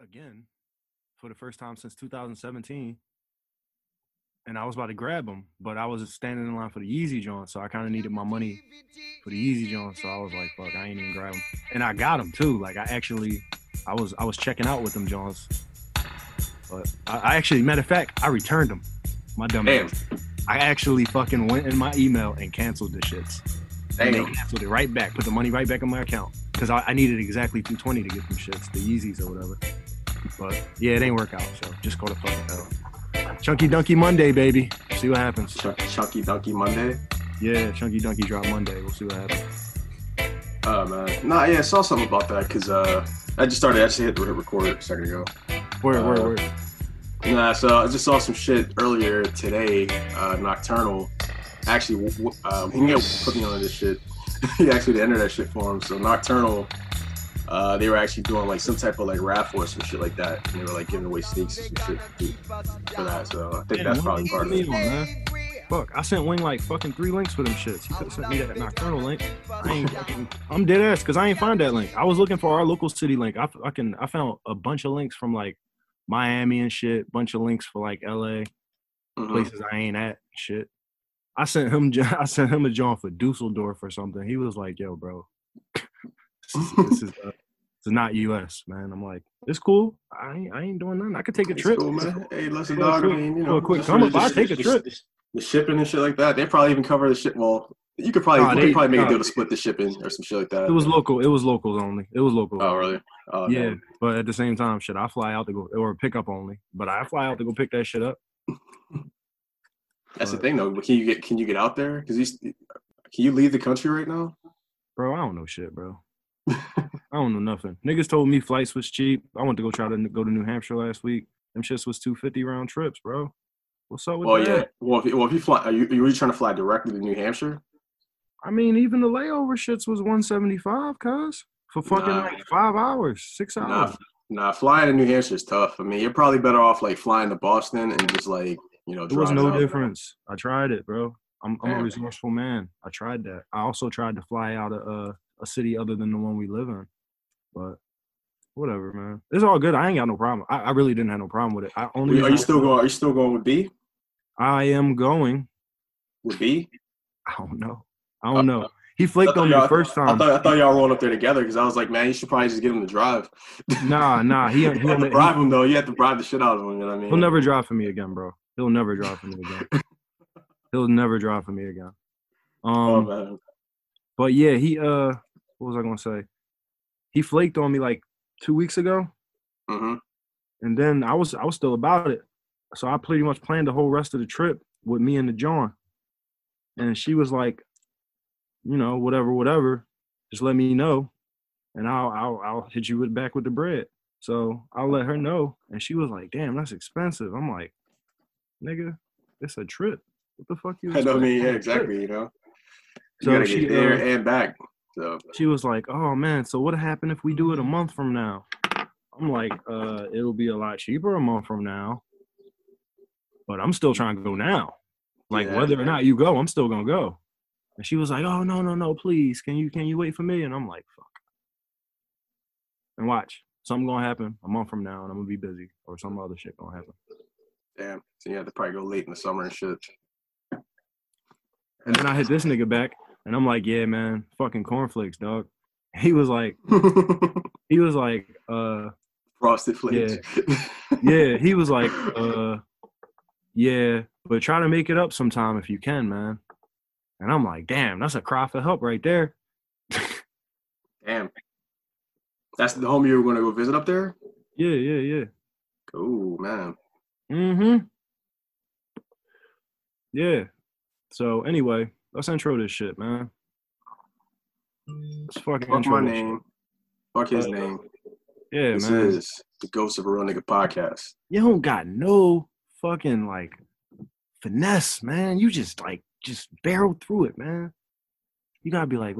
again for the first time since 2017. And I was about to grab them, but I was standing in line for the Yeezy joint, so I kind of needed my money for the Yeezy joint. So I was like, fuck, I ain't even grab them. And I got them too. Like, I was checking out with them joints. But I actually, matter of fact, I returned them. My dumb ass. I actually fucking went in my email and canceled the shits. Damn. And they canceled it right back, put the money right back in my account. Because I needed exactly $220 to get them shits, the Yeezys or whatever. But yeah, it ain't work out, so just go to fucking hell. Chunky Dunky Monday, baby. See what happens. Chunky Dunky Monday? Yeah, Chunky Dunky drop Monday. We'll see what happens. Oh, man. Nah, yeah, I saw something about that because I just started actually hit the record a second ago. Word. Nah, so I just saw some shit earlier today. Nocturnal actually, he can get cooking on this shit. He actually did enter that shit for him. So Nocturnal, they were actually doing like some type of like raffle or some shit like that, and they were like giving away steaks and shit for that. So I think that's probably part of it. Man. Fuck, I sent Wing like fucking 3 links for them shits. He could have sent me that Nocturnal link. I'm dead ass because I ain't find that link. I was looking for our local city link. I found a bunch of links from like Miami and shit. Bunch of links for like LA, places I ain't at. Shit, I sent him a John for Dusseldorf or something. He was like, "Yo, bro." This is not US, man. I'm like, it's cool. I ain't doing nothing. I could take a trip. Cool, man. Hey, listen, dog. I mean, you know, take a trip. The shipping and shit like that. They probably even cover the shit. Well, you could probably make a deal to split the shipping or some shit like that. It was local. It was locals only. It was local. Oh, really? Oh, yeah, man. But at the same time, shit, I fly out to go or pick up only. But I fly out to go pick that shit up. That's the thing, though. Can you get out there? Can you leave the country right now, bro? I don't know shit, bro. I don't know nothing. Niggas told me flights was cheap. I went to go to New Hampshire last week. Them shits was $250 round trips, bro. What's up with that? Oh, yeah. Well, if you fly, are you trying to fly directly to New Hampshire? I mean, even the layover shits was $175, cuz. For fucking like 6 hours. Nah, flying to New Hampshire is tough. I mean, you're probably better off like flying to Boston and just like, you know, there was no difference. I tried it, bro. I'm a resourceful man. I tried that. I also tried to fly out of a city other than the one we live in, but whatever, man. It's all good. I ain't got no problem. I really didn't have no problem with it. I only. Wait, are you still going with B? I am going with B. I don't know. He flaked on me the first time. I thought y'all rolled up there together because I was like, man, you should probably just give him the drive. Nah. He had to bribe him though. You have to bribe the shit out of him. You know what I mean? He'll never drive for me again, bro. Oh, man. But yeah, he what was I gonna say? He flaked on me like 2 weeks ago, and then I was still about it, so I pretty much planned the whole rest of the trip with me and the John, and she was like, you know, whatever, just let me know, and I'll hit you back with the bread. So I let her know, and she was like, damn, that's expensive. I'm like, nigga, it's a trip. What the fuck you? I know, yeah, exactly, you know. So you gotta get there and back. So she was like, "Oh man, so what happened if we do it a month from now?" I'm like, "It'll be a lot cheaper a month from now." But I'm still trying to go now. Like, whether or not you go, I'm still gonna go. And she was like, "Oh no, please, can you wait for me?" And I'm like, "Fuck." And watch, something gonna happen a month from now, and I'm gonna be busy, or some other shit gonna happen. Damn. So you have to probably go late in the summer and shit. And then I hit this nigga back. And I'm like, yeah, man, fucking cornflakes, dog. He was like, frosted flakes. Yeah, he was like, yeah, but try to make it up sometime if you can, man. And I'm like, damn, that's a cry for help right there. Damn. That's the homie you were going to go visit up there? Yeah. Cool, man. Yeah. So, anyway. Let's intro this shit, man. Let's fucking fuck my name. Fuck his name. Yeah, this man. This is the Ghost of a Real Nigga Podcast. You don't got no fucking, like, finesse, man. You just, like, barrel through it, man. You gotta be like,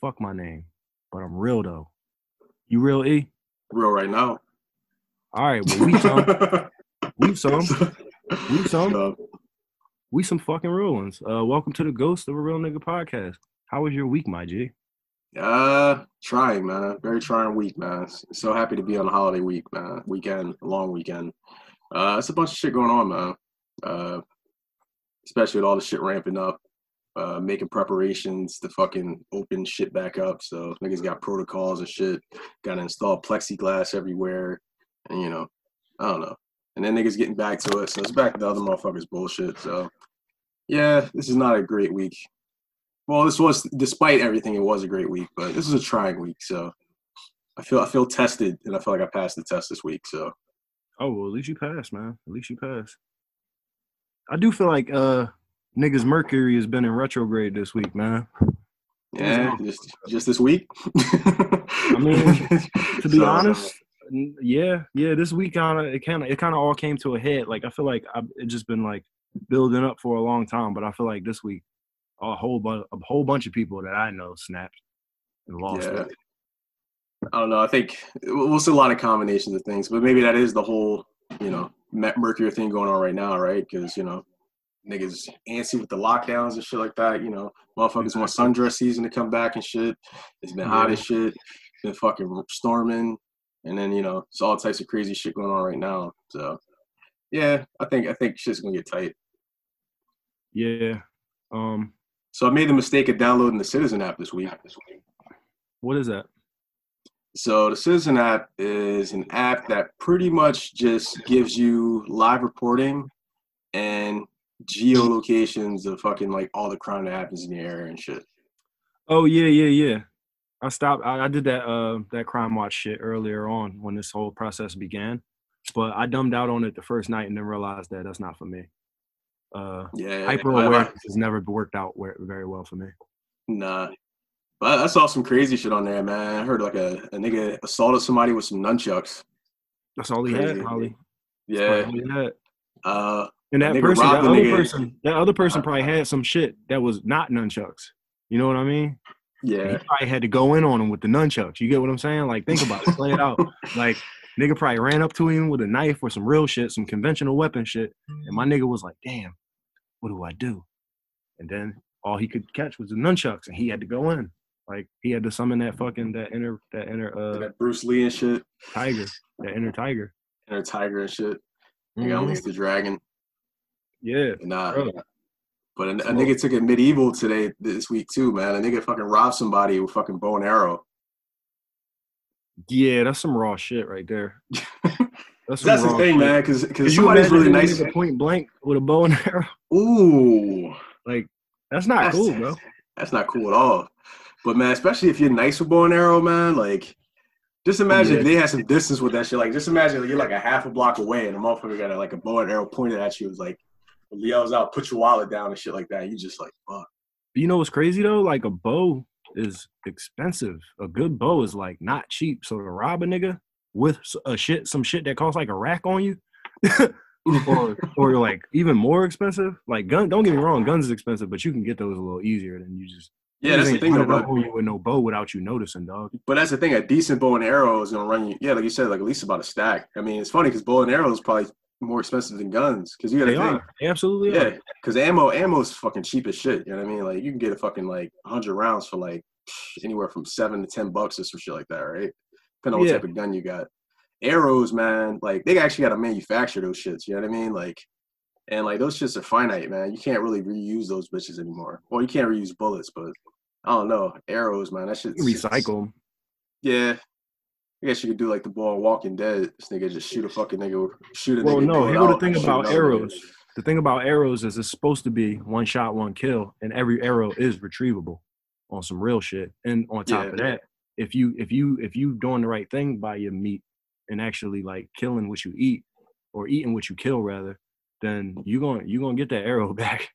fuck my name. But I'm real, though. You real, E? Real right now. All right, well, we some. We some fucking real ones. Welcome to the Ghost of a Real Nigga Podcast. How was your week, my G? Trying, man. Very trying week, man. So happy to be on a holiday week, man. Weekend, long weekend. It's a bunch of shit going on, man. Especially with all the shit ramping up. Making preparations to fucking open shit back up. So niggas got protocols and shit. Got to install plexiglass everywhere. And, you know, I don't know. And then niggas getting back to it. So it's back to the other motherfuckers' bullshit. So, yeah, this is not a great week. Well, this was, despite everything, it was a great week. But this is a trying week. So I feel tested. And I feel like I passed the test this week. So. Oh, well, at least you passed, man. At least you passed. I do feel like, niggas, Mercury has been in retrograde this week, man. Yeah, just this week? I mean, to be honest, yeah, this week it kind of all came to a head. Like, I feel like it's just been, like, building up for a long time, but I feel like this week a whole bunch of people that I know snapped and lost it. I don't know. I think we'll see a lot of combinations of things, but maybe that is the whole, you know, Mercury thing going on right now, right? Because, you know, niggas antsy with the lockdowns and shit like that, you know. Motherfuckers want sundress season to come back and shit. It's been hot as shit. It's been fucking storming. And then, you know, it's all types of crazy shit going on right now. So, yeah, I think shit's going to get tight. Yeah. So I made the mistake of downloading the Citizen app this week. What is that? So the Citizen app is an app that pretty much just gives you live reporting and geolocations of fucking like all the crime that happens in the area and shit. Oh yeah. I stopped. I did that Crime Watch shit earlier on when this whole process began, but I dumbed out on it the first night and then realized that that's not for me. Hyper awareness has never worked out very well for me. Nah, but I saw some crazy shit on there, man. I heard like a nigga assaulted somebody with some nunchucks. That's all he had, probably. Yeah. And that other person probably had some shit that was not nunchucks. You know what I mean? Yeah. And he probably had to go in on him with the nunchucks. You get what I'm saying? Like, think about it. Play it out. Like, nigga probably ran up to him with a knife or some real shit, some conventional weapon shit. And my nigga was like, damn, what do I do? And then all he could catch was the nunchucks, and he had to go in. Like, he had to summon that fucking, that Bruce Lee and shit. Tiger. That inner tiger. Inner tiger and shit. He got unleashed the dragon. Yeah. Nah. But a nigga took it medieval today, this week too, man. A nigga fucking robbed somebody with fucking bow and arrow. Yeah, that's some raw shit right there. That's the thing, shit, man, because somebody's really nice. Point blank with a bow and arrow. Ooh. Like, that's cool, bro. That's not cool at all. But, man, especially if you're nice with bow and arrow, man, like, just imagine if they had some distance with that shit. Like, just imagine you're like a half a block away and a motherfucker got like a bow and arrow pointed at you. It was like, yells out, put your wallet down and shit like that. You just like, fuck. You know what's crazy though? Like, a bow is expensive. A good bow is like not cheap. So to rob a nigga with some shit that costs like a rack on you, or like even more expensive. Like gun. Don't get me wrong, guns is expensive, but you can get those a little easier than you just. Yeah, that's the thing though, bro. You with no bow without you noticing, dog. But that's the thing. A decent bow and arrow is gonna run you. Yeah, like you said, like at least about a stack. I mean, it's funny because bow and arrow is probably more expensive than guns, because you gotta think. They absolutely are. Yeah, because ammo is fucking cheap as shit. You know what I mean? Like, you can get a fucking like 100 rounds for like anywhere from $7 to $10 or some shit like that, right? Depending on what type of gun you got. Arrows, man, like they actually gotta manufacture those shits. You know what I mean? Like, and like those shits are finite, man. You can't really reuse those bitches anymore. Well, you can't reuse bullets, but I don't know. Arrows, man, that shit. Recycle them. Yeah. I guess you could do like the ball Walking Dead. This nigga just shoot a fucking nigga. Well, no. Here's the thing about arrows. The thing about arrows is it's supposed to be one shot, one kill, and every arrow is retrievable on some real shit. And on top of that, if you doing the right thing by your meat and actually like killing what you eat or eating what you kill rather, then you gonna get that arrow back.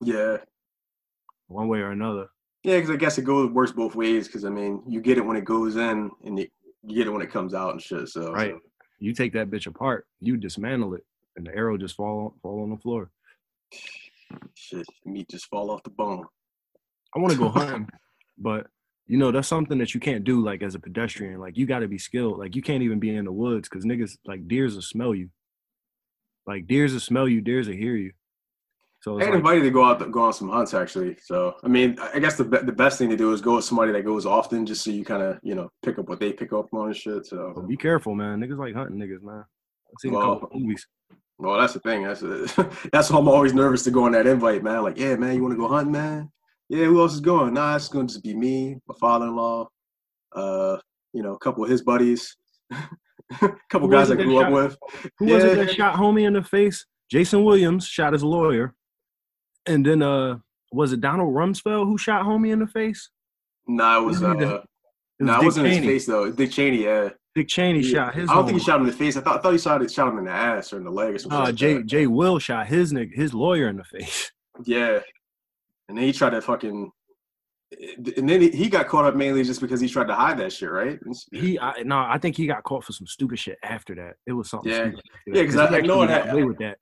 Yeah. One way or another. Yeah, because I guess it works both ways. Because I mean, you get it when it goes in, and you get it when it comes out and shit. So right, you take that bitch apart, you dismantle it, and the arrow just fall on the floor. Shit, meat just fall off the bone. I want to go hunting, but you know that's something that you can't do like as a pedestrian. Like you got to be skilled. Like you can't even be in the woods because niggas like deers will smell you. Deers will hear you. So I get invited to go on some hunts, actually. So, I mean, I guess the best thing to do is go with somebody that goes often, just so you kind of, you know, pick up what they pick up on and shit. So be careful, man. Niggas like hunting niggas, man. I've seen a couple movies. Well, that's the thing. That's why I'm always nervous to go on that invite, man. Like, yeah, man, you want to go hunt, man? Yeah, who else is going? Nah, it's going to just be me, my father-in-law, you know, a couple of his buddies, a couple guys I grew up with. Who was it that shot homie in the face? Jason Williams shot his lawyer. And then, was it Donald Rumsfeld who shot homie in the face? Nah, it wasn't his face, though. Dick Cheney, yeah. Dick Cheney shot his. I don't think he shot him in the face. I thought he shot him in the ass or in the leg or something. Jay Will shot his lawyer in the face. Yeah, and then he tried to fucking. And then he got caught up mainly just because he tried to hide that shit, right? I think he got caught for some stupid shit after that. It was something. Yeah, stupid. Yeah, because I know that. Away with that.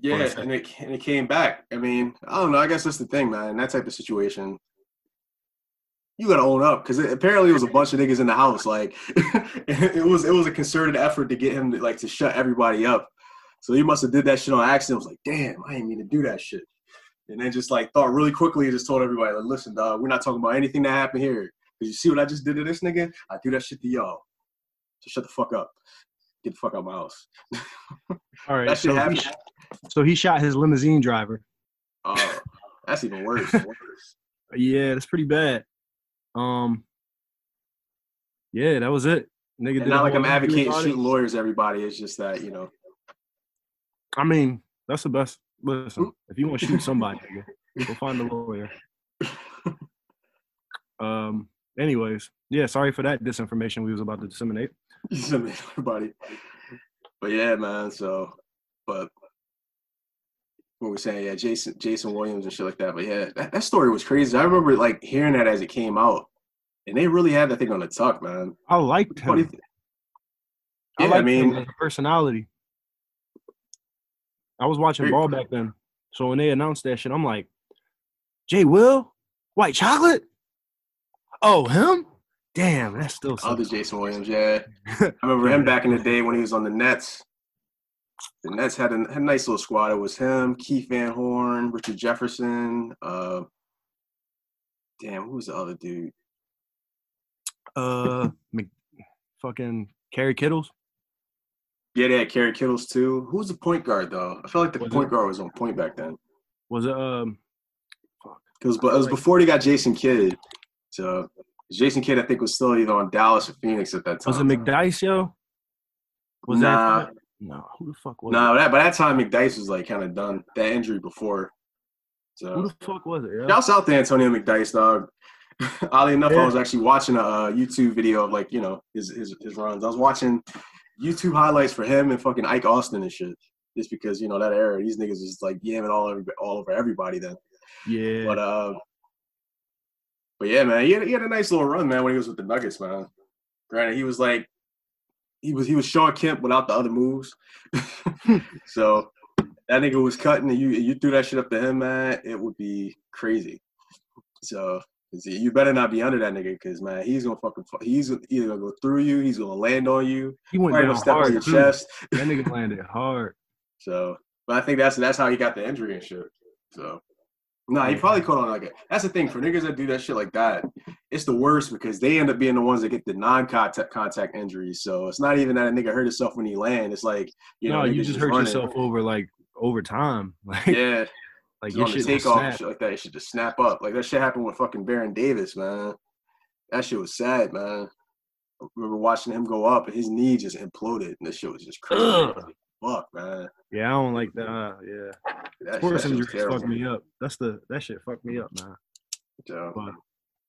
Yeah, and it came back. I mean, I don't know. I guess that's the thing, man. That type of situation. You gotta own up, because apparently it was a bunch of niggas in the house. Like, it was a concerted effort to get him to shut everybody up. So he must have did that shit on accident. I was like, damn, I didn't mean to do that shit. And then just thought really quickly and just told everybody, like, listen, dog, we're not talking about anything that happened here. Cause you see what I just did to this nigga? I do that shit to y'all. So shut the fuck up. Get the fuck out of my house. All right. That shit happened. So he shot his limousine driver. Oh, that's even worse. Yeah, that's pretty bad. Yeah, that was it. Nigga, and not like I'm advocating shooting lawyers, everybody. It's just that, you know. I mean, that's the best. Listen, if you want to shoot somebody, nigga, go find a lawyer. Anyways, yeah, sorry for that disinformation we was about to disseminate. Everybody. But yeah, man, so, but what we're saying, yeah, Jason Williams and shit like that. But yeah, that story was crazy. I remember hearing that as it came out, and they really had that thing on the tuck, man. I liked him. Yeah, I mean, his personality. I was watching ball back then, so when they announced that shit, I'm like, Jay Will, white chocolate. Oh, him? Damn, that's still something. Other Jason Williams, yeah. I remember him back in the day when he was on the Nets. The Nets had a nice little squad. It was him, Keith Van Horn, Richard Jefferson. Who was the other dude? Fucking Kerry Kittles. Yeah, they had Kerry Kittles too. Who was the point guard though? I felt like point guard was on point back then. Was it? It was before they got Jason Kidd. So Jason Kidd, I think, was still either on Dallas or Phoenix at that time. Was it McDice, yo? That? No, who the fuck was it? No, by that time, McDice was, kind of done. That injury before. So. Who the fuck was it, yo? Y'all out there, Antonio McDice, dog. Oddly enough, yeah. I was actually watching a YouTube video of, his runs. I was watching YouTube highlights for him and fucking Ike Austin and shit. Just because, that era, these niggas was, yamming all over everybody then. Yeah. But yeah, man, he had a nice little run, man, when he was with the Nuggets, man. Granted, he was he was Sean Kemp without the other moves. So that nigga was cutting, and you threw that shit up to him, man, it would be crazy. So you better not be under that nigga, because, man, he's either gonna go through you, he's gonna land on you. He went down hard, to your chest. That nigga landed hard. So, but I think that's how he got the injury and shit. So, no, he probably caught on that's the thing for niggas that do that shit like that. It's the worst because they end up being the ones that get the non-contact injuries. So it's not even that a nigga hurt himself when he land. It's you just hurt yourself over time. Yeah, your shit take off and shit like that. It should just snap up. That shit happened with fucking Baron Davis, man. That shit was sad, man. I remember watching him go up and his knee just imploded, and this shit was just crazy. Fuck, man. Yeah, I don't like that. Yeah. Sports injuries fucked me up. That shit fucked me up, man. But,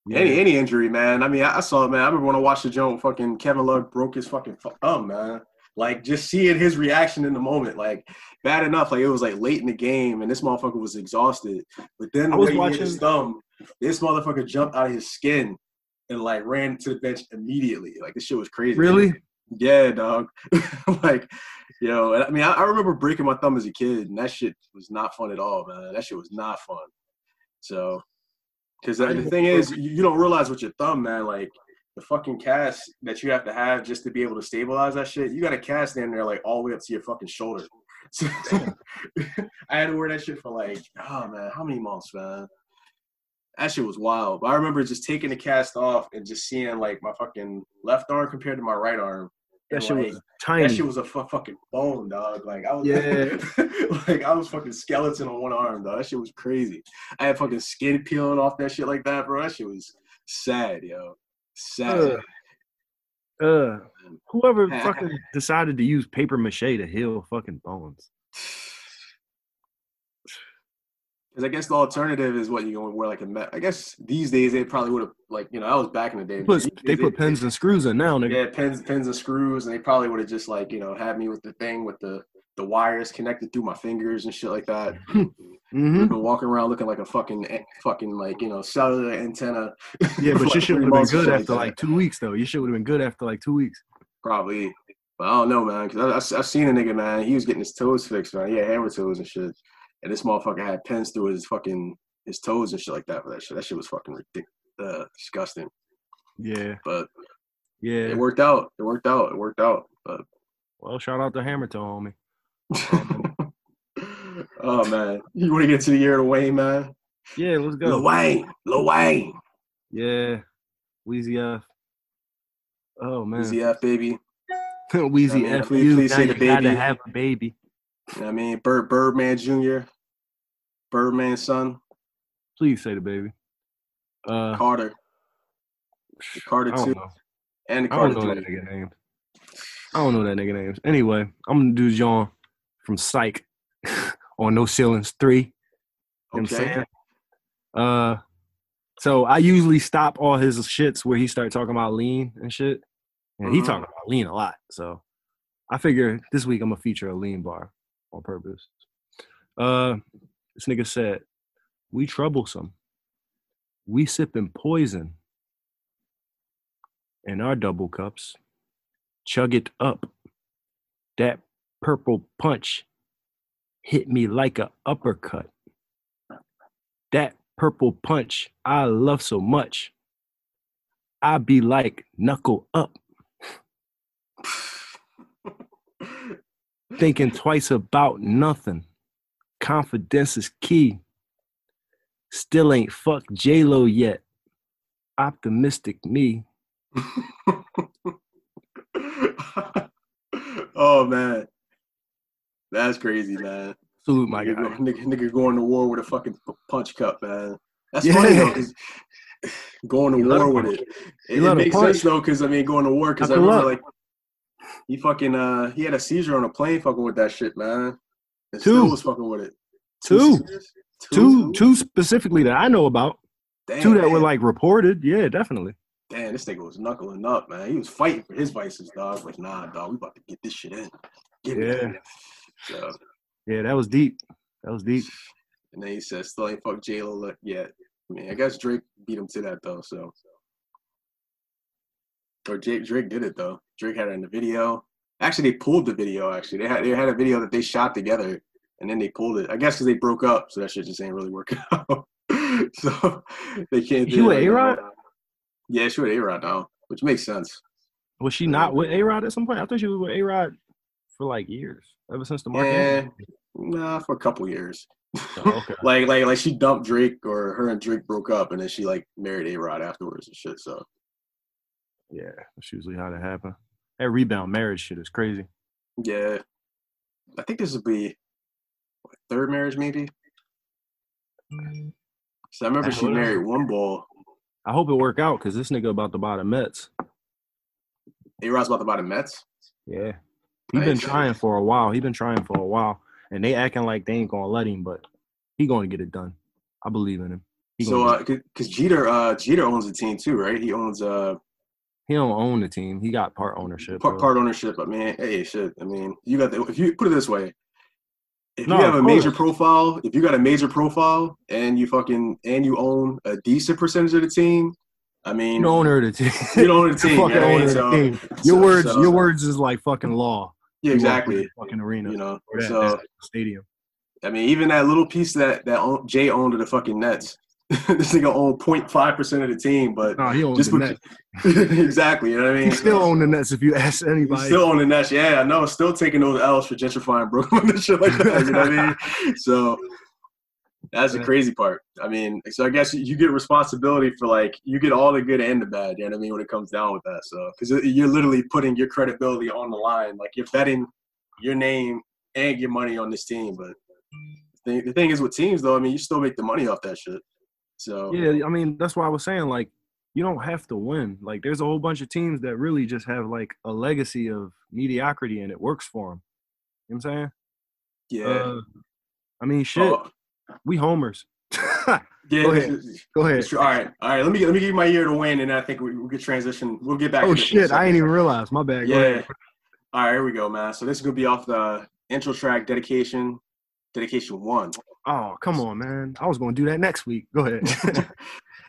yeah. Any injury, man. I mean, I saw it, man. I remember when I watched the joint, fucking Kevin Love broke his fucking thumb, man. Just seeing his reaction in the moment, bad enough. It was late in the game, and this motherfucker was exhausted. But then the way he hit his thumb, this motherfucker jumped out of his skin and ran to the bench immediately. This shit was crazy. Really? Man. Yeah, dog. I mean, I remember breaking my thumb as a kid, and that shit was not fun at all, man. That shit was not fun. So, because the thing is, you don't realize with your thumb, man, the fucking cast that you have to have just to be able to stabilize that shit, you got a cast in there, all the way up to your fucking shoulder. So I had to wear that shit for like, oh man, how many months, man? That shit was wild. But I remember just taking the cast off and just seeing like my fucking left arm compared to my right arm. That shit was tiny. That shit was a fucking bone, dog. Like I was, like I was fucking skeleton on one arm, dog. That shit was crazy. I had fucking skin peeling off that shit like that, bro. That shit was sad, yo. Sad. Whoever fucking decided to use paper mache to heal fucking bones. Because I guess the alternative is what you're going to wear, like a I guess these days they probably would have, like, you know, that was back in the day. They put pins and screws in now, nigga. Yeah, pins and screws, and they probably would have just, like, you know, had me with the thing with the wires connected through my fingers and shit like that. Mm-hmm. Been walking around looking like a fucking like, you know, cellular antenna. Yeah, but like your shit would have been good after like 2 weeks, though. Your shit would have been good after like 2 weeks. Probably. But I don't know, man, because I've seen a nigga, man. He was getting his toes fixed, man. Yeah, hammer toes and shit. And this motherfucker had pins through his toes and shit like that for that shit. That shit was fucking ridiculous, disgusting. Yeah. But yeah, it worked out. But well, shout out to Hammer Toe, homie. Oh man, you want to get to the year of Wayne, man? Yeah, let's go. Lil Wayne. Yeah, Wheezy F. Oh man, Wheezy F, baby. Wheezy F, please say the baby. Gotta have a baby. You know what I mean, Birdman Jr., Birdman's son. Please say the baby. Carter. The Carter 2. And the Carter 3. I don't know that nigga names. Anyway, I'm going to do John from Psych on No Ceilings 3. You know what I'm saying? So I usually stop all his shits where he start talking about lean and shit. And he talking about lean a lot. So I figure this week I'm going to feature a lean bar. On purpose. This nigga said, we troublesome. We sipping poison in our double cups. Chug it up. That purple punch hit me like a uppercut. That purple punch I love so much. I be like knuckle up. Thinking twice about nothing. Confidence is key. Still ain't fuck J-Lo yet. Optimistic me. Oh, man. That's crazy, man. Salute my guy. Nigga going to war with a fucking punch cup, man. That's funny, though, because going to war with it. It makes sense, though, because, I mean, going to war, because I remember, like, he fucking he had a seizure on a plane fucking with that shit, man. And Stu was fucking with it. Two specifically that I know about. Damn, two that were like reported. Yeah, definitely. Damn, this nigga was knuckling up, man. He was fighting for his vices, dog. Like, nah, dog, we about to get this shit in. Yeah, that was deep. And then he said, still ain't fuck J-Lo yet. I mean, I guess Drake beat him to that though, so. Or Drake did it though. Drake had it in the video. Actually, they pulled the video. Actually, they had a video that they shot together, and then they pulled it. I guess because they broke up, so that shit just ain't really working out. So they can't. She with A-Rod? Yeah, she with A-Rod now, which makes sense. Was she not with A-Rod at some point? I thought she was with A-Rod for like years, ever since the market. Yeah, nah, for a couple years. Oh, okay. like she dumped Drake, or her and Drake broke up, and then she like married A-Rod afterwards and shit. So. Yeah, that's usually how that happens. That rebound marriage shit is crazy. Yeah. I think this would be what, third marriage, maybe? So I remember she married one ball. I hope it work out, because this nigga about to buy the Mets. A-Rod's about to buy the Mets? Yeah. He's been trying for a while. And they acting like they ain't going to let him, but he going to get it done. I believe in him. So, because Jeter owns the team too, right? He owns – He don't own the team. He got part ownership. Part ownership, but man, hey, shit. I mean, you got if you put it this way, if you got a major profile, and you own a decent percentage of the team, I mean, you're owner of the team. You're owner of the team. You know I mean? Your words is like fucking law. Yeah, exactly. Fucking arena. You know, or that stadium. I mean, even that little piece that Jay owned of the fucking Nets. this nigga owned 0.5% of the team, but nah, he owns the Nets. Exactly, you know what I mean? He still own the Nets if you ask anybody. He still own the Nets, yeah. I know, still taking those L's for gentrifying Brooklyn and shit like that. You know what I mean? So that's the crazy part. I mean, so I guess you get responsibility for, like, you get all the good and the bad, you know what I mean, when it comes down with that. So, because you're literally putting your credibility on the line. Like, you're betting your name and your money on this team. But the thing is with teams, though, I mean, you still make the money off that shit. So yeah, I mean, that's why I was saying, like, you don't have to win. Like, there's a whole bunch of teams that really just have, like, a legacy of mediocrity, and it works for them. You know what I'm saying? Yeah. I mean, shit. Oh. We homers. Yeah. Go ahead. All right. Let me give you my year to win, and I think we could transition. We'll get back. Oh, shit. I didn't even realize. My bad. Go ahead. All right. Here we go, man. So this is going to be off the intro track, Dedication. Dedication 1. Oh, come on, man. I was going to do that next week. Go ahead.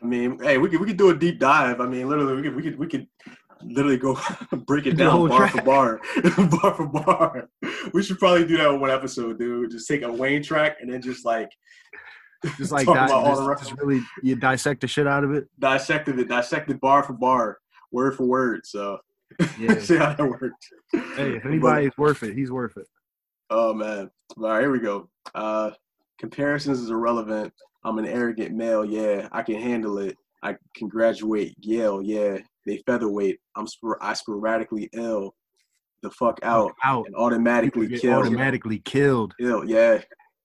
I mean, hey, we could do a deep dive. I mean, literally, we could literally go break it down bar for bar. We should probably do that in one episode, dude. Just take a Wayne track and then just like just really you dissect the shit out of it. Dissected bar for bar, word for word. So yeah, see how that worked. Hey, if anybody's worth it, he's worth it. Oh man! All right, here we go. Comparisons is irrelevant. I'm an arrogant male. Yeah, I can handle it. I can graduate Yale. Yeah, they featherweight. I sporadically ill. The fuck out. And automatically killed. Ill. Yeah.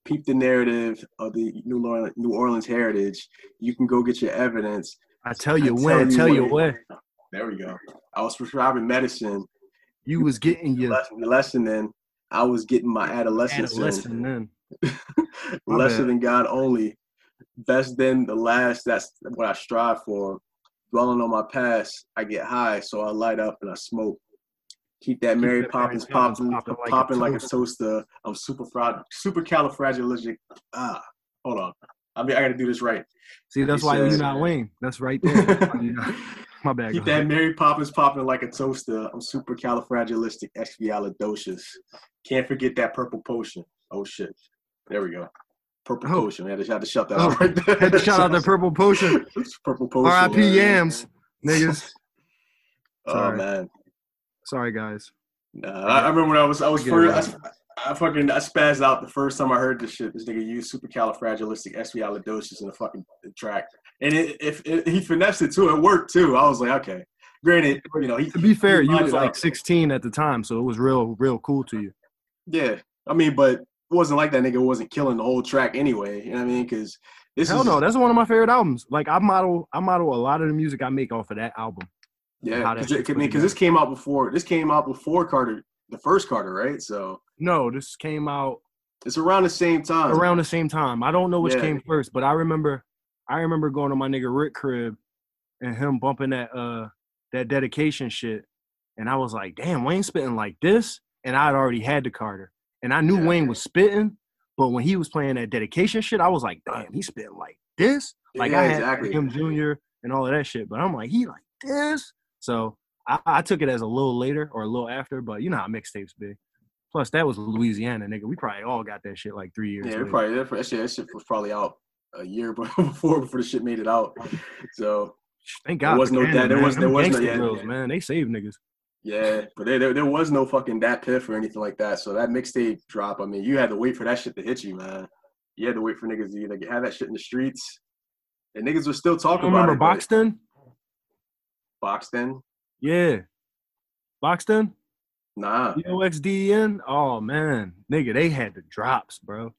Peep the narrative of the New Orleans heritage. You can go get your evidence. I tell you when. There we go. I was prescribing medicine. You was getting your lesson then. I was getting my adolescence in. Lesser than God only. Best than the last. That's what I strive for. Dwelling on my past, I get high, so I light up and I smoke. Keep that Mary Poppins popping like a toaster. I'm super califragilistic. Hold on. I got to do this right. See, that's why you're not Wayne. That's right there. My bad. Keep that Mary Poppins popping like a toaster. I'm super califragilistic, expialidocious. Can't forget that purple potion. Oh, shit. There we go. Purple potion. I had to shout that out right there. Had to shout out the purple potion. Purple potion. R.I.P. Yams, niggas. Sorry. Oh, man. Sorry, guys. Nah, I remember when I spazzed out the first time I heard this shit. This nigga used supercalifragilisticexpialidocious in a fucking track. And he finessed it, too. It worked, too. I was like, okay. Granted, you know. To be fair, you was like 16 at the time, so it was real, real cool to you. Yeah. I mean, but it wasn't like that nigga wasn't killing the whole track anyway. You know what I mean? Because Hell no. That's one of my favorite albums. Like, I model a lot of the music I make off of that album. Yeah, because this came out before. This came out before Carter, the first Carter, right? So no, this came out. It's around the same time. I don't know which came first, but I remember going to my nigga Rick crib, and him bumping that dedication shit, and I was like, damn, Wayne's spitting like this, and I'd already had the Carter, and I knew Wayne was spitting, but when he was playing that dedication shit, I was like, damn, he's spitting like this, like I had him Jr. and all of that shit, but I'm like, he like this. So I took it as a little later or a little after, but you know how mixtapes be. Plus, that was Louisiana, nigga. We probably all got that shit like 3 years ago. Yeah, that shit was probably out a year before the shit made it out. So thank God. There was no that. There was no man. They saved niggas. Yeah, but there was no fucking that piff or anything like that. So that mixtape drop, I mean, you had to wait for that shit to hit you, man. You had to wait for niggas to either have that shit in the streets, and niggas were still talking about it. Remember Boxden? Boxden? Yeah. Boxden? Nah. Boxden? Oh, man. Nigga, they had the drops, bro.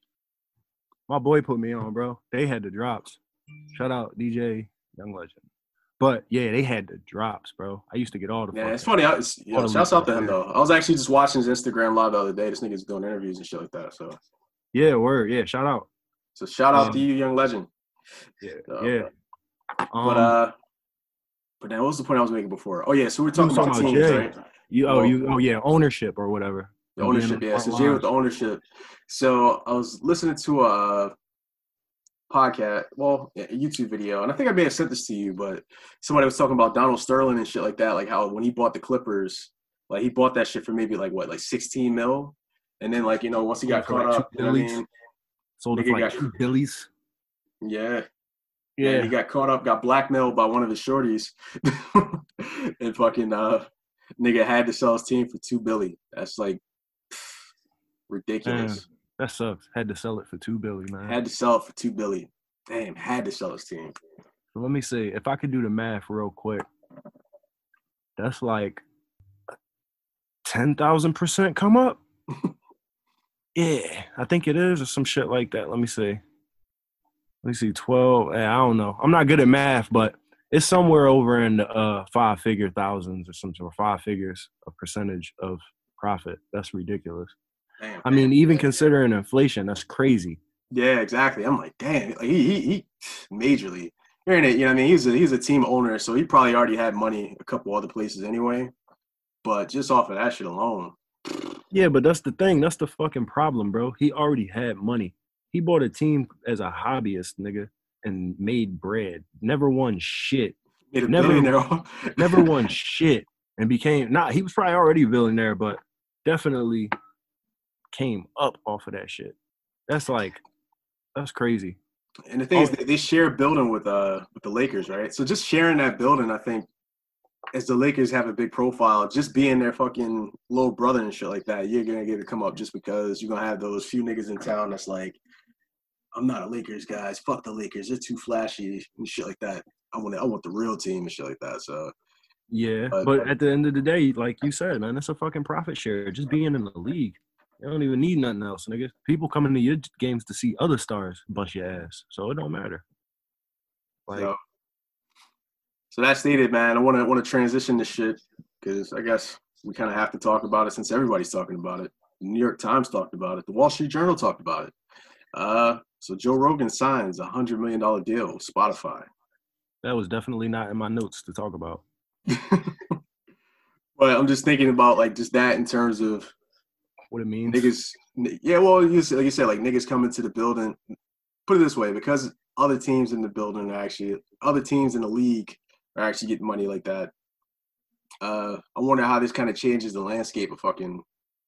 My boy put me on, bro. They had the drops. Shout out DJ Young Legend. But, yeah, they had the drops, bro. I used to get all the it's funny. Shouts out to him, though. I was actually just watching his Instagram live the other day. This nigga's doing interviews and shit like that, so. Yeah, word. Yeah, shout out. So, shout out to you, Young Legend. Yeah. So, yeah. But then what was the point I was making before? Oh, yeah, so we're talking about teams, Jay. Right? Ownership or whatever. The ownership, yeah. So Jay with the ownership. So I was listening to a podcast, a YouTube video, and I think I may have sent this to you, but somebody was talking about Donald Sterling and shit like that, like how when he bought the Clippers, like he bought that shit for maybe like what, like 16 mil? And then like, you know, once he got caught up, you know what I mean? Sold it for like $2 billion. Yeah. Yeah. And he got caught up, got blackmailed by one of the shorties. And fucking nigga had to sell his team for $2 billion. That's like ridiculous. Damn, that sucks. Had to sell it for $2 billion, man. Had to sell it for $2 billion. Damn, had to sell his team. So let me see. If I could do the math real quick, that's like 10,000% come up. Yeah, I think it is, or some shit like that. Let me see, 12. I don't know. I'm not good at math, but it's somewhere over in the five-figure thousands or something, or five figures of percentage of profit. That's ridiculous. Damn, I mean, even considering inflation, that's crazy. Yeah, exactly. I'm like, damn, like, he majorly. You know what I mean? He's a team owner, so he probably already had money a couple other places anyway. But just off of that shit alone. Yeah, but that's the thing. That's the fucking problem, bro. He already had money. He bought a team as a hobbyist, nigga, and made bread. Never won shit. Never won shit. And he was probably already a billionaire, but definitely came up off of that shit. That's crazy. And the thing is, they share a building with the Lakers, right? So just sharing that building, I think, as the Lakers have a big profile, just being their fucking little brother and shit like that, you're going to get to come up just because you're going to have those few niggas in town that's like, I'm not a Lakers, guys. Fuck the Lakers. They're too flashy and shit like that. I want the real team and shit like that, so. Yeah, but at the end of the day, like you said, man, it's a fucking profit share. Just being in the league. You don't even need nothing else, nigga. People come into your games to see other stars bust your ass, so it don't matter. Like. So that's stated, man. I want to transition this shit because I guess we kind of have to talk about it since everybody's talking about it. The New York Times talked about it. The Wall Street Journal talked about it. So Joe Rogan signs a $100 million deal with Spotify. That was definitely not in my notes to talk about. But I'm just thinking about like just that in terms of what it means. Niggas, yeah, well, like you said, like niggas coming to the building. Put it this way, because other teams in the league are actually getting money like that. I wonder how this kind of changes the landscape of fucking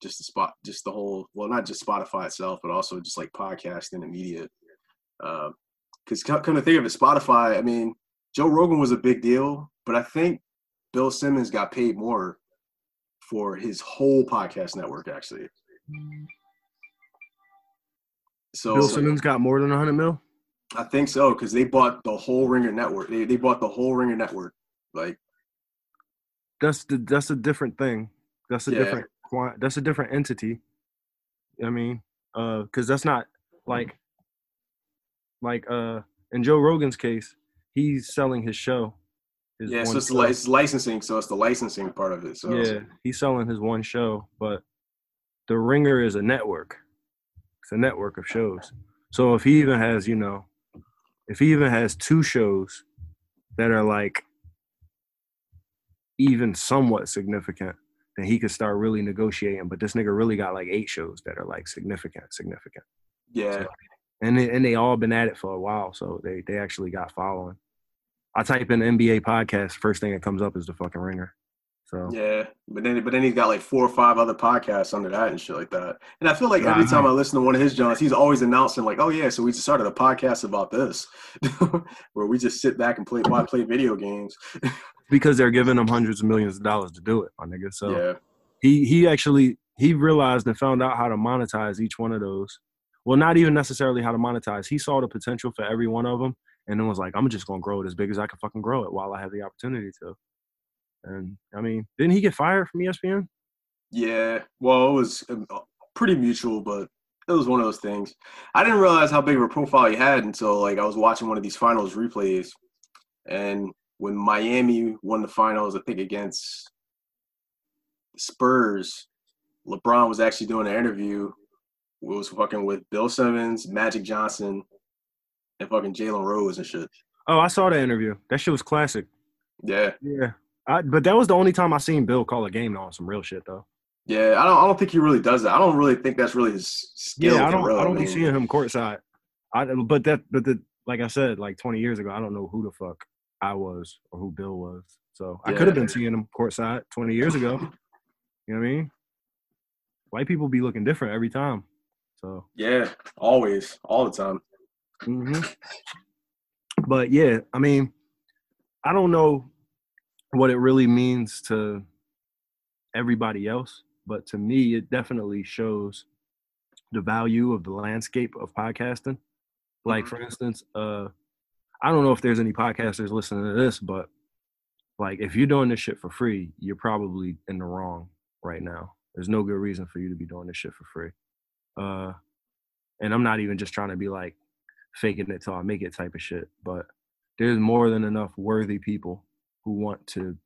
just the whole, well, not just Spotify itself, but also just like podcasting and media. Because come to think of it, Spotify, I mean, Joe Rogan was a big deal, but I think Bill Simmons got paid more for his whole podcast network, actually. So Bill Simmons got more than 100 mil? I think so, because they bought the whole Ringer network. They bought the whole Ringer network. Like that's a different thing. That's a different entity. I mean, because that's not like in Joe Rogan's case, he's selling his show. So it's licensing. So it's the licensing part of it. So yeah, he's selling his one show, but the Ringer is a network. It's a network of shows. So if he even has, if he even has two shows that are like even somewhat significant, then he could start really negotiating. But this nigga really got like 8 shows that are like significant. Yeah. So, and they all been at it for a while. So they actually got following. I type in NBA podcast. First thing that comes up is the fucking Ringer. So yeah. But then he's got like 4 or 5 other podcasts under that and shit like that. And I feel like every time I listen to one of his joints, he's always announcing like, oh yeah, so we just started a podcast about this where we just sit back and play video games. Because they're giving him hundreds of millions of dollars to do it, my nigga. So yeah. He realized and found out how to monetize each one of those. Well, not even necessarily how to monetize. He saw the potential for every one of them and then was like, I'm just gonna grow it as big as I can fucking grow it while I have the opportunity to. And, I mean, didn't he get fired from ESPN? Yeah. Well, it was pretty mutual, but it was one of those things. I didn't realize how big of a profile he had until, like, I was watching one of these finals replays. And when Miami won the finals, I think, against Spurs, LeBron was actually doing an interview. It was fucking with Bill Simmons, Magic Johnson, and fucking Jalen Rose and shit. Oh, I saw that interview. That shit was classic. Yeah. Yeah. But that was the only time I seen Bill call a game on some real shit, though. Yeah, I don't think he really does that. I don't really think that's really his skill. Yeah, I don't be seeing him courtside. Like I said, like 20 years ago, I don't know who the fuck I was or who Bill was. So I could have been seeing him courtside 20 years ago. You know what I mean? White people be looking different every time. So yeah, always, all the time. Mm-hmm. But yeah, I mean, I don't know what it really means to everybody else, but to me, it definitely shows the value of the landscape of podcasting. Like, for instance, I don't know if there's any podcasters listening to this, but like, if you're doing this shit for free, you're probably in the wrong right now. There's no good reason for you to be doing this shit for free. And I'm not even just trying to be like faking it till I make it type of shit, but there's more than enough worthy people who want to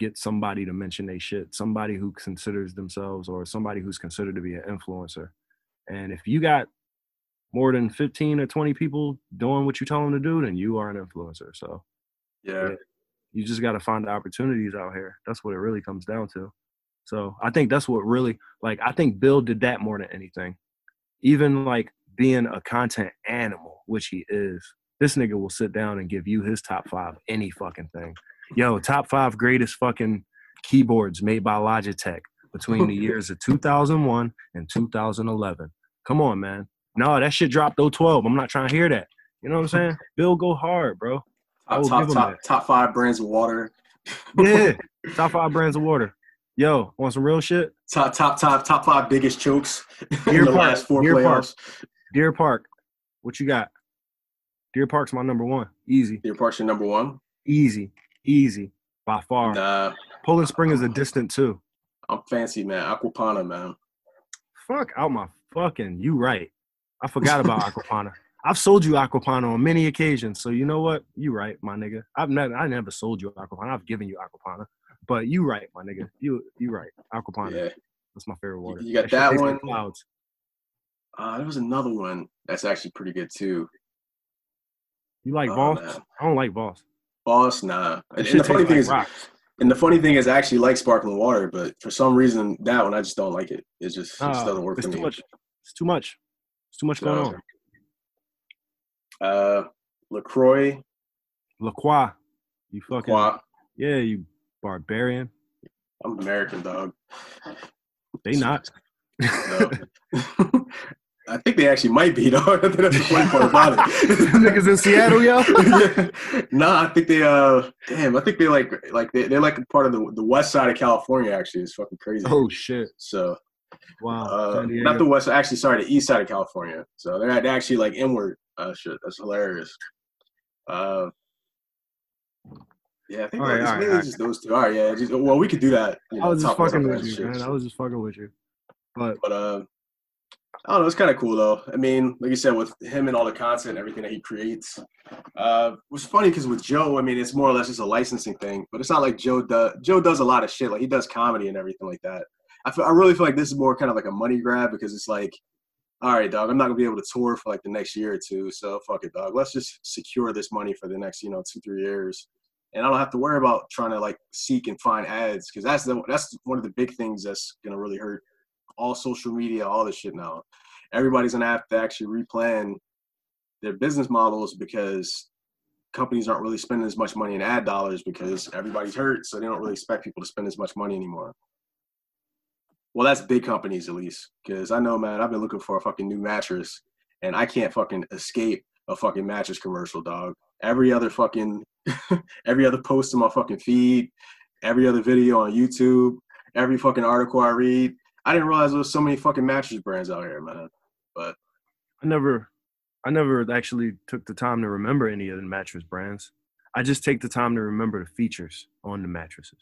get somebody to mention they shit, somebody who considers themselves or somebody who's considered to be an influencer. And if you got more than 15 or 20 people doing what you tell them to do, then you are an influencer. So yeah, you just got to find the opportunities out here. That's what it really comes down to. So I think that's what really, like, I think Bill did that more than anything. Even like being a content animal, which he is, this nigga will sit down and give you his top five, any fucking thing. Yo, top five greatest fucking keyboards made by Logitech between the years of 2001 and 2011. Come on, man. No, that shit dropped 2012. I'm not trying to hear that. You know what I'm saying? Bill, go hard, bro. Top five brands of water. Yeah, top five brands of water. Yo, want some real shit? Top five biggest chokes in the last four playoffs. Deer Park, what you got? Deer Park's my number one. Easy. Deer Park's your number one? Easy. By far. Poland Spring is a distant two. I'm fancy, man. Aquapana, man. Fuck out my fucking, you right. I forgot about Aquapana. I've sold you Aquapana on many occasions, so you know what? You right, my nigga. I never sold you Aquapana. I've given you Aquapana. But you right, my nigga. You right. Aquapana. Yeah. That's my favorite water. You got that one. Clouds. There was another one that's actually pretty good too. You like Voss? Nah. I don't like Voss. Voss, nah. And the funny thing is, I actually like sparkling water, but for some reason, that one I just don't like it. It just doesn't work for me. It's too much. It's too much going on. LaCroix. You fucking LaCroix. Yeah, you barbarian. I'm American, dog. They not. No. I think they actually might be, dog. I think that's the funny part about it. Niggas in Seattle, yo. Yeah. Nah, I think they. I think they like they're like part of the west side of California. Actually, it's fucking crazy. Oh shit. So. Wow. Not the west. Actually, sorry, the east side of California. So they're actually like inward. Shit, that's hilarious. Yeah, I think it's just those two. All right, yeah. Well, we could do that. You know, I was just fucking with you, man. I was just fucking with you. But I don't know. It's kind of cool, though. I mean, like you said, with him and all the content and everything that he creates. What's funny because with Joe, I mean, it's more or less just a licensing thing. But it's not like Joe does a lot of shit. Like, he does comedy and everything like that. I really feel like this is more kind of like a money grab because it's like, all right, dog, I'm not going to be able to tour for like the next year or two. So fuck it, dog. Let's just secure this money for the next, 2-3 years. And I don't have to worry about trying to like seek and find ads because that's one of the big things that's going to really hurt all social media, all this shit now. Everybody's going to have to actually replan their business models because companies aren't really spending as much money in ad dollars because everybody's hurt. So they don't really expect people to spend as much money anymore. Well, that's big companies, at least, because I know, man, I've been looking for a fucking new mattress, and I can't fucking escape a fucking mattress commercial, dog. Every other post in my fucking feed, every other video on YouTube, every fucking article I read. I didn't realize there was so many fucking mattress brands out here, man. But I never actually took the time to remember any of the mattress brands. I just take the time to remember the features on the mattresses.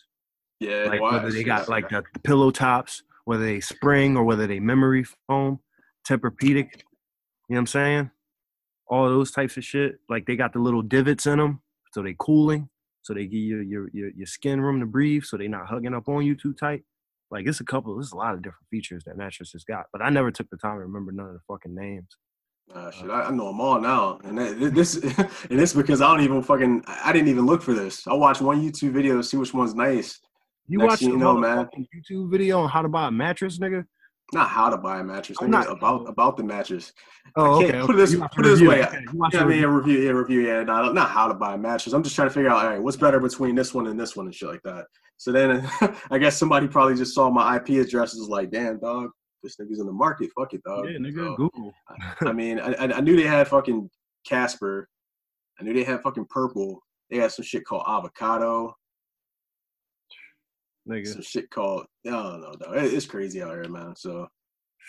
Yeah, like whether they got like the pillow tops, whether they spring or whether they memory foam, Tempur-Pedic, you know what I'm saying? All those types of shit. Like they got the little divots in them, so they cooling, so they give you your skin room to breathe, so they not hugging up on you too tight. Like there's a lot of different features that mattresses got, but I never took the time to remember none of the fucking names. Shit, I know them all now, and it's because I didn't even look for this. I watch one YouTube video to see which one's nice. You watch YouTube video on how to buy a mattress, nigga? Not how to buy a mattress, nigga. About the mattress. Oh, okay. Put it this way. Okay. Review. Yeah, not how to buy a mattress. I'm just trying to figure out, all right, what's better between this one and shit like that. So then I guess somebody probably just saw my IP address and was like, damn, dog, this nigga's in the market. Fuck it, dog. Yeah, nigga, so, Google. I mean, I knew they had fucking Casper. I knew they had fucking Purple. They had some shit called Avocado. Nigga. Some shit called, I don't know, though. It's crazy out here, man. So,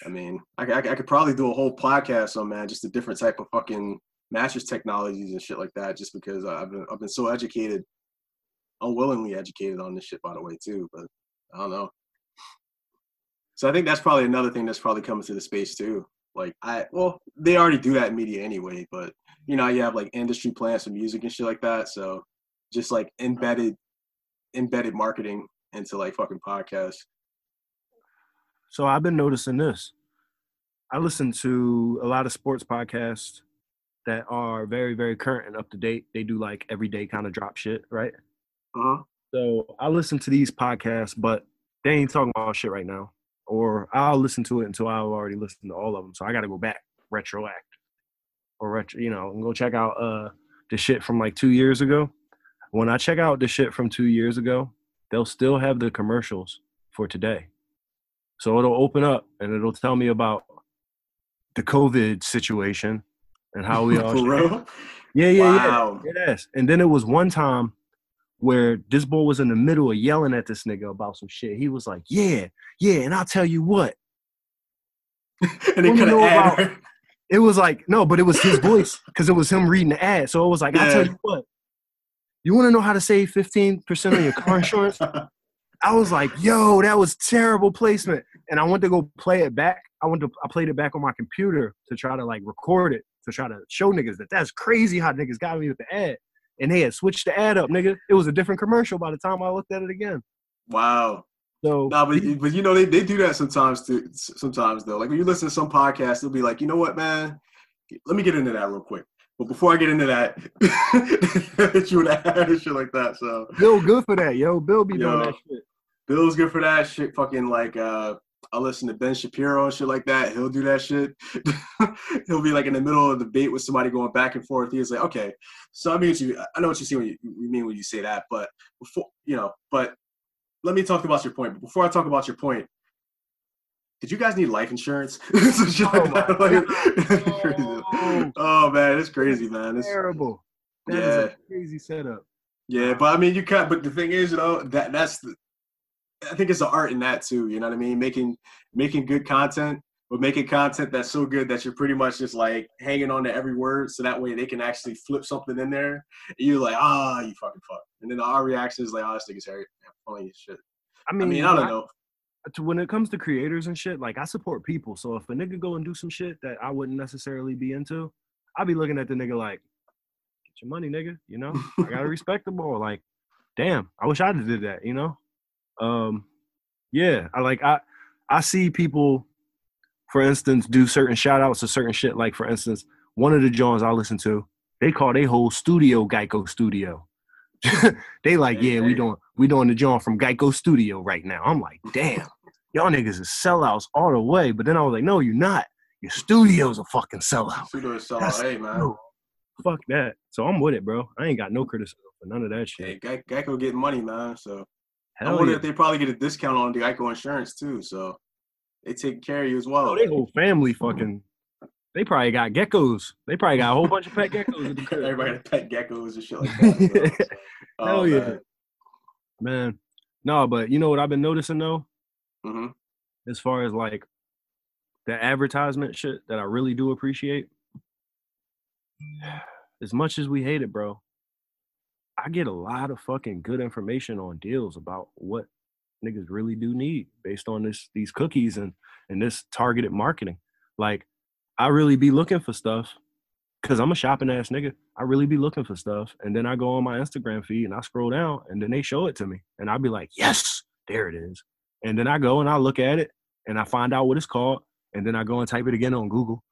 I mean, I could probably do a whole podcast on, man, just the different type of fucking mattress technologies and shit like that, just because I've been so educated, unwillingly educated on this shit, by the way, too. But I don't know. So I think that's probably another thing that's probably coming to the space, too. Like, they already do that in media anyway, but, you know, you have, like, industry plans for music and shit like that. So just, like, embedded marketing into, like, fucking podcasts. So I've been noticing this. I listen to a lot of sports podcasts that are very, very current and up to date. They do, like, everyday kind of drop shit, right? Uh-huh. So I listen to these podcasts, but they ain't talking about shit right now. Or I'll listen to it until I've already listened to all of them. So I got to go back, and go check out the shit from like 2 years ago. When I check out the shit from 2 years ago, they'll still have the commercials for today. So it'll open up and it'll tell me about the COVID situation and how we all. Yes. And then it was one time where this boy was in the middle of yelling at this nigga about some shit. He was like, yeah, and I'll tell you what. And it kind of ad. It was like, no, but it was his voice because it was him reading the ad. So it was like, I'll tell you what. You want to know how to save 15% on your car insurance? I was like, yo, that was terrible placement. And I went to go play it back. I played it back on my computer to try to like record it, to try to show niggas that's crazy how niggas got me with the ad. And they had switched the ad up, nigga. It was a different commercial by the time I looked at it again. Wow. So, nah, but you know, they do that sometimes, too. Sometimes, though. Like, when you listen to some podcasts, they'll be like, you know what, man? Let me get into that real quick. But before I get into that, you would add shit like that, so. Bill good for that, yo. Bill be doing that shit. Bill's good for that shit. Fucking, like, I listen to Ben Shapiro and shit like that. He'll do that shit. He'll be like in the middle of a debate with somebody going back and forth. He's like, okay, so I know what you see when you mean when you say that, but before, you know, but let me talk about your point. But before I talk about your point, did you guys need life insurance? Oh man, it's crazy, man. It's terrible. That is a crazy setup. Yeah, but I mean, you can't. But the thing is, you know, I think it's an art in that too. You know what I mean? Making good content, but making content that's so good that you're pretty much just like hanging on to every word. So that way they can actually flip something in there. And you're like, you fucking fuck. And then our reaction is like, this nigga's hairy. Funny shit. I mean, I don't know. When it comes to creators and shit, like I support people. So if a nigga go and do some shit that I wouldn't necessarily be into, I'd be looking at the nigga like, get your money, nigga. You know, I gotta respect the ball. Like, damn, I wish I'd have did that, you know? I see people, for instance, do certain shout outs to certain shit. Like for instance, one of the joints I listen to, they call their whole studio Geico Studio. They like, yeah, we doing the joint from Geico Studio right now. I'm like, damn, y'all niggas is sellouts all the way. But then I was like, no, you're not. Your studio's a fucking sellout. Hey, man. No, fuck that. So I'm with it, bro. I ain't got no criticism for none of that shit. Hey, Geico getting money, man. So. Hell I wonder if they probably get a discount on the Geico insurance, too. So they take care of you as well. Oh, they whole family fucking – they probably got geckos. They probably got a whole bunch of pet geckos. Everybody got pet geckos and shit like that. So. Hell yeah. Man. No, but you know what I've been noticing, though? Mm-hmm. As far as, like, the advertisement shit that I really do appreciate, as much as we hate it, bro, I get a lot of fucking good information on deals about what niggas really do need based on these cookies and this targeted marketing. Like, I really be looking for stuff because I'm a shopping ass nigga. I really be looking for stuff. And then I go on my Instagram feed and I scroll down and then they show it to me. And I'll be like, yes, there it is. And then I go and I look at it and I find out what it's called. And then I go and type it again on Google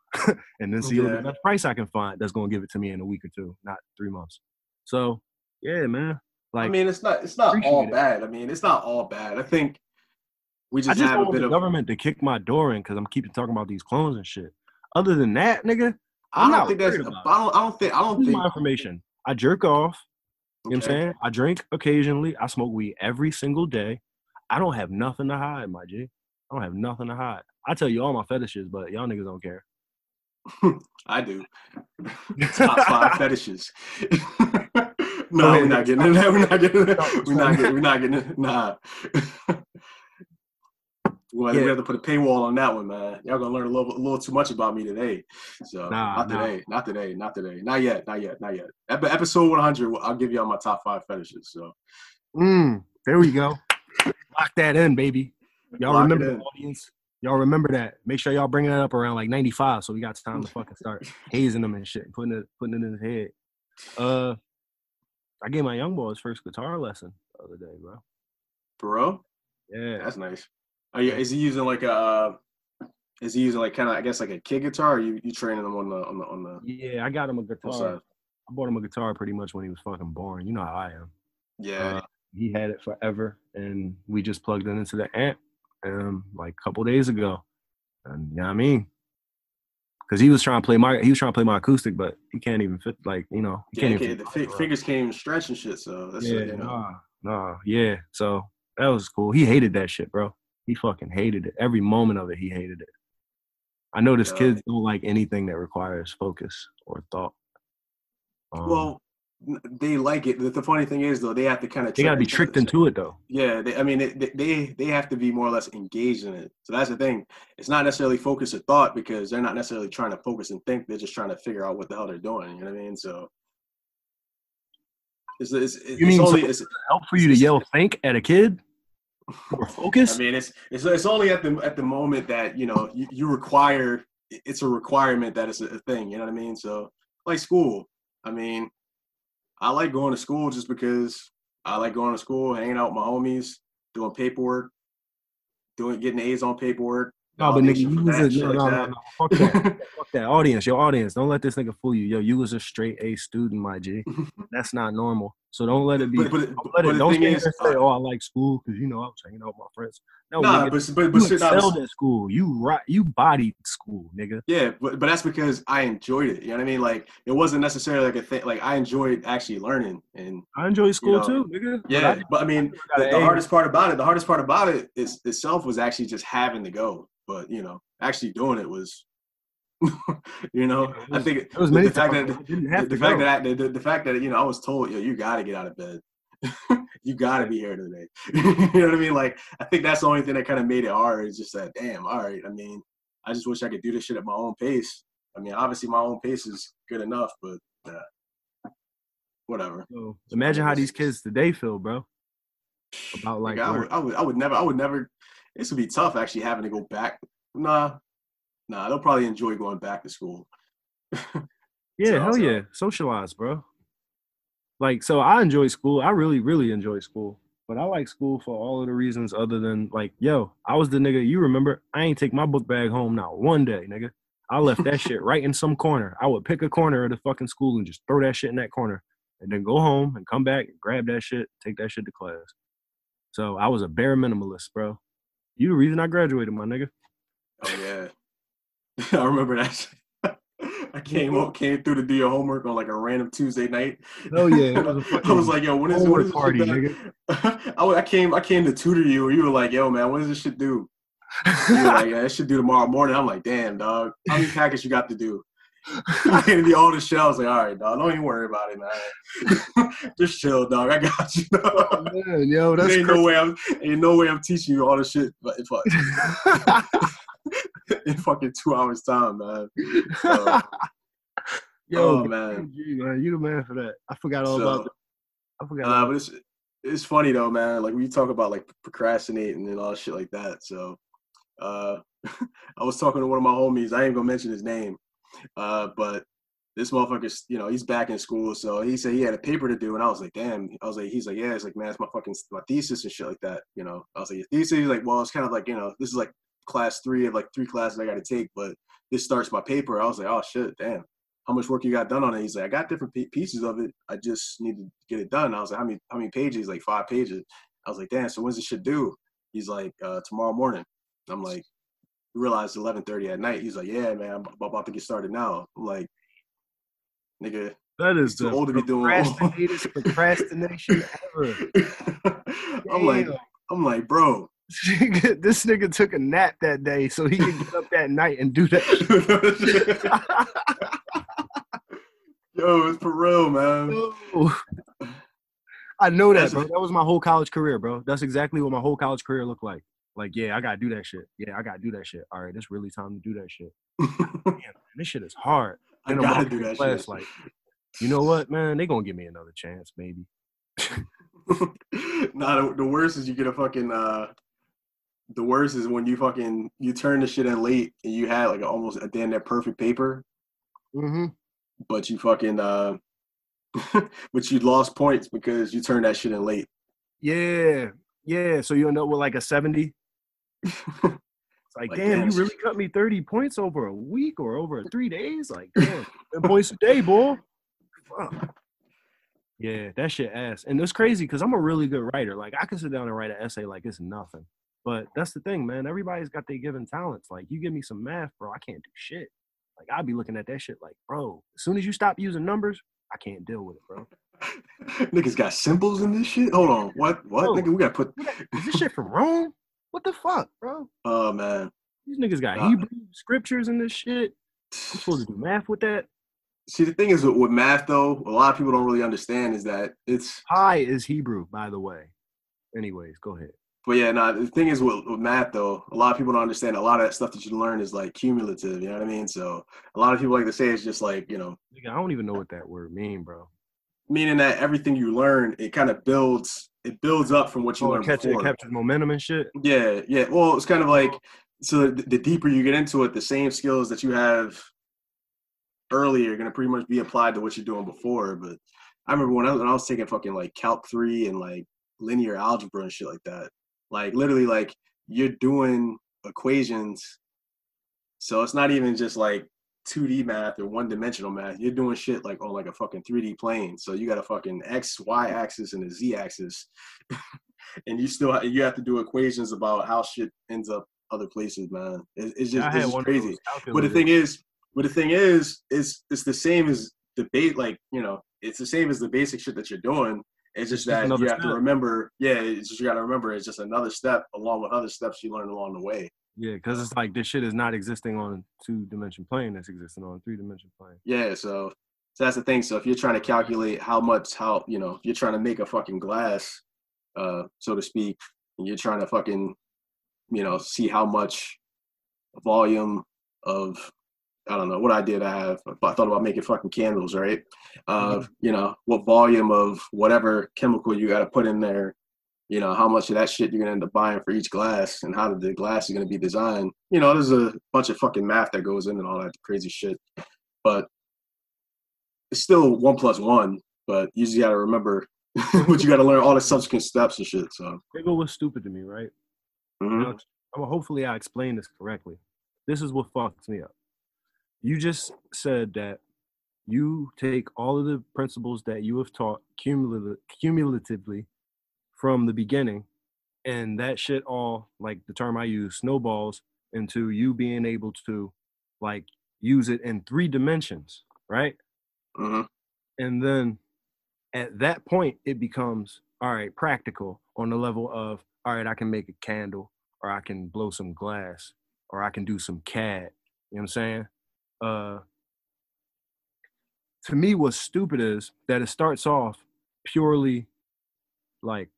and then see what the best price I can find that's going to give it to me in a week or two, not 3 months. So, yeah, man. Like, I mean, it's not all bad. I mean, it's not all bad. I think we just have a bit of government to kick my door in because I'm keeping talking about these clones and shit. Other than that, nigga, I don't think my information. I jerk off. You know what I'm saying? I drink occasionally. I smoke weed every single day. I don't have nothing to hide, my G. I don't have nothing to hide. I tell you all my fetishes, but y'all niggas don't care. I do. Top five fetishes. No, we're not getting in that. We're not getting in. Nah. Well, yeah. We have to put a paywall on that one, man. Y'all gonna learn a little too much about me today. So not today. Not yet. Episode 100. I'll give y'all my top five fetishes. So, there we go. Lock that in, baby. Y'all remember the audience. Y'all remember that. Make sure y'all bring that up around like 95, so we got time to fucking start hazing them and shit, and putting it in his head. I gave my young boy his first guitar lesson the other day, bro. Bro? Yeah. That's nice. Are you, is he using like kind of, I guess, like a kid guitar? Or you training him on the? Yeah, I got him a guitar. I bought him a guitar pretty much when he was fucking born. You know how I am. Yeah. He had it forever, and we just plugged it into the amp like a couple days ago. And you know what I mean? Because he was trying to play my acoustic, but he can't even fit. Like, you know, fingers can't even stretch and shit. So that's yeah. So that was cool. He hated that shit, bro. He fucking hated it. Every moment of it, he hated it. I noticed kids don't like anything that requires focus or thought. Well, they like it. The funny thing is, though, they have to kind of. They gotta be tricked into it, though. Yeah, they have to be more or less engaged in it. So that's the thing. It's not necessarily focus or thought because they're not necessarily trying to focus and think. They're just trying to figure out what the hell they're doing. You know what I mean? So. It's help for you to yell "think" at a kid? Or focus? I mean, it's only at the moment that you know you require. It's a requirement that it's a thing. You know what I mean? So like school. I mean. I like going to school just because I like going to school, hanging out with my homies, doing paperwork, getting A's on paperwork. No, but nigga, fuck that. Fuck that. Audience, your audience, don't let this nigga fool you. Yo, you was a straight A student, my G. That's not normal. So don't let it be. Don't say, oh, I like school because, you know, I was hanging out with my friends. No, but you excelled at school. You bodied school, nigga. Yeah, but that's because I enjoyed it. You know what I mean? Like, it wasn't necessarily like a thing. Like, I enjoyed actually learning. And I enjoyed school, you know, too, nigga. Yeah, but I mean, the hardest part about it is itself was actually just having to go. But, you know, actually doing it was... you know, yeah, I think it was the fact that you know I was told, yo, you got to get out of bed, you got to be here today. You know what I mean? Like, I think that's the only thing that kind of made it hard. Is just that, damn. All right, I mean, I just wish I could do this shit at my own pace. I mean, obviously, my own pace is good enough, but whatever. So, imagine how these kids today feel, bro. About like, I would never. This would be tough actually having to go back. Nah, they'll probably enjoy going back to school. Yeah. Socialize, bro. Like, so I enjoy school. I really, really enjoy school. But I like school for all of the reasons other than, like, yo, I was the nigga, you remember, I ain't take my book bag home not one day, nigga. I left that shit right in some corner. I would pick a corner of the fucking school and just throw that shit in that corner. And then go home and come back and grab that shit, take that shit to class. So I was a bare minimalist, bro. You the reason I graduated, my nigga. Oh, yeah. I remember that. I came through to do your homework on like a random Tuesday night. Oh yeah, I was like, yo, when is homework party, nigga? I came to tutor you, and you were like, yo, man, what does this shit do? You were like, yeah, it should do tomorrow morning. I'm like, damn, dog, how many packets you got to do? I gave me all the shit. I was like, all right, dog, don't even worry about it, man. Just chill, dog. I got you. Oh, man, yo, that's ain't no way I'm teaching you all this shit, but fuck. In fucking 2 hours time, man. Yo, man. You the man for that. I forgot all about that. But it's funny though, man. Like, we talk about like procrastinating and all shit like that. So I was talking to one of my homies. I ain't gonna mention his name. But this motherfucker, you know, he's back in school. So he said he had a paper to do. And I was like, damn. I was like, he's like, yeah. It's like, man, it's my thesis and shit like that. You know, I was like, your thesis? He's like, well, it's kind of like, you know, this is like class 3 of like 3 classes I got to take, but this starts my paper. I was like, oh shit, damn, how much work you got done on it? He's like, I got different pieces of it. I just need to get it done. I was like, how many pages? He's like, 5 pages. I was like, damn, so when's this shit due? He's like, tomorrow morning. I'm like, you realize 11:30 at night? He's like, yeah, man, I'm about to get started now. I'm like, nigga, that is the old to be doing procrastination ever. I'm like, bro, This nigga took a nap that day so he could get up that night and do that. Yo, it's for real, man. Oh. I know that, bro. That was my whole college career, bro. That's exactly what my whole college career looked like. Like, yeah, I got to do that shit. Yeah, I got to do that shit. All right, it's really time to do that shit. Man, this shit is hard. Then I got to do that class, shit. Like, you know what, man? They going to give me another chance, maybe. Nah, the worst is you get a fucking the worst is when you fucking you turn the shit in late and you had like almost a damn near perfect paper. Mm-hmm. But you fucking but you lost points because you turned that shit in late. Yeah. Yeah. So you end up with like a 70. It's like damn, you really cut me 30 points over a week or over 3 days? Like, damn, 10 points a day, boy. Fuck. Yeah, that shit ass. And it's crazy because I'm a really good writer. Like, I can sit down and write an essay like it's nothing. But that's the thing, man. Everybody's got their given talents. Like, you give me some math, bro, I can't do shit. Like, I'll be looking at that shit like, bro, as soon as you stop using numbers, I can't deal with it, bro. Niggas got symbols in this shit? Hold on. What? Bro, nigga, we got to put... Is this shit from Rome? What the fuck, bro? Oh, man. These niggas got Hebrew scriptures in this shit. I'm supposed to do math with that? See, the thing is with math, though, a lot of people don't really understand is that it's... Pi is Hebrew, by the way. Anyways, go ahead. But yeah, nah, the thing is with math, though, a lot of people don't understand. A lot of that stuff that you learn is, like, cumulative, you know what I mean? So a lot of people like to say it's just, like, you know... I don't even know what that word means, bro. Meaning that everything you learn, it kind of builds... It builds up from what you learned before. It captures momentum and shit? Yeah, yeah. Well, it's kind of like... So the deeper you get into it, the same skills that you have... earlier going to pretty much be applied to what you're doing before. But I remember when I was taking fucking like Calc 3 and like linear algebra and shit like that, like literally like you're doing equations. So it's not even just like 2D math or one dimensional math. You're doing shit like on like a fucking 3D plane. So you got a fucking X, Y axis and a Z axis. And you have to do equations about how shit ends up other places, man. It's just crazy. But the thing is, it's the same as debate, like, you know, it's the same as the basic shit that you're doing. It's just that you have to remember, it's just another step along with other steps you learn along the way. Yeah, because it's like this shit is not existing on two-dimension plane, that's existing on three-dimension plane. Yeah, so that's the thing. So if you're trying to calculate how you know, if you're trying to make a fucking glass, so to speak, and you're trying to fucking, you know, see how much volume of... I don't know what idea I have. I thought about making fucking candles, right? You know, what volume of whatever chemical you got to put in there, you know, how much of that shit you're going to end up buying for each glass and how the glass is going to be designed. You know, there's a bunch of fucking math that goes in and all that crazy shit. But it's still 1+1, but you just got to remember what you got to learn, all the subsequent steps and shit. So Gregor was stupid to me, right? Mm-hmm. You know, hopefully I explained this correctly. This is what fucks me up. You just said that you take all of the principles that you have taught cumulatively from the beginning, and that shit all, like the term I use, snowballs into you being able to, like, use it in three dimensions, right? Mm-hmm. And then at that point, it becomes, all right, practical on the level of, all right, I can make a candle, or I can blow some glass, or I can do some CAD. You know what I'm saying? To me, what's stupid is that it starts off purely like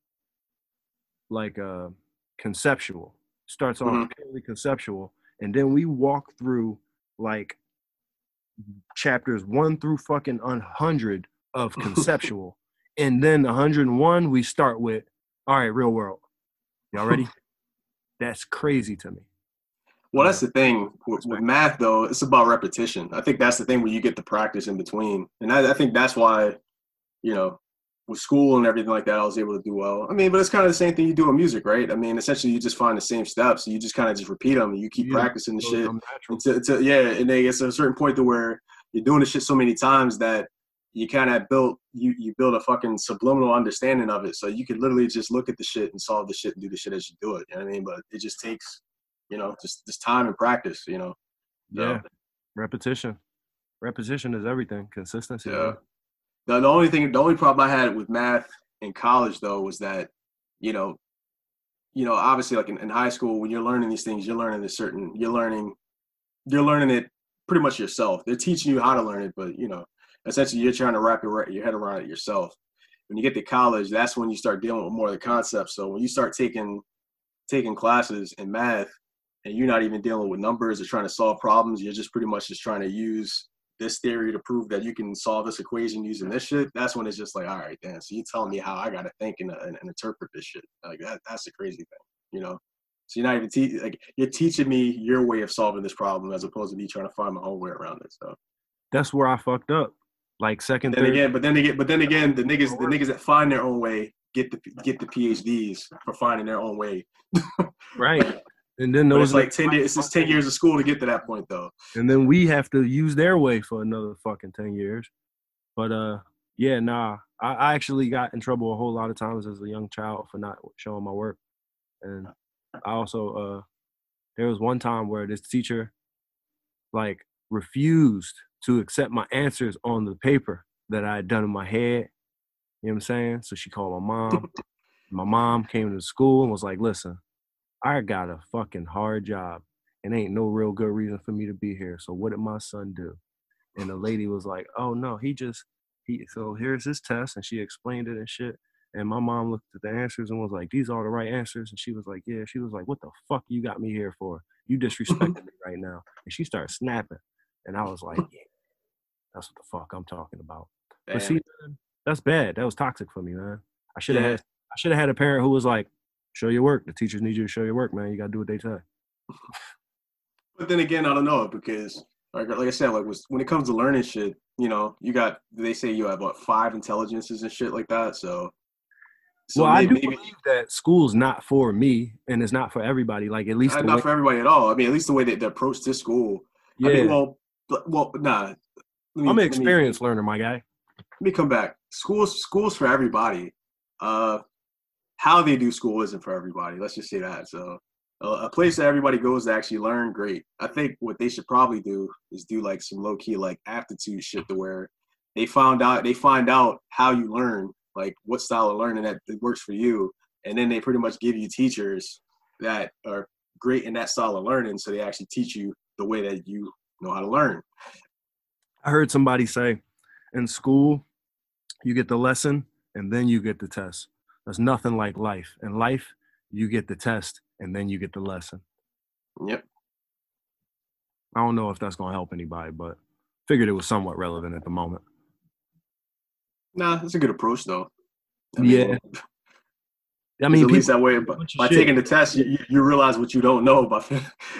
conceptual. Starts off purely conceptual, and then we walk through like chapters 1 through fucking 100 of conceptual, and then 101 we start with, all right, real world. Y'all ready? That's crazy to me. Well, that's the thing with math, though. It's about repetition. I think that's the thing where you get the practice in between. And I think that's why, you know, with school and everything like that, I was able to do well. I mean, but it's kind of the same thing you do with music, right? I mean, essentially, you just find the same steps. You just kind of just repeat them. And you keep practicing the shit. And then it's a certain point to where you're doing the shit so many times that you kind of build a fucking subliminal understanding of it. So you could literally just look at the shit and solve the shit and do the shit as you do it. You know what I mean? But it just takes... You know, just time and practice, you know. So, yeah. Repetition is everything. Consistency. Yeah. The only problem I had with math in college, though, was that, you know, you know, obviously like in high school, when you're learning these things, you're learning it pretty much yourself. They're teaching you how to learn it, but, you know, essentially you're trying to wrap your head around it yourself. When you get to college, that's when you start dealing with more of the concepts. So when you start taking classes in math and you're not even dealing with numbers or trying to solve problems, you're just pretty much just trying to use this theory to prove that you can solve this equation using this shit, that's when it's just like, all right, Dan, so you telling me how I got to think and interpret this shit. Like, that's the crazy thing, you know? So you're not even you're teaching me your way of solving this problem as opposed to me trying to find my own way around it. So that's where I fucked up. Like second, then third. But then again, the niggas that find their own way get the PhDs for finding their own way. Right. And then those, it's like 10 years. It's just 10 years of school to get to that point, though. And then we have to use their way for another fucking 10 years. But yeah, nah. I actually got in trouble a whole lot of times as a young child for not showing my work. And I also there was one time where this teacher like refused to accept my answers on the paper that I had done in my head. You know what I'm saying? So she called my mom. My mom came to school and was like, listen, I got a fucking hard job and ain't no real good reason for me to be here. So what did my son do? And the lady was like, oh no, so here's his test. And she explained it and shit. And my mom looked at the answers and was like, these are the right answers. And she was like, yeah. She was like, what the fuck you got me here for? You disrespecting me right now. And she started snapping. And I was like, yeah, that's what the fuck I'm talking about. Damn. But see, man, that's bad. That was toxic for me, man. I should have had a parent who was like, show your work. The teachers need you to show your work, man. You got to do what they tell you. But then again, I don't know, because like I said, like when it comes to learning shit, you know, they say you have, what, 5 intelligences and shit like that. So well, I do believe that school's not for me and it's not for everybody. Like, at least not for everybody at all. I mean, at least the way that they approach this school. Yeah. I mean, well, nah. I'm an experienced learner, my guy. Let me come back. School's for everybody. How they do school isn't for everybody. Let's just say that. So a place that everybody goes to actually learn, great. I think what they should probably do is do like some low key like aptitude shit to where they find out how you learn, like what style of learning that works for you, and then they pretty much give you teachers that are great in that style of learning, so they actually teach you the way that you know how to learn. I heard somebody say, in school, you get the lesson and then you get the test. There's nothing like life. In life, you get the test and then you get the lesson. Yep. I don't know if that's going to help anybody, but figured it was somewhat relevant at the moment. Nah, that's a good approach, though. Yeah. I mean, at least that way, by taking the test, you realize what you don't know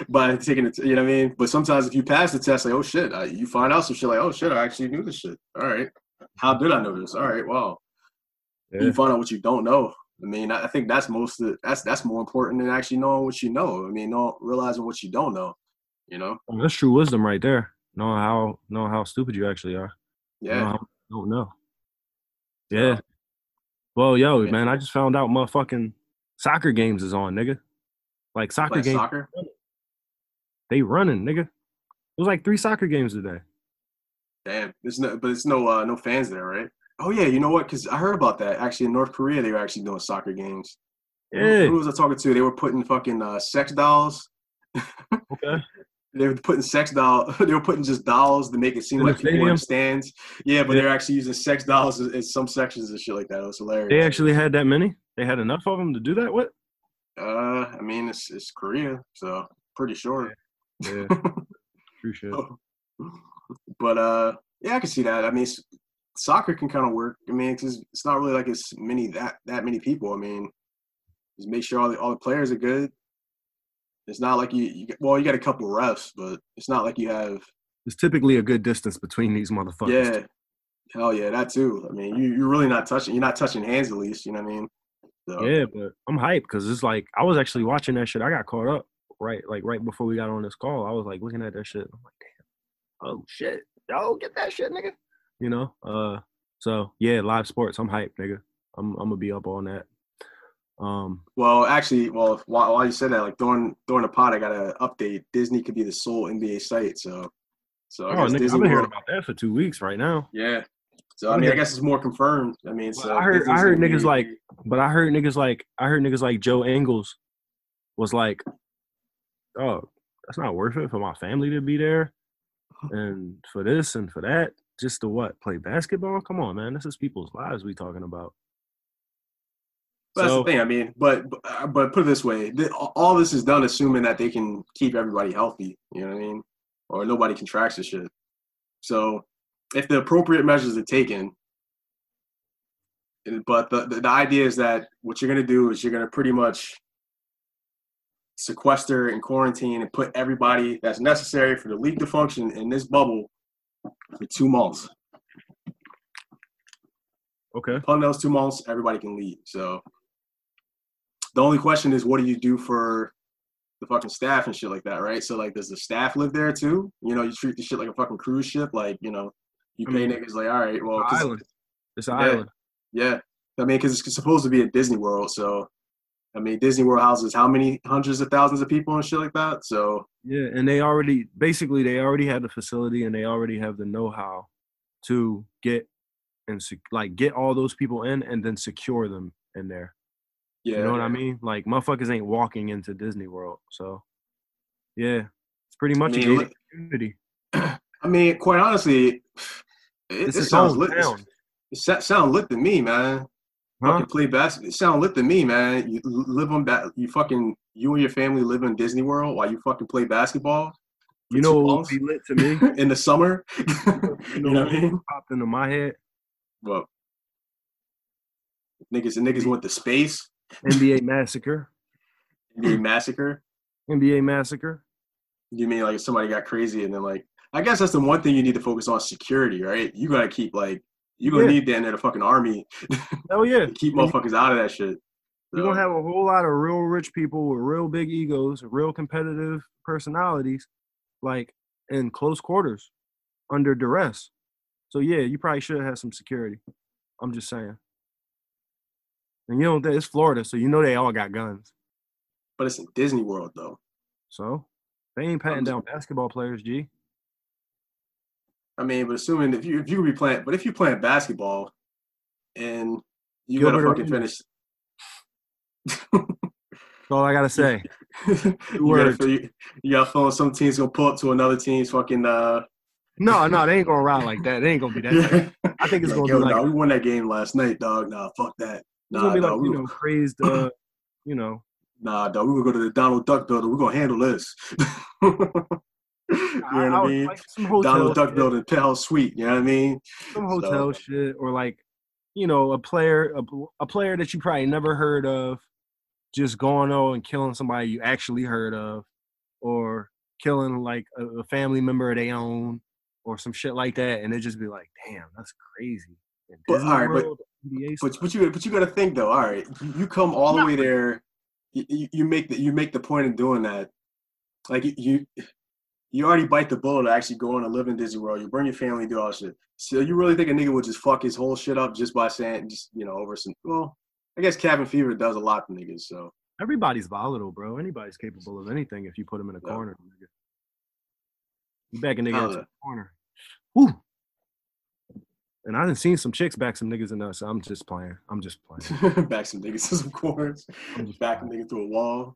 by taking it, you know what I mean? But sometimes if you pass the test, like, oh, shit, you find out some shit, like, oh, shit, I actually knew this shit. All right. How did I know this? All right, wow. Yeah. You find out what you don't know. I mean, I think that's more important than actually knowing what you know. I mean, realizing what you don't know, you know? I mean, that's true wisdom right there, knowing how stupid you actually are. Yeah. Knowing how you don't know. Yeah. Well, yo, man, I just found out motherfucking soccer games is on, nigga. Like soccer games. Soccer? They running, nigga. It was like 3 soccer games today. Damn, there's no fans there, right? Oh yeah, you know what? Because I heard about that actually in North Korea. They were actually doing soccer games. Yeah. Who was I talking to? They were putting fucking sex dolls. Okay. They were putting sex dolls. They were putting just dolls to make it seem like people in stands. Yeah, but they're actually using sex dolls in some sections and shit like that. It was hilarious. They actually had that many? They had enough of them to do that with? I mean, it's Korea, so pretty sure. Yeah. True shit. But, yeah, I can see that. I mean, soccer can kind of work. I mean, cause it's not really like it's that many people. I mean, just make sure all the players are good. It's not like you got a couple of refs, but it's not like you have. There's typically a good distance between these motherfuckers. Yeah. Hell yeah, that too. I mean, you're really not touching. You're not touching hands at least. You know what I mean? So. Yeah, but I'm hyped because it's like I was actually watching that shit. I got caught up right before we got on this call. I was like looking at that shit. I'm like, damn. Oh shit. Yo, get that shit, nigga. You know. So yeah, live sports. I'm hyped, nigga. I'm gonna be up on that. While you said that, like during the pod, I got an update. Disney could be the sole NBA site. So I guess Disney. I've been hearing about that for 2 weeks right now. Yeah. So I mean, I guess it's more confirmed. I mean, so I heard niggas like Joe Ingles was like, oh, that's not worth it for my family to be there and for this and for that, just to what? Play basketball? Come on, man. This is people's lives we talking about. But that's the thing. I mean, but put it this way, all this is done assuming that they can keep everybody healthy, you know what I mean? Or nobody contracts this shit. So if the appropriate measures are taken, but the idea is that what you're going to do is you're going to pretty much sequester and quarantine and put everybody that's necessary for the league to function in this bubble for 2 months. Okay. Upon those 2 months, everybody can leave. So the only question is, what do you do for the fucking staff and shit like that, right? So, like, does the staff live there too? You know, you treat the shit like a fucking cruise ship. Like, you know, you pay niggas like, all right, well. It's an island. Yeah. I mean, because it's supposed to be at Disney World. So, I mean, Disney World houses how many hundreds of thousands of people and shit like that? So. Yeah, and they already have the facility and they already have the know-how to get all those people in and then secure them in there. Yeah, you know what I mean? Like, motherfuckers ain't walking into Disney World. So, yeah, it's pretty much a gated community. I mean, quite honestly, it sounds lit. It sound lit to me, man. Huh? Fucking play basketball. It sound lit to me, man. You live on that. You and your family live in Disney World while you fucking play basketball. You know what would be lit to me in the summer? you know what I mean? Popped into my head. Well, niggas went to space. NBA Massacre. You mean like somebody got crazy and then like, I guess that's the one thing you need to focus on, security, right? You got to keep like, you're going to need damn near the fucking army. Oh, yeah. Keep motherfuckers out of that shit. So. You're going to have a whole lot of real rich people with real big egos, real competitive personalities, like in close quarters, under duress. So, yeah, you probably should have some security. I'm just saying. And you don't think it's Florida, so you know they all got guns. But it's in Disney World, though. So? They ain't patting down basketball players, G. I mean, but assuming if you could be playing, but if you're playing basketball and you gotta fucking finish. That's all I gotta say. You gotta feel some team's gonna pull up to another team's fucking. No, they ain't gonna ride like that. They ain't gonna be that. Yeah. I think it's gonna be like, we won that game last night, dog. Nah, fuck that. Nah, gonna be like, you know, crazed. You know. Nah, dog. We're gonna go to the Donald Duck building. We're gonna handle this. You know what I mean? Like Donald Duck building, penthouse suite. You know what I mean? Some hotel shit, or like, you know, a player that you probably never heard of, just going on and killing somebody you actually heard of, or killing like a family member of their own, or some shit like that, and it just be like, damn, that's crazy. But all right, but you gotta think though. All right, you come all the way there. You make the point of doing that. Like you already bite the bullet to actually go on and live in Disney World. You bring your family, do all that shit. So you really think a nigga would just fuck his whole shit up just by saying, just, you know, over some? Well, I guess cabin fever does a lot to niggas. So everybody's volatile, bro. Anybody's capable of anything if you put them in a corner, nigga. You back a nigga in the corner. Woo. And I done seen some chicks back some niggas in us. So I'm just playing. Back some niggas in some corners. Back a nigga through a wall.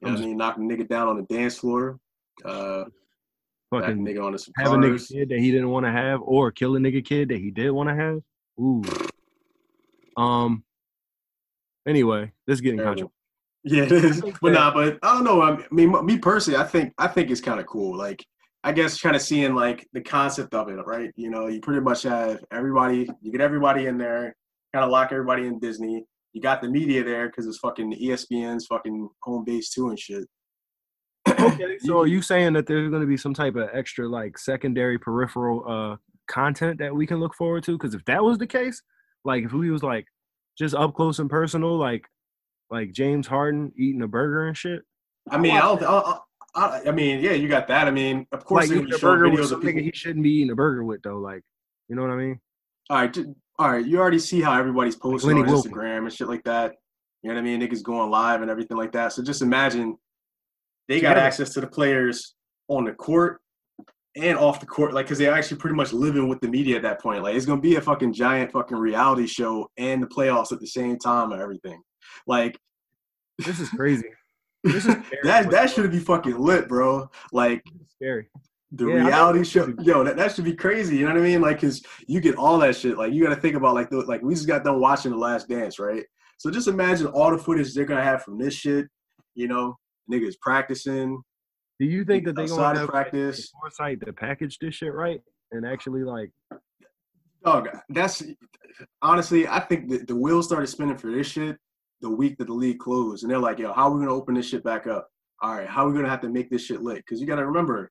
You know what I mean? Knock a nigga down on the dance floor. Fucking nigga on some have cars. A nigga kid that he didn't want to have, or kill a nigga kid that he did want to have. Ooh. Anyway, this is getting controversial. Yeah, it is. But I don't know. I mean, me personally, I think it's kind of cool. Like, I guess kind of seeing like the concept of it, right? You know, you pretty much have everybody. You get everybody in there. Kind of lock everybody in Disney. You got the media there because it's fucking ESPN's fucking home base too and shit. Okay, so are you saying that there's going to be some type of extra, like, secondary peripheral content that we can look forward to? Because if that was the case, like, if we was, like, just up close and personal, like James Harden eating a burger and shit. I mean, I mean, yeah, you got that. I mean, of course, like, you show videos of people he shouldn't be eating a burger with, though. Like, you know what I mean? All right. You already see how everybody's posting like on Instagram and shit like that. You know what I mean? Niggas going live and everything like that. So just imagine they got access to the players on the court and off the court, like, because they're actually pretty much living with the media at that point. Like, it's gonna be a fucking giant fucking reality show and the playoffs at the same time and everything. Like, this is crazy. This is that should be fucking lit, bro. Like, scary. The reality show, yo, that should be crazy. You know what I mean? Like, cause you get all that shit. Like, you got to think about like we just got done watching The Last Dance, right? So just imagine all the footage they're gonna have from this shit. You know, niggas practicing. Do you think that they're gonna have practice foresight to package this shit right and actually like? Dog, that's honestly, I think the wheels started spinning for this shit the week that the league closed, and they're like, yo, how are we gonna open this shit back up? All right, how are we gonna have to make this shit lit? Because you gotta remember,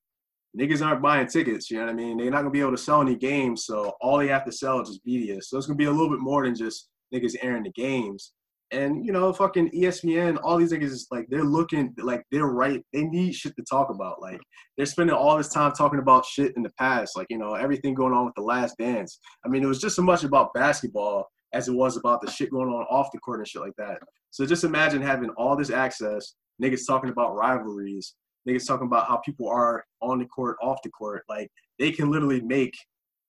niggas aren't buying tickets. You know what I mean? They're not gonna be able to sell any games, so all they have to sell is just BDS. So it's gonna be a little bit more than just niggas airing the games. And you know, fucking ESPN, all these niggas, like they're looking, like they're right. They need shit to talk about. Like they're spending all this time talking about shit in the past, like you know, everything going on with The Last Dance. I mean, it was just so much about basketball as it was about the shit going on off the court and shit like that. So just imagine having all this access, niggas talking about rivalries, niggas talking about how people are on the court, off the court. Like they can literally make,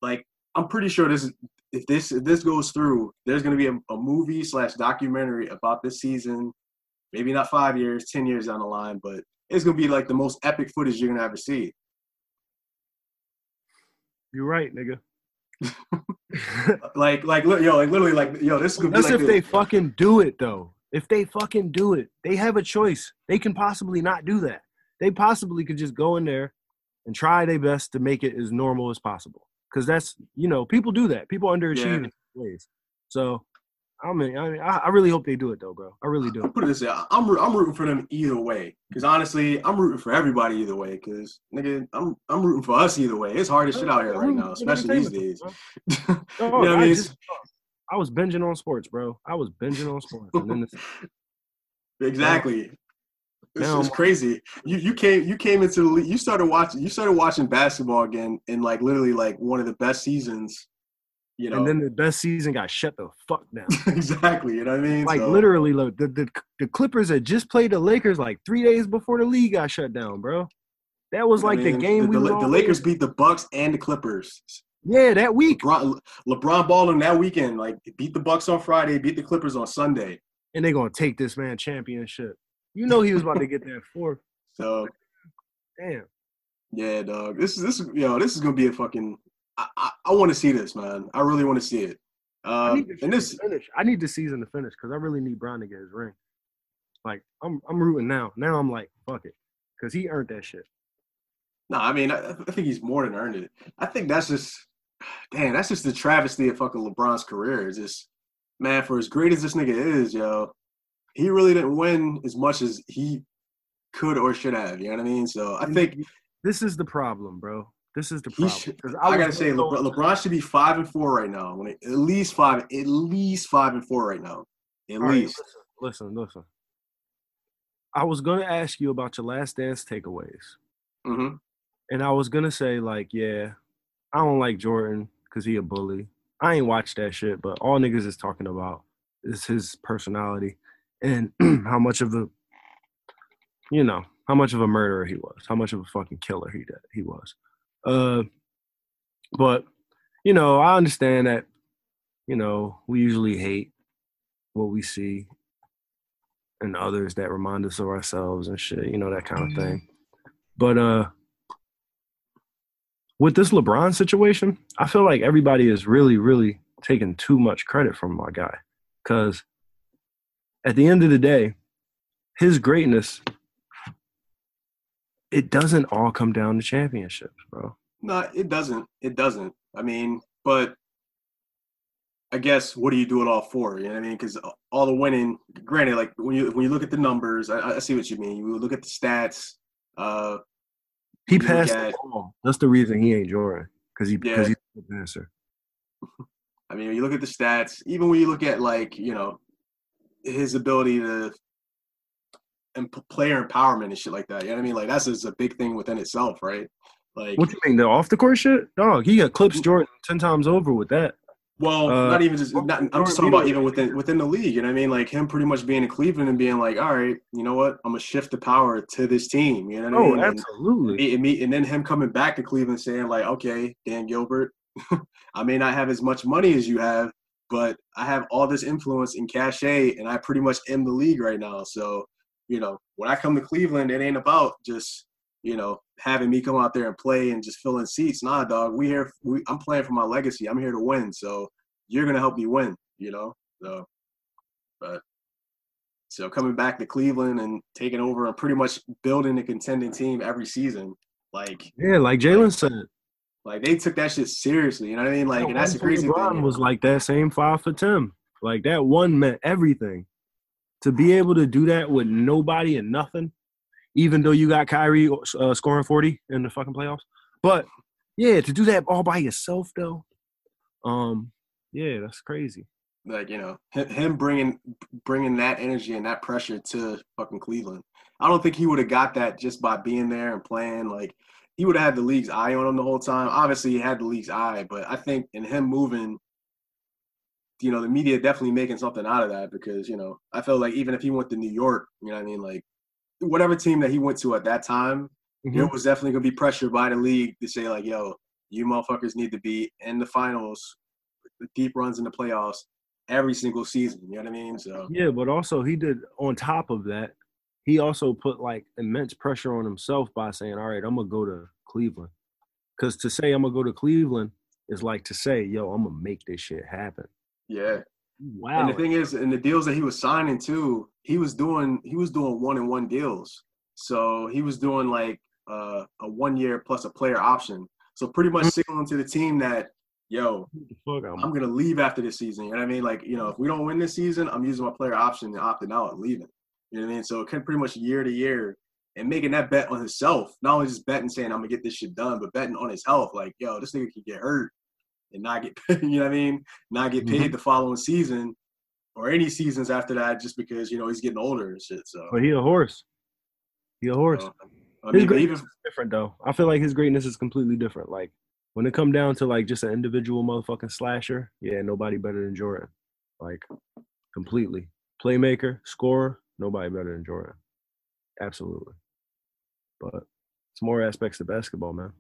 like I'm pretty sure this is. If this goes through, there's going to be a movie/documentary about this season, maybe not 5 years, 10 years down the line, but it's going to be like the most epic footage you're going to ever see. You're right, nigga. like, this could be like that's if they fucking do it, though. If they fucking do it, they have a choice. They can possibly not do that. They possibly could just go in there and try their best to make it as normal as possible. Because that's, you know, people do that. People underachieve in ways. So, I mean, I really hope they do it, though, bro. I really do. I'll put it this way. I'm rooting for them either way. Because, honestly, I'm rooting for everybody either way. Because, nigga, I'm rooting for us either way. It's hard as shit out here right now, especially these days. You know what I mean? I was binging on sports, bro. And then exactly. It's crazy. You came into the league. You started watching basketball again in like literally like one of the best seasons, you know. And then the best season got shut the fuck down. Exactly, you know what I mean? Like literally, look, the Clippers had just played the Lakers like 3 days before the league got shut down, bro. That was like the game the Lakers beat the Bucks and the Clippers. Yeah, that week. LeBron balled them that weekend. Like beat the Bucks on Friday, beat the Clippers on Sunday. And they're gonna take this man championship. You know he was about to get that fourth. So, damn. Yeah, dog. This is gonna be a fucking. I want to see this, man. I really want to see it. I need the season to finish because I really need Bron to get his ring. Like I'm rooting now. Now I'm like, fuck it, because he earned that shit. No, I mean I think he's more than earned it. I think that's just, damn, that's just the travesty of fucking LeBron's career. It's just, man, for as great as this nigga is, yo. He really didn't win as much as he could or should have. You know what I mean? So I think this is the problem, bro. This is the problem. I gotta say, LeBron should be 5-4 right now. At least 5-4 right now. At least. Listen. I was gonna ask you about your Last Dance takeaways, mm-hmm. And I was gonna say like, yeah, I don't like Jordan because he a bully. I ain't watched that shit, but all niggas is talking about is his personality. And how much of a murderer he was, how much of a fucking killer he was. But, you know, I understand that, you know, we usually hate what we see and others that remind us of ourselves and shit, you know, that kind of thing. But with this LeBron situation, I feel like everybody is really, really taking too much credit from my guy because at the end of the day, his greatness, it doesn't all come down to championships, bro. No, it doesn't. I mean, but I guess what do you do it all for? You know what I mean? Because all the winning, granted, like when you look at the numbers, I see what you mean. You look at the stats. He passed the ball. That's the reason he ain't Jordan, because he's a good dancer. I mean, when you look at the stats, even when you look at like, you know, his ability to and player empowerment and shit like that. You know what I mean? Like that's just a big thing within itself, right? Like what do you mean? The off the court shit? Dog, he eclipsed Jordan 10 times over with that. Well, not even just not, I'm just talking about even within the league. You know what I mean? Like him pretty much being in Cleveland and being like, all right, you know what? I'm gonna shift the power to this team. You know what I mean? Oh, absolutely. And then him coming back to Cleveland saying like, okay, Dan Gilbert, I may not have as much money as you have, but I have all this influence and cachet, and I pretty much am the league right now. So, you know, when I come to Cleveland, it ain't about just, you know, having me come out there and play and just filling seats. Nah, dog, I'm playing for my legacy. I'm here to win. So you're going to help me win, you know? So coming back to Cleveland and taking over and pretty much building a contending team every season. Like Jalen said. Like, they took that shit seriously, you know what I mean? Like, and that's the crazy thing. LeBron was like that same 5 for 10. Like, that one meant everything. To be able to do that with nobody and nothing, even though you got Kyrie scoring 40 in the fucking playoffs. But, yeah, to do that all by yourself, though, yeah, that's crazy. Like, you know, him bringing that energy and that pressure to fucking Cleveland. I don't think he would have got that just by being there and playing, like – he would have had the league's eye on him the whole time. Obviously, he had the league's eye, but I think in him moving, you know, the media definitely making something out of that because, you know, I felt like even if he went to New York, you know what I mean? Like, whatever team that he went to at that time, mm-hmm. There was definitely going to be pressure by the league to say, like, yo, you motherfuckers need to be in the finals, deep runs in the playoffs every single season. You know what I mean? So yeah, but also he did on top of that. He also put, like, immense pressure on himself by saying, all right, I'm going to go to Cleveland. Because to say I'm going to go to Cleveland is like to say, yo, I'm going to make this shit happen. Yeah. Wow. And the thing is, and the deals that he was signing, too, he was doing one-on-one deals. So he was doing, like, a 1 year plus a player option. So pretty much signaling to the team that, yo, I'm going to leave after this season. You know what I mean? Like, you know, if we don't win this season, I'm using my player option and opting out and leaving. You know what I mean? So it can pretty much year to year and making that bet on himself, not only just betting saying I'm going to get this shit done, but betting on his health. Like, yo, this nigga could get hurt and not get paid, you know what I mean? Not get paid the following season or any seasons after that just because, you know, he's getting older and shit. So. But he a horse. I mean, his greatness is different, though. I feel like his greatness is completely different. Like, when it come down to, like, just an individual motherfucking slasher, yeah, nobody better than Jordan. Like, completely. Playmaker, scorer. Nobody better than Jordan. Absolutely. But it's more aspects to basketball, man.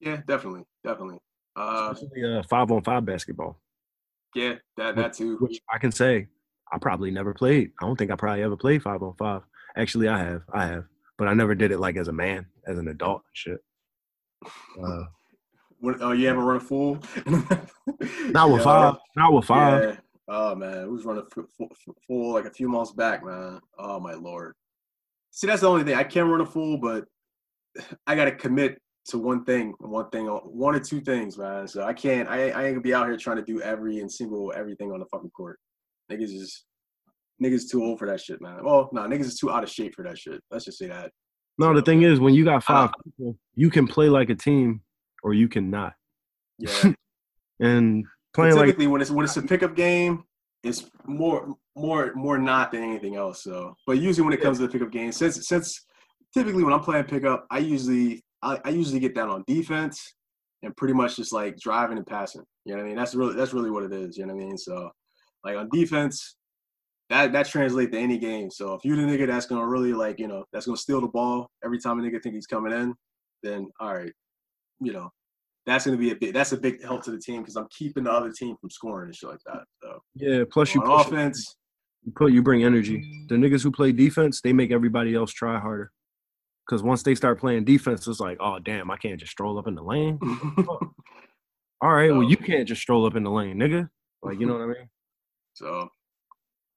Yeah, definitely. Especially 5-on-5 basketball. Yeah, that too. Which I can say I probably never played. I don't think I probably ever played 5-on-5. Actually, I have. But I never did it, like, as a man, as an adult and shit. You ever run a full? Not with five. Yeah. Oh, man, it was running full like a few months back, man. Oh, my Lord. See, that's the only thing. I can run a full, but I got to commit to one or two things, man. So I can't – I ain't going to be out here trying to do everything on the fucking court. Niggas too old for that shit, man. Well, no, niggas is too out of shape for that shit. Let's just say that. No, the thing is, when you got five people, you can play like a team or you cannot. Yeah. And – typically, like, when it's a pickup game, it's more not than anything else. So, but usually when it comes to the pickup game, since typically when I'm playing pickup, I usually get down on defense and pretty much just like driving and passing. You know what I mean? That's really what it is. You know what I mean? So, like on defense, that translates to any game. So if you're the nigga that's gonna really like that's gonna steal the ball every time a nigga think he's coming in, then all right, you know. That's going to be a big help to the team because I'm keeping the other team from scoring and shit like that. So yeah, plus you on offense. You bring energy. The niggas who play defense, they make everybody else try harder. Because once they start playing defense, it's like, oh, damn, I can't just stroll up in the lane. All right, well, you can't just stroll up in the lane, nigga. Like, you know what I mean? So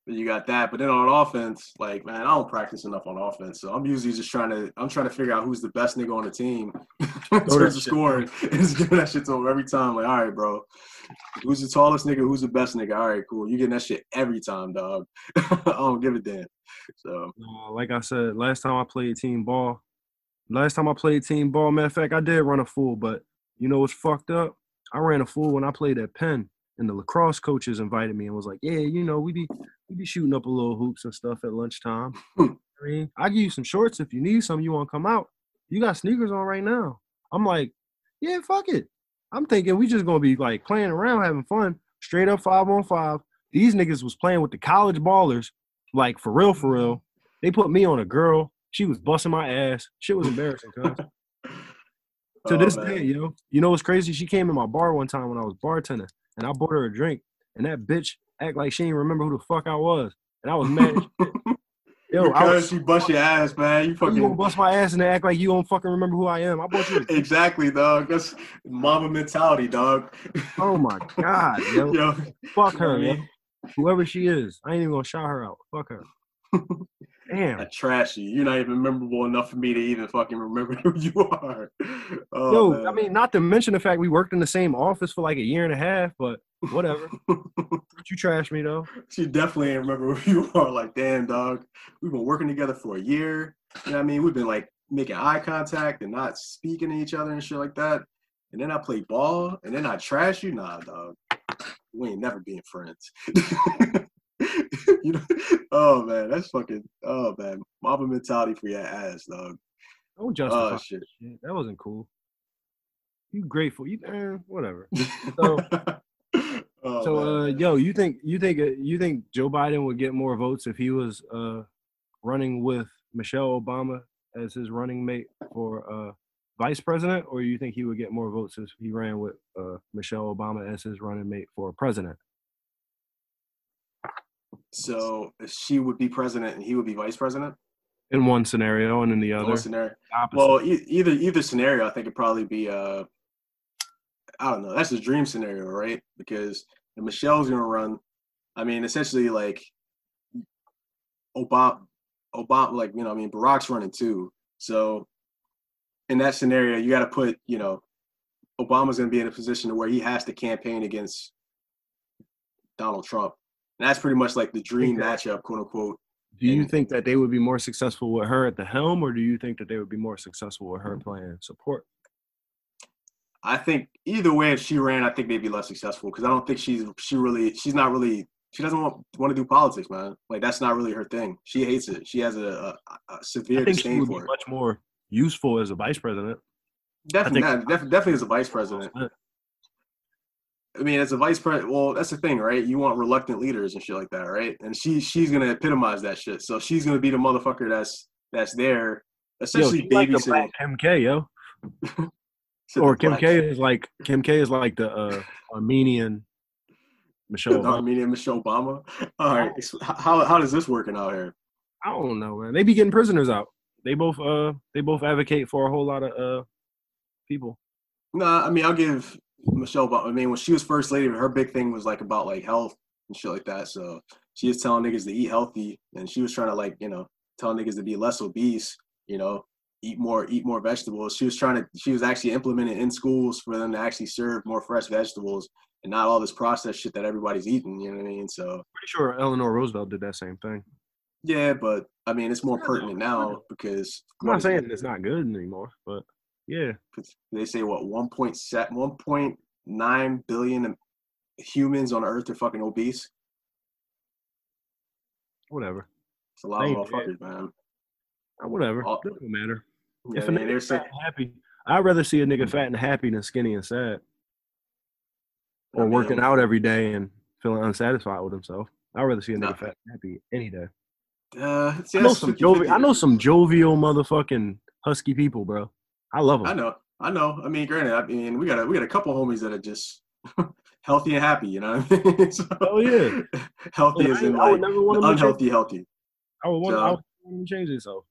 you got that. But then on offense, like, man, I don't practice enough on offense. So I'm usually just trying to figure out who's the best nigga on the team in terms of scoring. And just giving that shit to him every time. Like, all right, bro. Who's the tallest nigga? Who's the best nigga? All right, cool. You getting that shit every time, dog. I don't give a damn. So like I said, last time I played team ball, matter of fact, I did run a full, but you know what's fucked up? I ran a full when I played at Penn. And the lacrosse coaches invited me and was like, yeah, you know, we be shooting up a little hoops and stuff at lunchtime. I mean, I give you some shorts if you need some. You want to come out? You got sneakers on right now. I'm like, yeah, fuck it. I'm thinking we just going to be, like, playing around, having fun, straight up 5-on-5. These niggas was playing with the college ballers, like, for real. They put me on a girl. She was busting my ass. Shit was embarrassing, cuz. To this day, yo. You know what's crazy? She came in my bar one time when I was bartending. And I bought her a drink, and that bitch act like she didn't remember who the fuck I was. And I was mad. Yo, because you bust your ass, man. You fucking you gonna bust my ass and act like you don't fucking remember who I am. I bought you. Exactly, dog. That's mama mentality, dog. Oh my god, yo. Yo. Fuck her, man. Whoever she is, I ain't even gonna shout her out. Fuck her. Damn. That trashy. You're not even memorable enough for me to even fucking remember who you are. Oh, yo, man. I mean, not to mention the fact we worked in the same office for like a year and a half, but whatever. You trash me, though. She definitely ain't remember who you are. Like, damn, dog. We've been working together for a year. You know what I mean? We've been, like, making eye contact and not speaking to each other and shit like that. And then I play ball, and then I trash you? Nah, dog. We ain't never being friends. You know? Oh, man. That's fucking – oh, man. Mama mentality for your ass, dog. Don't justify shit. That wasn't cool. You grateful. You whatever. So – yo, you think Joe Biden would get more votes if he was running with Michelle Obama as his running mate for vice president, or you think he would get more votes if he ran with Michelle Obama as his running mate for president? So she would be president and he would be vice president in one scenario, and in the other scenario. Well, either scenario, I think it'd probably be I don't know. That's the dream scenario, right? Because if Michelle's gonna run, I mean, essentially, like Obama, like, you know, I mean, Barack's running too. So in that scenario, you got to put, you know, Obama's gonna be in a position to where he has to campaign against Donald Trump, and that's pretty much like the dream matchup, quote unquote. Do you think that they would be more successful with her at the helm, or do you think that they would be more successful with her playing support? I think either way, if she ran, I think they'd be less successful, because I don't think she doesn't want to do politics, man. Like, that's not really her thing. She hates it. She has a severe disdain for it. I think she would be much more useful as a vice president. Definitely as a vice president. I mean, as a vice president, well, that's the thing, right? You want reluctant leaders and shit like that, right? And she's gonna epitomize that shit. So she's gonna be the motherfucker that's there, essentially babysitting. MK, yo. Or Kim K is like the Armenian Michelle Obama. Armenian Michelle Obama. All right, how does this working out here? I don't know, man. They be getting prisoners out. They both advocate for a whole lot of people. Nah, I mean, I'll give Michelle Obama. I mean, when she was first lady, her big thing was like about like health and shit like that. So she was telling niggas to eat healthy, and she was trying to, like, you know, tell niggas to be less obese, you know. Eat more vegetables. She was actually implementing in schools for them to actually serve more fresh vegetables and not all this processed shit that everybody's eating. You know what I mean? So pretty sure Eleanor Roosevelt did that same thing. Yeah, but I mean, it's more pertinent now because I'm not saying it's not good anymore, but yeah, they say what 1.9 billion humans on Earth are fucking obese. Whatever. It's a lot of motherfuckers, man. Whatever. It doesn't matter. Yeah, if a nigga fat and happy, I'd rather see a nigga fat and happy than skinny and sad. Or working out every day and feeling unsatisfied with himself. I'd rather see a nigga fat and happy any day. I know some jovial motherfucking husky people, bro. I love them. I know. I mean, granted, we got a couple homies that are just healthy and happy, you know what I mean? So, oh, yeah. Healthy is in like unhealthy, healthy. I would want to change itself.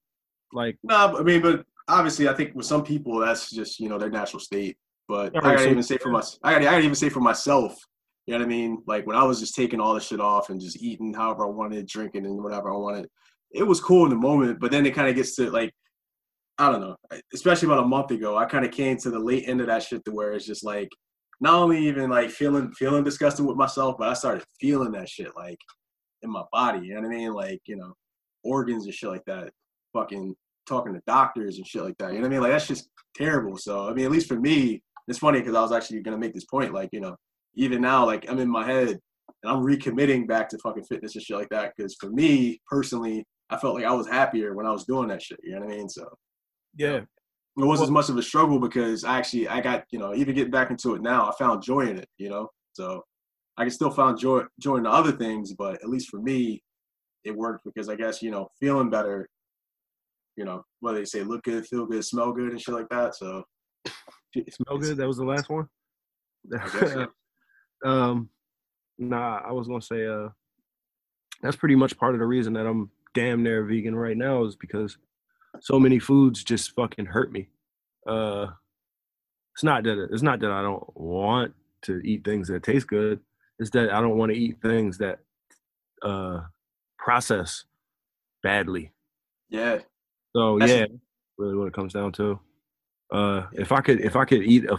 Like, no, I mean, but obviously, I think with some people, that's just, you know, their natural state. But I gotta even say for myself, you know what I mean? Like, when I was just taking all this shit off and just eating however I wanted, drinking and whatever I wanted, it was cool in the moment. But then it kind of gets to, like, I don't know, especially about a month ago, I kind of came to the late end of that shit to where it's just like, not only even like feeling disgusted with myself, but I started feeling that shit like in my body. You know what I mean? Like, you know, organs and shit like that. Fucking talking to doctors and shit like that. You know what I mean? Like, that's just terrible. So, I mean, at least for me, it's funny because I was actually going to make this point. Like, you know, even now, like, I'm in my head and I'm recommitting back to fucking fitness and shit like that. Because for me, personally, I felt like I was happier when I was doing that shit. You know what I mean? So, yeah. You know, it wasn't as much of a struggle because I got, you know, even getting back into it now, I found joy in it, you know? So, I can still find joy in the other things, but at least for me, it worked because I guess, you know, feeling better, you know, whether they say look good, feel good, smell good, and shit like that. So, smell good. That was the last one. Nah, I was gonna say that's pretty much part of the reason that I'm damn near vegan right now is because so many foods just fucking hurt me. It's not that I don't want to eat things that taste good. It's that I don't want to eat things that process badly. Yeah. So that's really what it comes down to. If I could eat a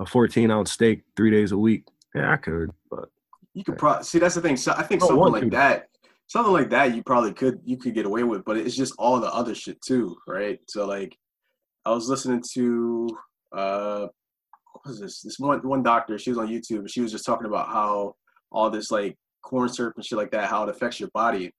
14-ounce steak 3 days a week, yeah, I could. But you could probably see that's the thing. So I think something like that, you probably could get away with, but it's just all the other shit too, right? So like, I was listening to what was this? This one doctor. She was on YouTube, and she was just talking about how all this like corn syrup and shit like that, how it affects your body,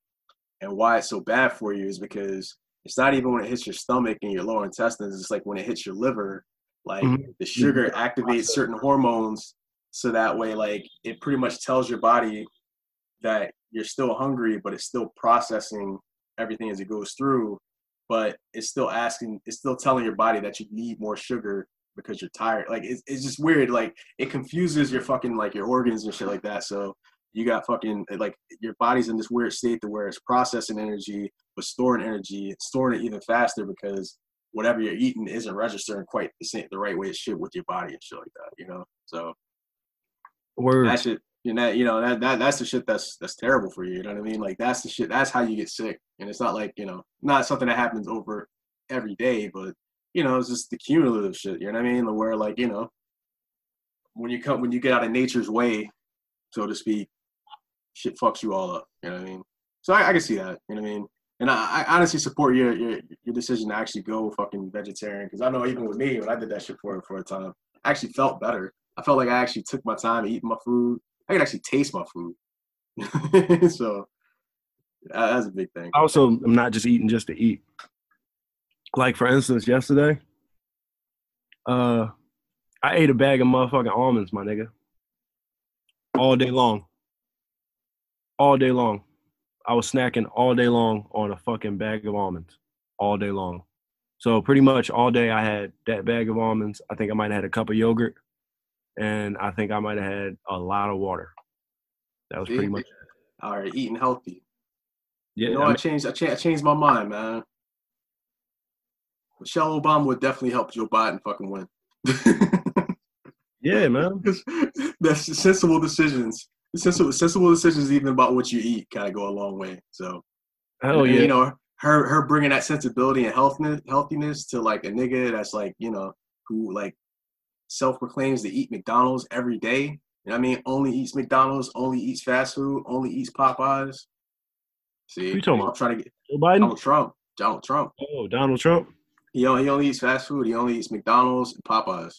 and why it's so bad for you is because it's not even when it hits your stomach and your lower intestines. It's like when it hits your liver, like the sugar activates certain hormones. So that way, like it pretty much tells your body that you're still hungry, but it's still processing everything as it goes through. But it's still telling your body that you need more sugar because you're tired. Like it's just weird. Like it confuses your fucking like your organs and shit like that. So you got fucking like your body's in this weird state to where it's processing energy, but storing energy, storing it even faster because whatever you're eating isn't registering quite the right way it should with your body and shit like that, you know? So that shit, that's the shit that's terrible for you. You know what I mean? Like that's the shit, that's how you get sick. And it's not like, not something that happens over every day, but it's just the cumulative shit. You know what I mean? Where like, when you get out of nature's way, so to speak, shit fucks you all up. You know what I mean? So I can see that. You know what I mean? And I honestly support your decision to actually go fucking vegetarian, because I know even with me, when I did that shit for a time, I actually felt better. I felt like I actually took my time eating my food. I could actually taste my food. So that's a big thing. I also am not just eating just to eat. Like, for instance, yesterday, I ate a bag of motherfucking almonds, my nigga. All day long. I was snacking all day long on a fucking bag of almonds. All day long. So pretty much all day I had that bag of almonds. I think I might have had a cup of yogurt. And I think I might have had a lot of water. That was pretty much it. All right, eating healthy. Yeah, I changed my mind, man. Michelle Obama would definitely help Joe Biden fucking win. Yeah, man. That's sensible decisions. Sensible decisions, even about what you eat, kind of go a long way. So, hell yeah. Her bringing that sensibility and healthiness to like a nigga that's like who like self-proclaims to eat McDonald's every day. You know what I mean? Only eats McDonald's, only eats fast food, only eats Popeyes. See, you talking about? I'm trying to get Joe Biden? Donald Trump. Oh, Donald Trump. He only eats fast food. He only eats McDonald's and Popeyes.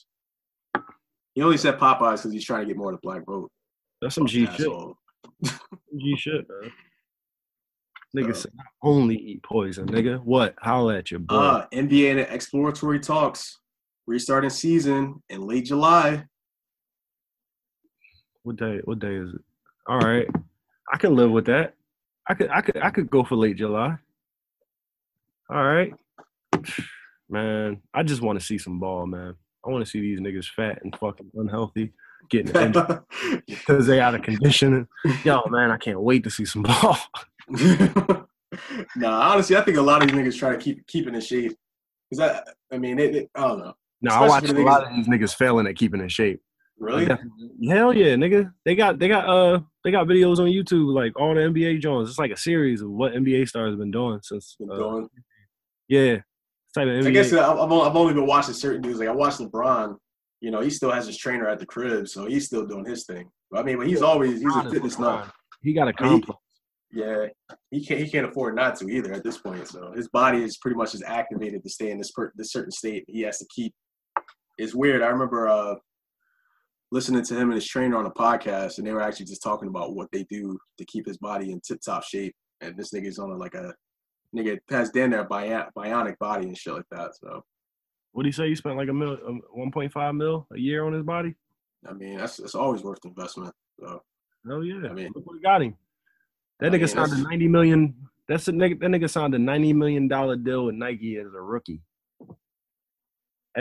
He only said Popeyes because he's trying to get more of the black vote. That's some G shit. G shit, bro. Nigga said, I only eat poison, nigga. What? Holla at your boy. NBA and exploratory talks. Restarting season in late July. What day is it? All right. I can live with that. I could go for late July. All right. Man, I just want to see some ball, man. I want to see these niggas fat and fucking unhealthy getting injured because they out of conditioning. Yo, man, I can't wait to see some ball. Nah, honestly, I think a lot of these niggas try to keep it in shape. Because I don't know. No, especially I watched a lot of these niggas failing at keeping in shape. Really? Like, hell yeah, nigga. They got videos on YouTube like all the NBA joints. It's like a series of what NBA stars have been doing since. Yeah. Type of NBA. I guess I've only been watching certain dudes. Like I watched LeBron. He still has his trainer at the crib, so he's still doing his thing. But he's a fitness nut. He got a complex. Yeah, he can't afford not to either at this point. So his body is pretty much just activated to stay in this certain state. He has to keep. It's weird. I remember listening to him and his trainer on a podcast, and they were actually just talking about what they do to keep his body in tip top shape. And this nigga's on nigga has damn near a bionic body and shit like that. So, what do you say? You spent like $1.5 million a year on his body. That's always worth the investment. So, hell yeah. Look what got him. That nigga signed a $90 million. That nigga signed a $90 million deal with Nike as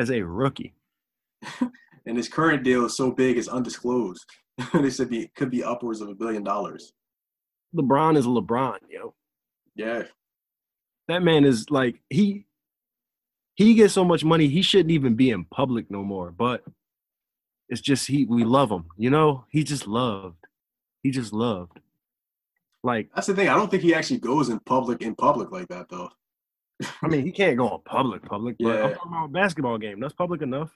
a rookie. And his current deal is so big it's undisclosed. They said it could be upwards of $1 billion. LeBron is LeBron, yo. Yeah. That man is like, he gets so much money, he shouldn't even be in public no more. But it's just we love him, you know? He just loved. Like, that's the thing. I don't think he actually goes in public like that, though. I mean, he can't go in public. Yeah. But I'm talking about a basketball game. That's public enough.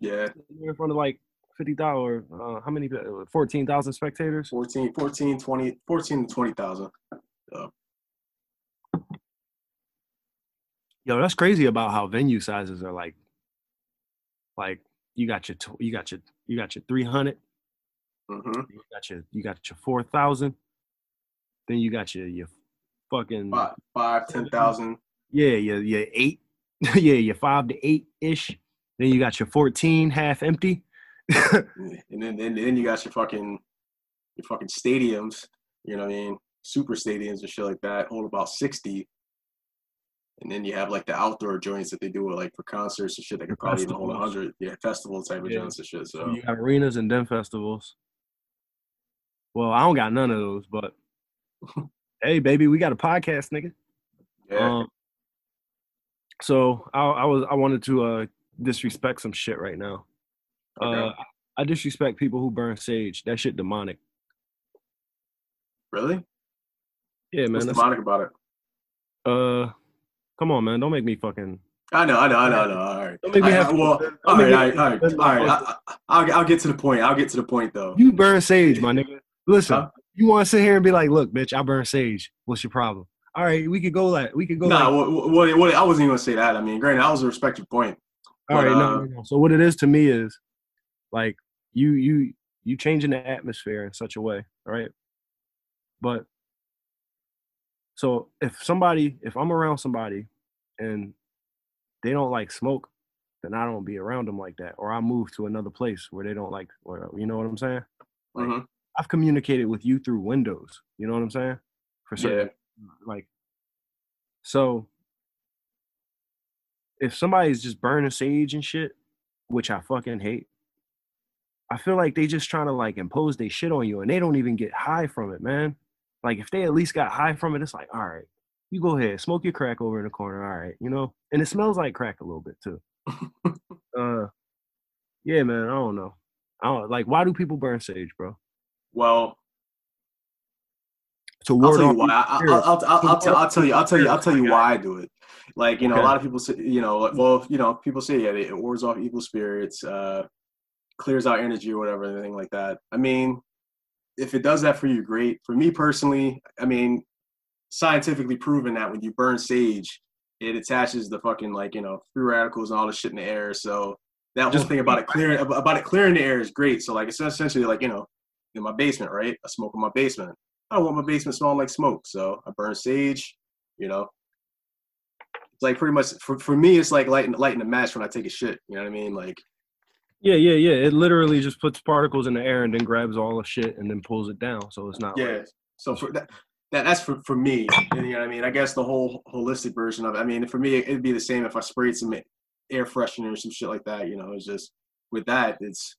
Yeah. You're in front of like 50,000, how many? 14,000 spectators. 14 to 20,000. Yeah. Yo, that's crazy about how venue sizes are like. Like you got your 300. Mm-hmm. You got your 4,000. Then you got your fucking 5, 10,000. Yeah, 8. Yeah, your 5 to 8-ish. Then you got your 14 half empty. and then you got your fucking stadiums. You know what I mean? Super stadiums and shit like that. Hold about 60. And then you have like the outdoor joints that they do with, like for concerts and shit. They could probably even hold 100. Yeah, festival type of joints and shit. So you got arenas and then festivals. Well, I don't got none of those, but. Hey, baby, we got a podcast, nigga. Yeah. So I wanted to disrespect some shit right now. Okay. I disrespect people who burn sage. That shit demonic. Really? Yeah, man. What's demonic about it? Come on, man. Don't make me fucking. I know. All right. Don't make me have. All right. I'll get to the point. Though. You burn sage, my nigga. Listen. Huh? You want to sit here and be like, "Look, bitch, I burn sage. What's your problem?" All right, we could go. I wasn't even gonna say that. I mean, granted, I was a respected point. All right, no. So what it is to me is, like, you changing the atmosphere in such a way, right? But so if I'm around somebody and they don't like smoke, then I don't be around them like that, or I move to another place where they don't like, or you know what I'm saying? Like, mm-hmm. I've communicated with you through windows. You know what I'm saying? For certain, yeah. Like, so if somebody's just burning sage and shit, which I fucking hate, I feel like they just trying to like impose their shit on you and they don't even get high from it, man. Like if they at least got high from it, it's like, all right, you go ahead, smoke your crack over in the corner. All right. You know, and it smells like crack a little bit too. Yeah, man. I don't know. Like, why do people burn sage, bro? Well, I'll tell you why I do it. Like, you know, a lot of people say, you know, like, well, you know, people say, yeah, it wards off evil spirits, clears out energy or whatever, anything like that. I mean, if it does that for you, great. For me personally, I mean, scientifically proven that when you burn sage, it attaches the fucking, like, you know, free radicals and all the shit in the air. So that whole thing about it clearing the air is great. So like, it's essentially like, you know, in my basement, right? I smoke in my basement. I don't want my basement smelling like smoke, so I burn sage. You know, it's like pretty much for me, it's like lighting a match when I take a shit. You know what I mean? Like, yeah. It literally just puts particles in the air and then grabs all the shit and then pulls it down, so it's not. Yeah. Like, so for that's for me. And, you know what I mean? I guess the whole holistic version of it. I mean, for me, it'd be the same if I sprayed some air freshener or some shit like that. You know, it's just with that, it's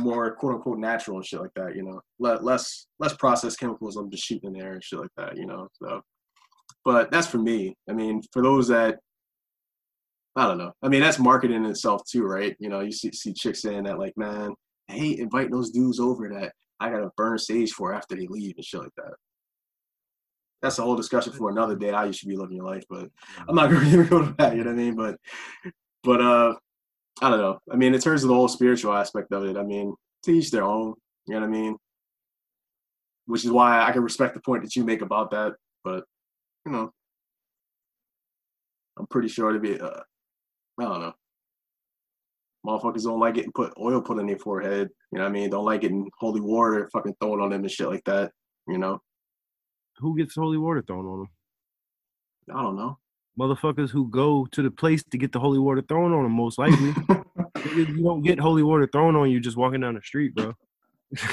more quote unquote natural and shit like that, you know, less processed chemicals I'm just shooting in there and shit like that, you know. So, but that's for me. I mean, for those that, I don't know. I mean, that's marketing in itself too, right? You know, you see chicks saying that, like, man, I hate inviting those dudes over that I gotta burn sage for after they leave and shit like that. That's a whole discussion for another day. How you should be living your life, but I'm not gonna even go to that. You know what I mean? But I don't know. I mean, in terms of the whole spiritual aspect of it, I mean, to each their own, you know what I mean? Which is why I can respect the point that you make about that. But, you know, I'm pretty sure to be, I don't know. Motherfuckers don't like getting oil put on their forehead. You know what I mean? Don't like getting holy water fucking thrown on them and shit like that, you know? Who gets holy water thrown on them? I don't know. Motherfuckers who go to the place to get the holy water thrown on them, most likely. You don't get holy water thrown on you just walking down the street, bro.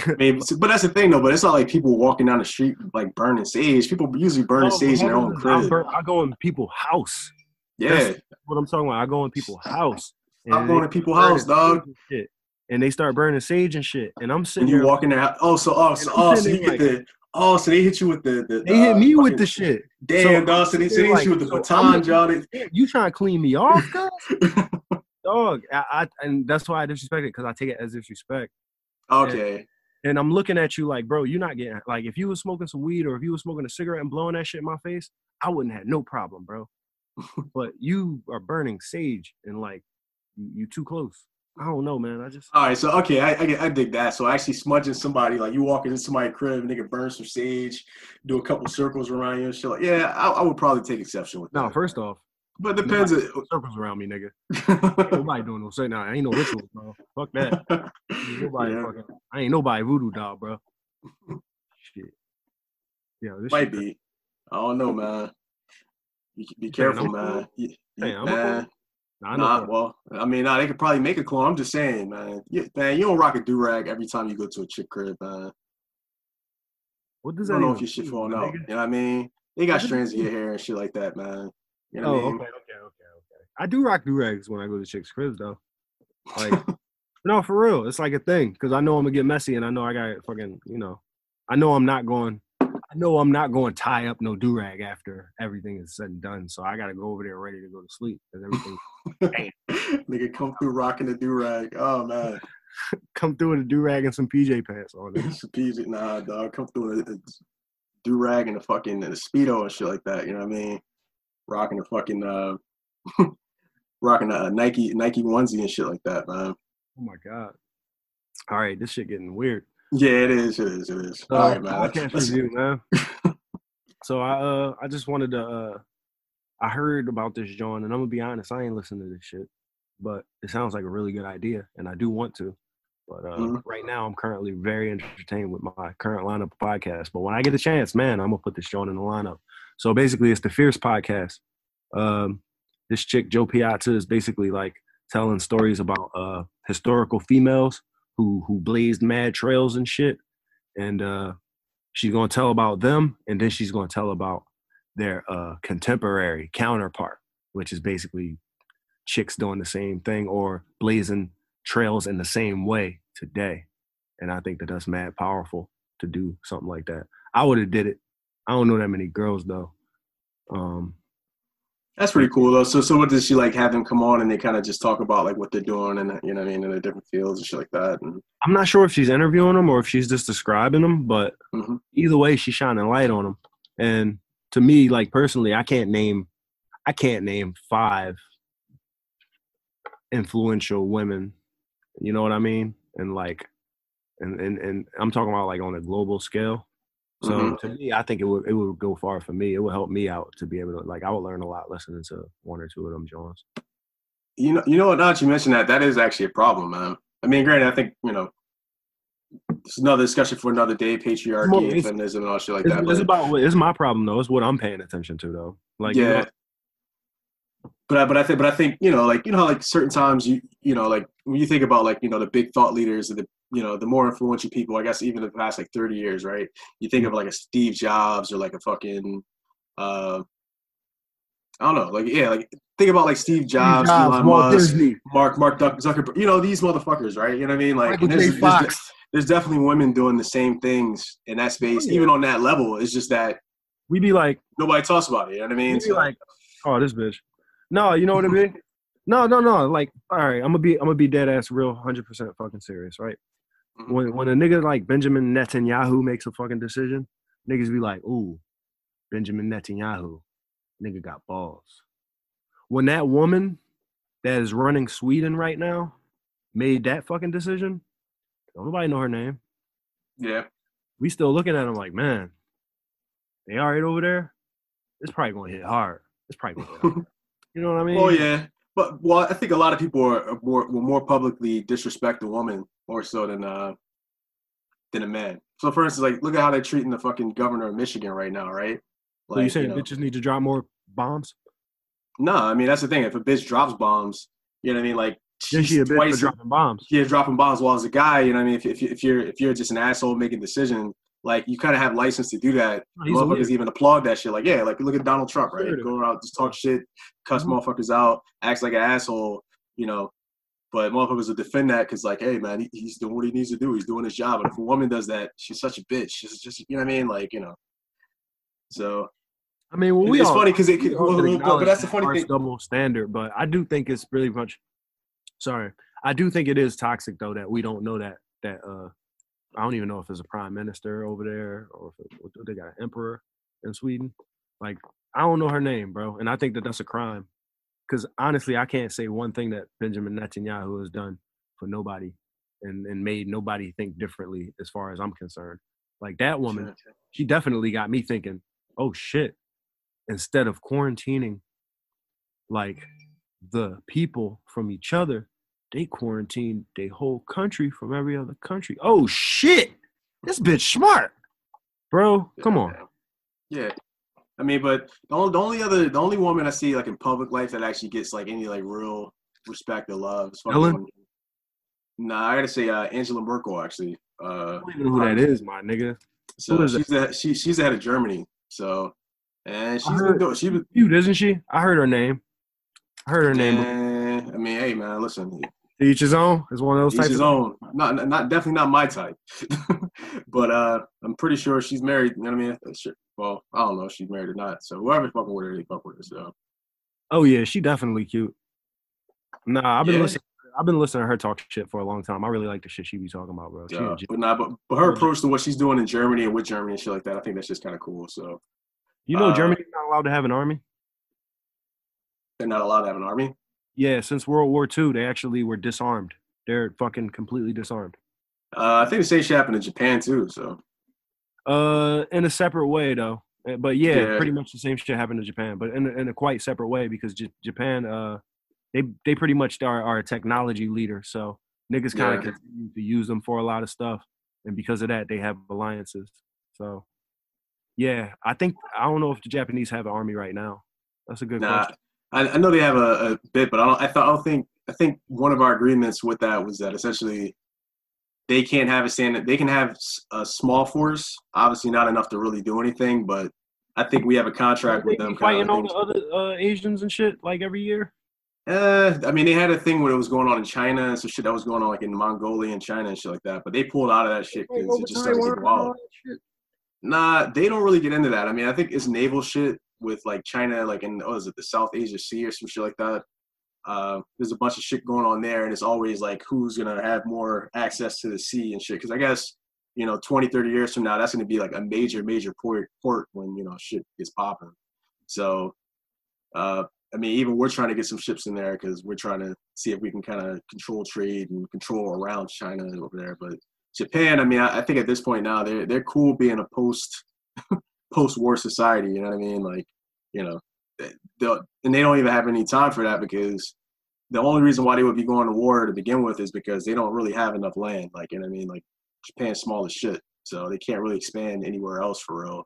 I mean, but that's the thing, though. But it's not like people walking down the street like burning sage. People usually burn sage in their own crib. I go in people's house. Yeah, that's what I'm talking about. I go in people's house. I'm going to people's house, dog. And they start burning sage and shit. And I'm sitting. And you walk in their house. Oh, so you get the. Oh, so they hit you with the they hit me with the shit. Damn, dog. So they hit you with the baton, y'all. You trying to clean me off, guys? Dog, and that's why I disrespect it, because I take it as disrespect. Okay. And I'm looking at you like, bro, you're not getting, like, if you was smoking some weed or if you was smoking a cigarette and blowing that shit in my face, I wouldn't have no problem, bro. But you are burning sage and, like, you too close. I don't know, man. I just... All right, so, okay, I dig that. So, actually smudging somebody, like, you walk into somebody's crib, nigga, burn some sage, do a couple circles around you and shit. Like, yeah, I would probably take exception with that. No, first off. But it depends. Circles around me, nigga. Ain't nobody doing no shit now. I ain't no rituals, bro. Fuck that. I ain't nobody voodoo doll, bro. Shit. Yeah, this might shit be. I don't know, man. You can be careful, man. Man. Nah, they could probably make a clone. I'm just saying, man. Yeah, man, you don't rock a do-rag every time you go to a chick crib, man. What does that mean? I don't know if your shit falling out. You know what I mean? They got strands in your hair and shit like that, man. You know what I mean? Okay. I do rock do-rags when I go to chicks' cribs, though. Like, no, for real. It's like a thing, because I know I'm going to get messy, and I know I got fucking, you know. I know I'm not going to tie up no do-rag after everything is said and done, so I got to go over there ready to go to sleep. Because everything. Nigga, come through rocking the do-rag. Oh, man. Come through with a do-rag and some PJ pants on there. Nah, dog. Come through with a do-rag and a Speedo and shit like that. You know what I mean? Rocking a fucking rocking a Nike onesie and shit like that, man. Oh my god! All right, this shit getting weird. Yeah, it is. All right, man. I can't review, man. So I just wanted to. I heard about this joint, and I'm gonna be honest, I ain't listened to this shit, but it sounds like a really good idea, and I do want to. But right now, I'm currently very entertained with my current lineup podcast. But when I get a chance, man, I'm gonna put this joint in the lineup. So basically, it's the Fierce podcast. This chick, Joe Piazza, is basically like telling stories about historical females who blazed mad trails and shit. And she's going to tell about them, and then she's going to tell about their contemporary counterpart, which is basically chicks doing the same thing or blazing trails in the same way today. And I think that that's mad powerful to do something like that. I would have did it. I don't know that many girls though. That's pretty cool though. So what does she like have them come on and they kind of just talk about like what they're doing and you know what I mean in the different fields and shit like that? And I'm not sure if she's interviewing them or if she's just describing them, but either way she's shining light on them. And to me, like personally, I can't name five influential women. You know what I mean? And like, and I'm talking about like on a global scale. So to me, I think it would go far for me. It would help me out to be able to like I would learn a lot listening to one or two of them joints. You know what? Now that you mentioned that is actually a problem, man. I mean, granted, I think you know, it's another discussion for another day. Patriarchy, feminism, and all shit like that. It's my problem though. It's what I'm paying attention to though. Like yeah, you know, but I think you know, like you know, how, like certain times you know, like when you think about like you know the big thought leaders of the you know, the more influential people, I guess, even in the past, like, 30 years, right? You think of, like, a Steve Jobs or, like, a fucking, I don't know. Like, yeah, like, think about, like, Steve Jobs Elon Musk, Mark Zuckerberg. You know, these motherfuckers, right? You know what I mean? Like, there's definitely women doing the same things in that space, even on that level. It's just that we be like... Nobody talks about it, you know what I mean? We be like, oh, this bitch. No, you know what I mean? No. Like, all right, I'm gonna be dead ass real 100% fucking serious, right? When a nigga like Benjamin Netanyahu makes a fucking decision, niggas be like, ooh, Benjamin Netanyahu, nigga got balls. When that woman that is running Sweden right now made that fucking decision, don't nobody know her name. Yeah. We still looking at him like, man, they all right over there? It's probably going to hit hard. You know what I mean? Oh, yeah. But, well, I think a lot of people will more publicly disrespect a woman more so than a man. So, for instance, like, look at how they're treating the fucking governor of Michigan right now, right? Like, so you're saying bitches need to drop more bombs? No, I mean, that's the thing. If a bitch drops bombs, you know what I mean? Like, she's she a bitch twice dropping bombs. Yeah, dropping bombs while as a guy, you know what I mean? If you're just an asshole making a decision, like, you kind of have license to do that. Motherfuckers even applaud that shit. Like, yeah, like, look at Donald Trump, right? Go out, just talk shit, cuss motherfuckers out, acts like an asshole, you know. But motherfuckers will defend that because, like, hey, man, he's doing what he needs to do. He's doing his job. And if a woman does that, she's such a bitch. She's just, you know what I mean? Like, you know. So, I mean, well, it's funny because it could but that's the funny thing. Double standard, but I do think it's really much. Sorry, I do think it is toxic though that we don't know that I don't even know if it's a prime minister over there or if they got an emperor in Sweden. Like, I don't know her name, bro, and I think that that's a crime. Because honestly, I can't say one thing that Benjamin Netanyahu has done for nobody and made nobody think differently as far as I'm concerned. Like, that woman, she definitely got me thinking, oh, shit, instead of quarantining, like, the people from each other, they quarantined their whole country from every other country. Oh, shit, this bitch smart. Bro, come on. Yeah. I mean, but the only woman I see like in public life that actually gets like any like real respect or love is fucking I gotta say Angela Merkel actually. I don't even know who that is, my nigga. So she's the head of Germany. So and she was cute, isn't she? I heard her name. I mean, hey man, listen. To each his own. It's one of those types. Each his own. Not definitely not my type. But I'm pretty sure she's married. You know what I mean? Well, I don't know if she's married or not. So whoever's fucking with her, they fuck with her. So. Oh yeah, she definitely cute. Nah, I've been listening to her talk shit for a long time. I really like the shit she be talking about, bro. But her approach to what she's doing in Germany and with Germany and shit like that, I think that's just kind of cool. So. You know, Germany's not allowed to have an army. They're not allowed to have an army. Yeah, since World War II, they actually were disarmed. They're fucking completely disarmed. I think the same shit happened in Japan, too, so. In a separate way, though. But, yeah, pretty much the same shit happened in Japan, but in a quite separate way because Japan, they pretty much are a technology leader, so niggas kind of continue to use them for a lot of stuff, and because of that, they have alliances. So, yeah, I don't know if the Japanese have an army right now. That's a good question. I know they have a bit, but I think one of our agreements with that was that essentially they can't have they can have a small force, obviously not enough to really do anything, but I think we have a contract with them. Fighting all the other Asians and shit like every year? I mean, they had a thing where it was going on in China and some shit that was going on like in Mongolia and China and shit like that, but they pulled out of that shit because it just started to evolve. Nah, they don't really get into that. I mean, I think it's naval shit. With like China, like in the South Asia Sea or some shit like that. There's a bunch of shit going on there, and it's always like who's gonna have more access to the sea and shit. Because I guess 20-30 years from now, that's gonna be like a major port when shit gets popping. So, I mean, even we're trying to get some ships in there because we're trying to see if we can kind of control trade and control around China over there. But Japan, I mean, I think at this point now they're cool being a post-war society, you know what I mean? Like, they don't even have any time for that because the only reason why they would be going to war to begin with is because they don't really have enough land. Like, you know what I mean? Like, Japan's small as shit, so they can't really expand anywhere else for real.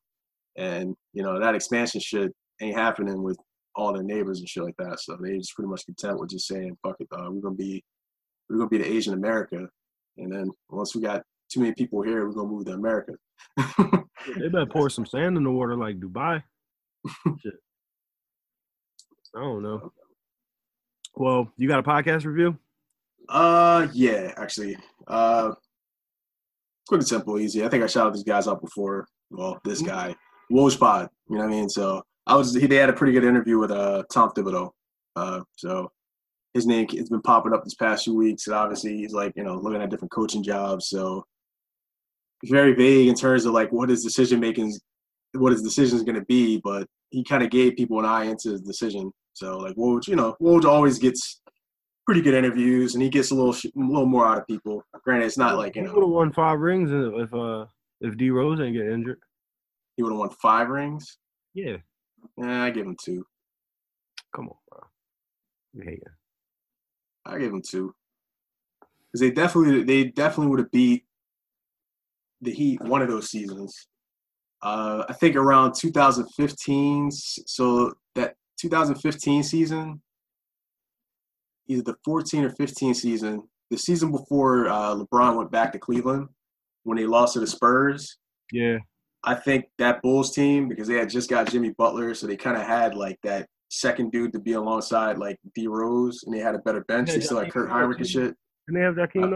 And, that expansion shit ain't happening with all their neighbors and shit like that. So they just pretty much content with just saying, fuck it, we're going to be the Asian America. And then once we got too many people here, we're going to move to America. They better pour some sand in the water like Dubai. Shit. I don't know. Well, you got a podcast review? Yeah, actually. Quick and simple, easy. I think I shouted these guys out before. Well, this guy, Woj Pod. You know what I mean? So they had a pretty good interview with Tom Thibodeau. So his name has been popping up this past few weeks, and obviously he's like looking at different coaching jobs. So. Very vague in terms of like what his decision is going to be, but he kind of gave people an eye into his decision. So like Woj, Woj always gets pretty good interviews, and he gets a little more out of people. Granted, it's not like He would have won 5 rings if D Rose ain't get injured. He would have won 5 rings. Yeah. I give him 2. Come on, bro. You hate it. I give him 2 because they definitely would have beat the Heat one of those seasons. I think around 2015, so that 2015 season, either the 14 or 15 season, the season before LeBron went back to Cleveland when they lost to the Spurs. Yeah. I think that Bulls team, because they had just got Jimmy Butler, so they kind of had like that second dude to be alongside like D Rose, and they had a better bench. They still had Kurt Heinrich and shit. And they have that Joakim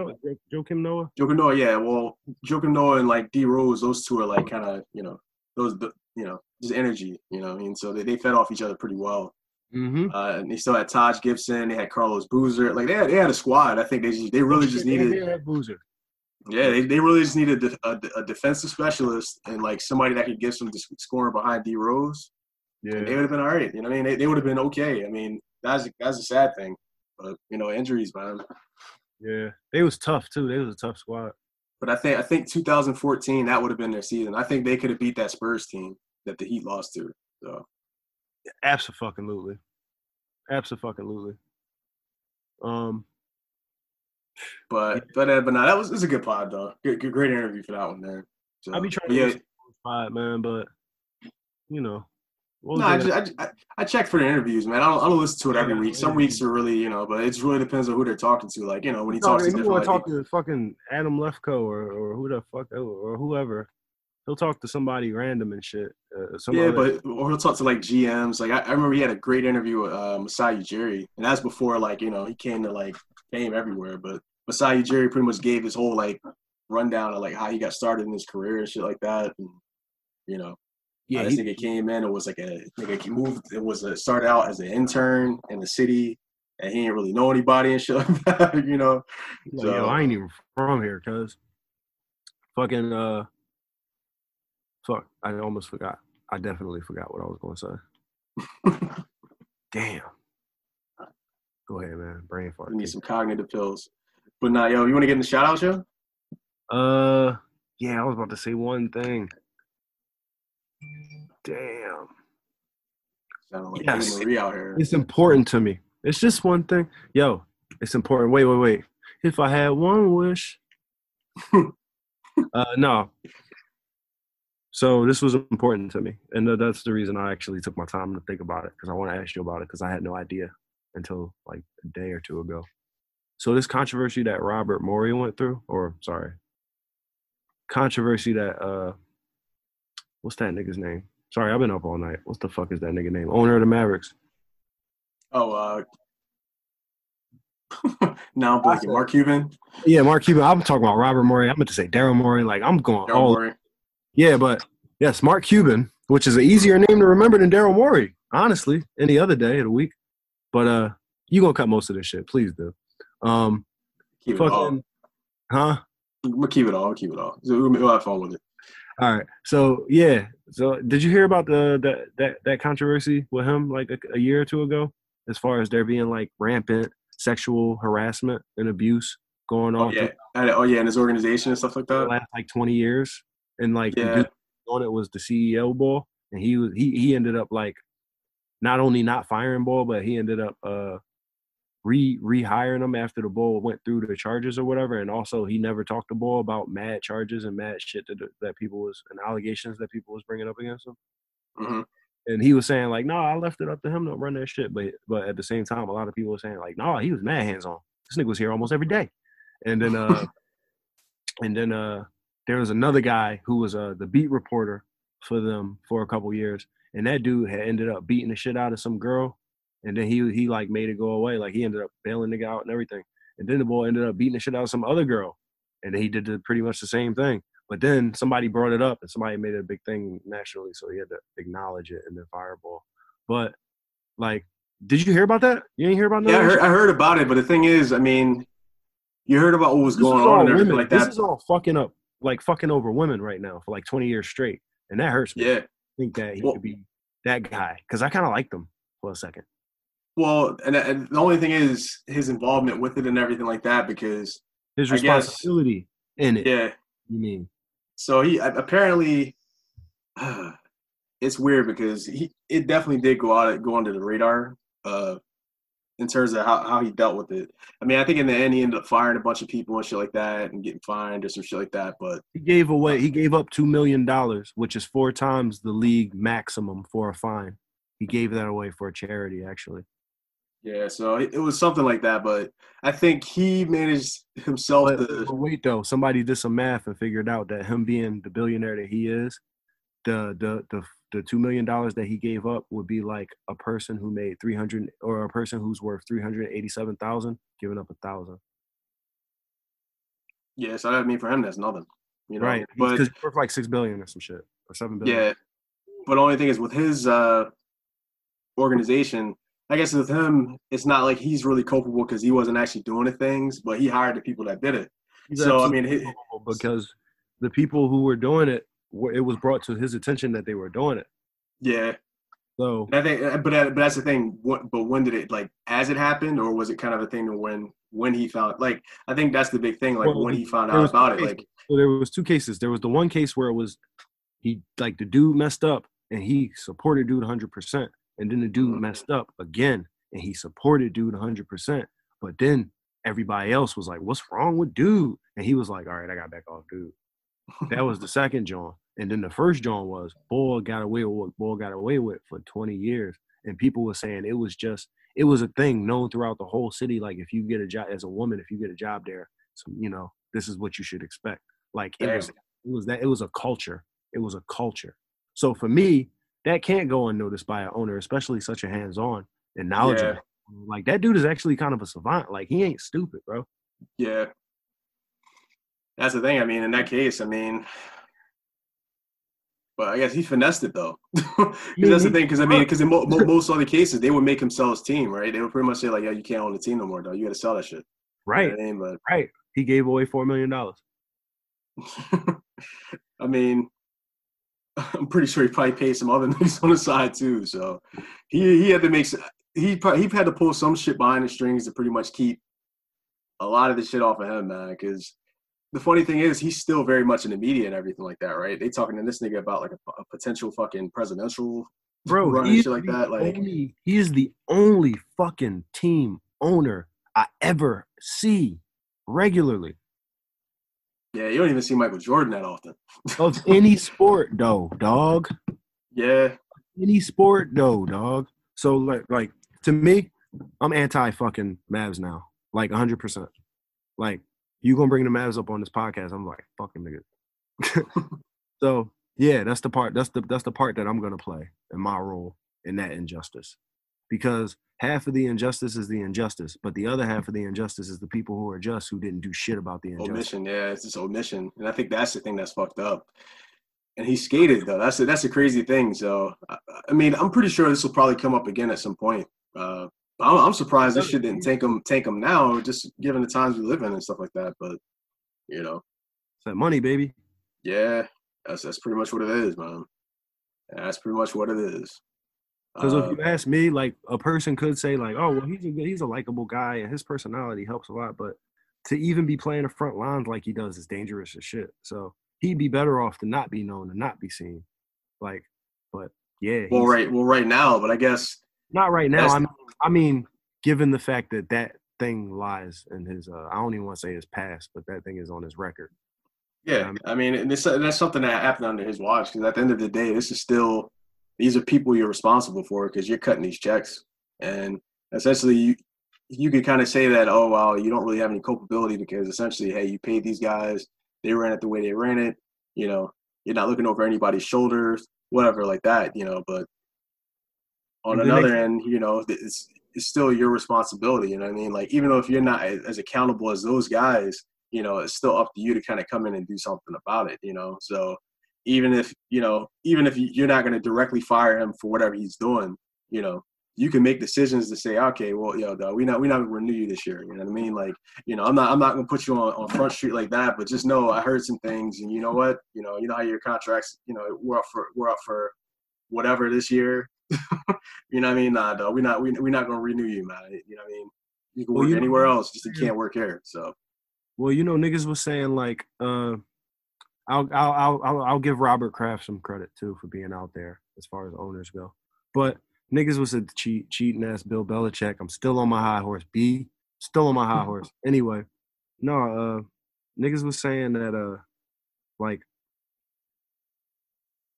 Noah. Joakim Noah, yeah. Well, Joakim Noah and like D Rose, those two are like kind of, you know, those, you know, just energy, you know what I mean? So they fed off each other pretty well. Mm-hmm. And they still had Taj Gibson. They had Carlos Boozer. Like they had a squad. I think they really just needed. They had Boozer. Yeah, they really just needed a defensive specialist and like somebody that could give some scoring behind D Rose. Yeah, and they would have been all right. You know what I mean? They would have been okay. I mean, that's a sad thing, but you know, injuries, man. Yeah, they was tough too. They was a tough squad. But I think 2014 that would have been their season. I think they could have beat that Spurs team that the Heat lost to. So. Absolutely. But that was a good pod though. Great interview for that one, man. So, I'll be trying to get pod, man, but you know. No, I check for the interviews, man. I don't listen to it every week. Some weeks are really, you know, but it really depends on who they're talking to. Like, you know, when he talks to different. If you want to talk to fucking Adam Lefkoe or who the fuck or whoever, he'll talk to somebody random and shit. Or he'll talk to like GMs. Like I remember he had a great interview with Masai Ujiri, and that's before like, you know, he came to like fame everywhere. But Masai Ujiri pretty much gave his whole like rundown of like how he got started in his career and shit like that, and you know. Yeah, this nigga came in. It was like a nigga moved. It was started out as an intern in the city, and he didn't really know anybody and shit like that, you know. Like, so yo, I ain't even from here, cuz. Fucking fuck, I almost forgot. I definitely forgot what I was going to say. Damn. Go ahead, man. Brain fart. You need some cognitive pills. But nah, yo, you want to get in the shout out, yo? Yeah, I was about to say one thing. Damn. Like yes. Out here. It's important to me. It's just one thing. Yo, it's important. Wait. If I had one wish. No. So this was important to me. And that's the reason I actually took my time to think about it, because I want to ask you about it, because I had no idea until like a day or two ago. So this controversy that Robert Morey went through, what's that nigga's name? Sorry, I've been up all night. What the fuck is that nigga name? Owner of the Mavericks. Now I'm blanking. Mark Cuban? Yeah, Mark Cuban. I'm talking about Robert Morey. I'm about to say Daryl Morey. Like, I'm going Daryl all Morey. Yeah, but, yes, Mark Cuban, which is an easier name to remember than Daryl Morey, honestly, any other day of the week. But you going to cut most of this shit. Please do. We'll keep it all. We'll have fun with it. All right. So, yeah. So, did you hear about that controversy with him like a year or two ago as far as there being like rampant sexual harassment and abuse going on? And his organization and stuff like that? The last like 20 years. And like the dude on it was the CEO ball, and he ended up like not only not firing ball, but he ended up rehiring him after the ball went through the charges or whatever, and also he never talked to ball about mad charges and mad shit that people was and allegations that people was bringing up against him. Mm-hmm. And he was saying like, "No, I left it up to him to run that shit." But at the same time, a lot of people were saying like, "No, he was mad hands on. This nigga was here almost every day." And then there was another guy who was the beat reporter for them for a couple years, and that dude had ended up beating the shit out of some girl. And then he like made it go away. Like he ended up bailing the guy out and everything. And then the boy ended up beating the shit out of some other girl. And then he did pretty much the same thing. But then somebody brought it up and somebody made it a big thing nationally. So he had to acknowledge it and then fireball. But like, did you hear about that? You didn't hear about that? Yeah, I heard about it. But the thing is, I mean, you heard about what was going on and everything like that. This is all fucking up, like fucking over women right now for like 20 years straight. And that hurts me. Yeah. I think that he could be that guy. Because I kind of liked him for a second. Well, and the only thing is his involvement with it and everything like that, because his responsibility in it. Yeah, you mean? So he apparently, it's weird because it definitely did go under the radar, in terms of how he dealt with it. I mean, I think in the end he ended up firing a bunch of people and shit like that, and getting fined or some shit like that. But he gave up $2 million, which is 4 times the league maximum for a fine. He gave that away for a charity, actually. Yeah, so it was something like that, but I think he managed himself But wait, though. Somebody did some math and figured out that him being the billionaire that he is, the $2 million that he gave up would be like a person who made 300 or a person who's worth 387,000 giving up 1,000. Yeah, so I mean, for him, that's nothing. You know? Right. Because he's worth like $6 billion or some shit, or $7 billion. Yeah. But the only thing is with his organization, I guess with him, it's not like he's really culpable because he wasn't actually doing the things, but he hired the people that did it. He's so, I mean, because the people who were doing it, it was brought to his attention that they were doing it. Yeah. So I think, but that's the thing. What, but when did it, like, as it happened, or was it kind of a thing when he found, like, I think that's the big thing. Like, well, when he found out about it, like, well, there was two cases. There was the one case where it was, he, like, the dude messed up and he supported dude 100%. And then the dude messed up again and he supported dude 100%. But then everybody else was like, what's wrong with dude? And he was like, all right, I got back off dude. That was the second John. And then the first John was, boy got away with what boy got away with for 20 years. And people were saying it was a thing known throughout the whole city. Like, if you get a job as a woman, if you get a job there, so, you know, this is what you should expect. Like, it was a culture. It was a culture. So for me, that can't go unnoticed by an owner, especially such a hands-on and knowledgeable. Yeah. Like, that dude is actually kind of a savant. Like, he ain't stupid, bro. Yeah. That's the thing. I mean, in that case, I mean, well, I guess he finessed it, though. That's the thing, because, I mean, because in most other cases, they would make him sell his team, right? They would pretty much say, like, yo, you can't own the team no more, though. You got to sell that shit. Right. You know what I mean? But, right. He gave away $4 million. I mean, I'm pretty sure he probably paid some other niggas on the side, too. So he had to make – he had to pull some shit behind the strings to pretty much keep a lot of the shit off of him, man, because – the funny thing is, he's still very much in the media and everything like that, right? They talking to this nigga about, like, a potential fucking presidential run and shit like that. Like, he is the only fucking team owner I ever see regularly. Yeah, you don't even see Michael Jordan that often. Of any sport, though, dog. Yeah. Any sport, though, dog. So, like to me, I'm anti-fucking Mavs now. Like, 100%. Like, you gonna bring the Mavs up on this podcast? I'm like, fucking nigga. So yeah, that's the part. That's the part that I'm gonna play in my role in that injustice, because half of the injustice is the injustice, but the other half of the injustice is the people who are just who didn't do shit about the injustice. Omission, yeah, it's just omission, and I think that's the thing that's fucked up. And he skated though. That's a crazy thing. So I mean, I'm pretty sure this will probably come up again at some point. I'm surprised this shit didn't tank him now, just given the times we live in and stuff like that. But, you know. It's that money, baby. Yeah. That's pretty much what it is, man. That's pretty much what it is. Because if you ask me, like, a person could say, like, oh, well, he's a likable guy and his personality helps a lot. But to even be playing the front lines like he does is dangerous as shit. So he'd be better off to not be known and not be seen. Like, but, yeah. Well, right now, but I guess. Not right now. I mean, given the fact that thing lies in his, I don't even want to say his past, but that thing is on his record. Yeah, I mean, that's something that happened under his watch, because at the end of the day, this is still, these are people you're responsible for because you're cutting these checks. And essentially, you could kind of say that, oh, wow, you don't really have any culpability because essentially, hey, you paid these guys, they ran it the way they ran it, you know, you're not looking over anybody's shoulders, whatever like that, you know, but. On another end, you know, it's still your responsibility, you know what I mean? Like, even though if you're not as accountable as those guys, you know, it's still up to you to kind of come in and do something about it, you know? So even if you're not going to directly fire him for whatever he's doing, you know, you can make decisions to say, okay, well, yo, dog, we're not going to renew you this year, you know what I mean? Like, you know, I'm not going to put you on Front Street like that, but just know I heard some things, and you know what? You know how your contracts, you know, we're up for whatever this year. You know what I mean? Nah, dog. We're not gonna renew you, man. You know what I mean? You can work anywhere else, just you can't work here. So, well, you know, niggas was saying like, I'll give Robert Kraft some credit too for being out there as far as owners go. But niggas was a cheating ass Bill Belichick. I'm still on my high horse. Still on my high horse. Anyway, no, niggas was saying that like,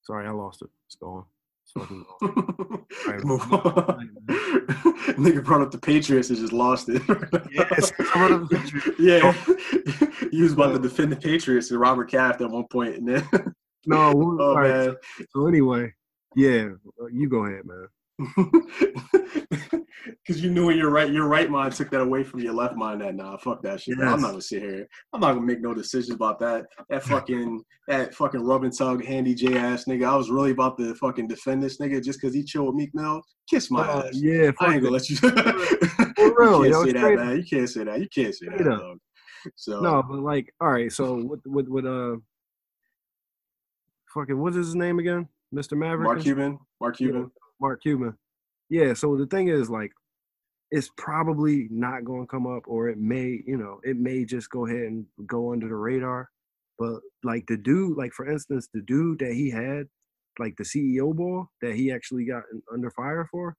sorry, I lost it. It's gone. Nigga brought up the Patriots and just lost it. Yes, yeah, he was about to defend the Patriots and Robert Kraft at one point, and then No. Oh, like, man. So anyway, yeah, you go ahead, man. Because you knew when your right mind took that away from your left mind. That nah, fuck that shit. Yes. I'm not gonna sit here. I'm not gonna make no decisions about that. That fucking rub and tug handy J ass nigga. I was really about to fucking defend this nigga just because he chill with Meek Mill. Kiss my ass. Yeah, I ain't gonna let you. For real, you can't say that, man. You can't say that. You can't say that, dog. So no, but like, all right. So what fucking what's his name again? Mr. Maverick. Mark Cuban. Yeah. Mark Cuban. Yeah, so the thing is, like, it's probably not going to come up, or it may, you know, it may just go ahead and go under the radar. But, like, the dude, like, for instance, the dude that he had, like, the CEO ball that he actually got under fire for,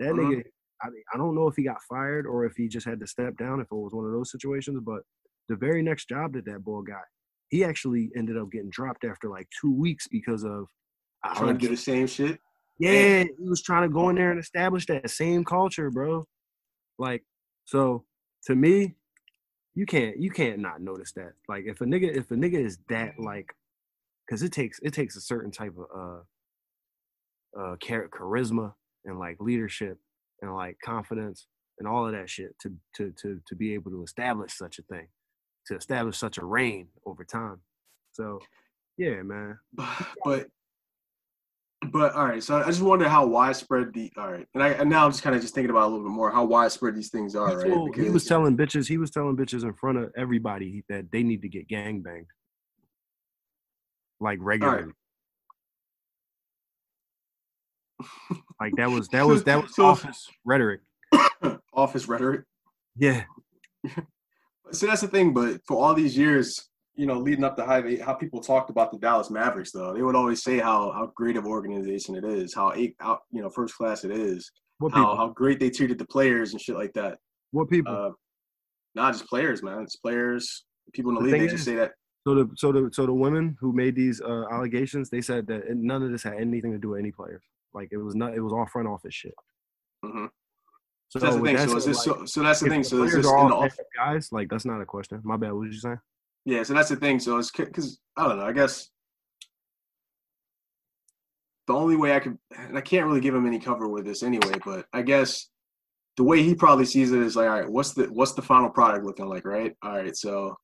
that nigga, I don't know if he got fired or if he just had to step down, if it was one of those situations. But the very next job that ball got, he actually ended up getting dropped after, like, 2 weeks because of trying to do the same shit. Yeah, he was trying to go in there and establish that same culture, bro. Like, so to me, you can't not notice that. Like, if a nigga is that, like, because it takes a certain type of charisma and, like, leadership and, like, confidence and all of that shit to be able to establish such a thing, to establish such a reign over time. So, yeah, man. But all right, so I just wonder how widespread and now I'm just thinking about it a little bit more how widespread these things are, right? Because he was telling bitches in front of everybody that they need to get gangbanged, like, regularly. Right. Like, that was office rhetoric. Office rhetoric. Yeah. So that's the thing, but for all these years, you know, leading up to how people talked about the Dallas Mavericks, though, they would always say how great of organization it is, how you know, first class it is, how great they treated the players and shit like that. What people? Not just players, man. It's players, people in the league. They just say that. So the women who made these allegations, they said that none of this had anything to do with any players. Like, it was all front office shit. Mm-hmm. So that's the thing. So that's the thing. So players are all different guys. Like, that's not a question. My bad. What did you say? Yeah, so that's the thing. So it's because, I don't know, I guess the only way I could – and I can't really give him any cover with this anyway, but I guess the way he probably sees it is like, all right, what's the final product looking like, right? All right, so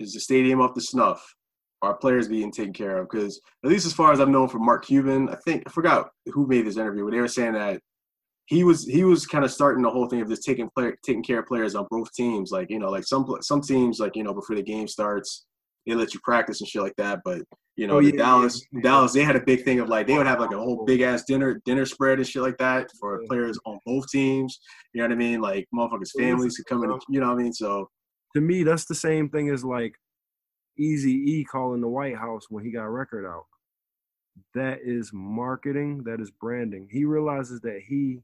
is the stadium up to snuff? Are players being taken care of? Because at least as far as I've known from Mark Cuban, I forgot who made this interview, but they were saying that he was kind of starting the whole thing of just taking care of players on both teams. Like, you know, like some teams, like, you know, before the game starts, they let you practice and shit like that. But, you know, Dallas, they had a big thing of, like, they would have, like, a whole big ass dinner spread and shit like that for players on both teams. You know what I mean? Like, motherfuckers' families could come in, you know what I mean? So to me, that's the same thing as, like, Eazy-E calling the White House when he got a record out. That is marketing. That is branding. He realizes that he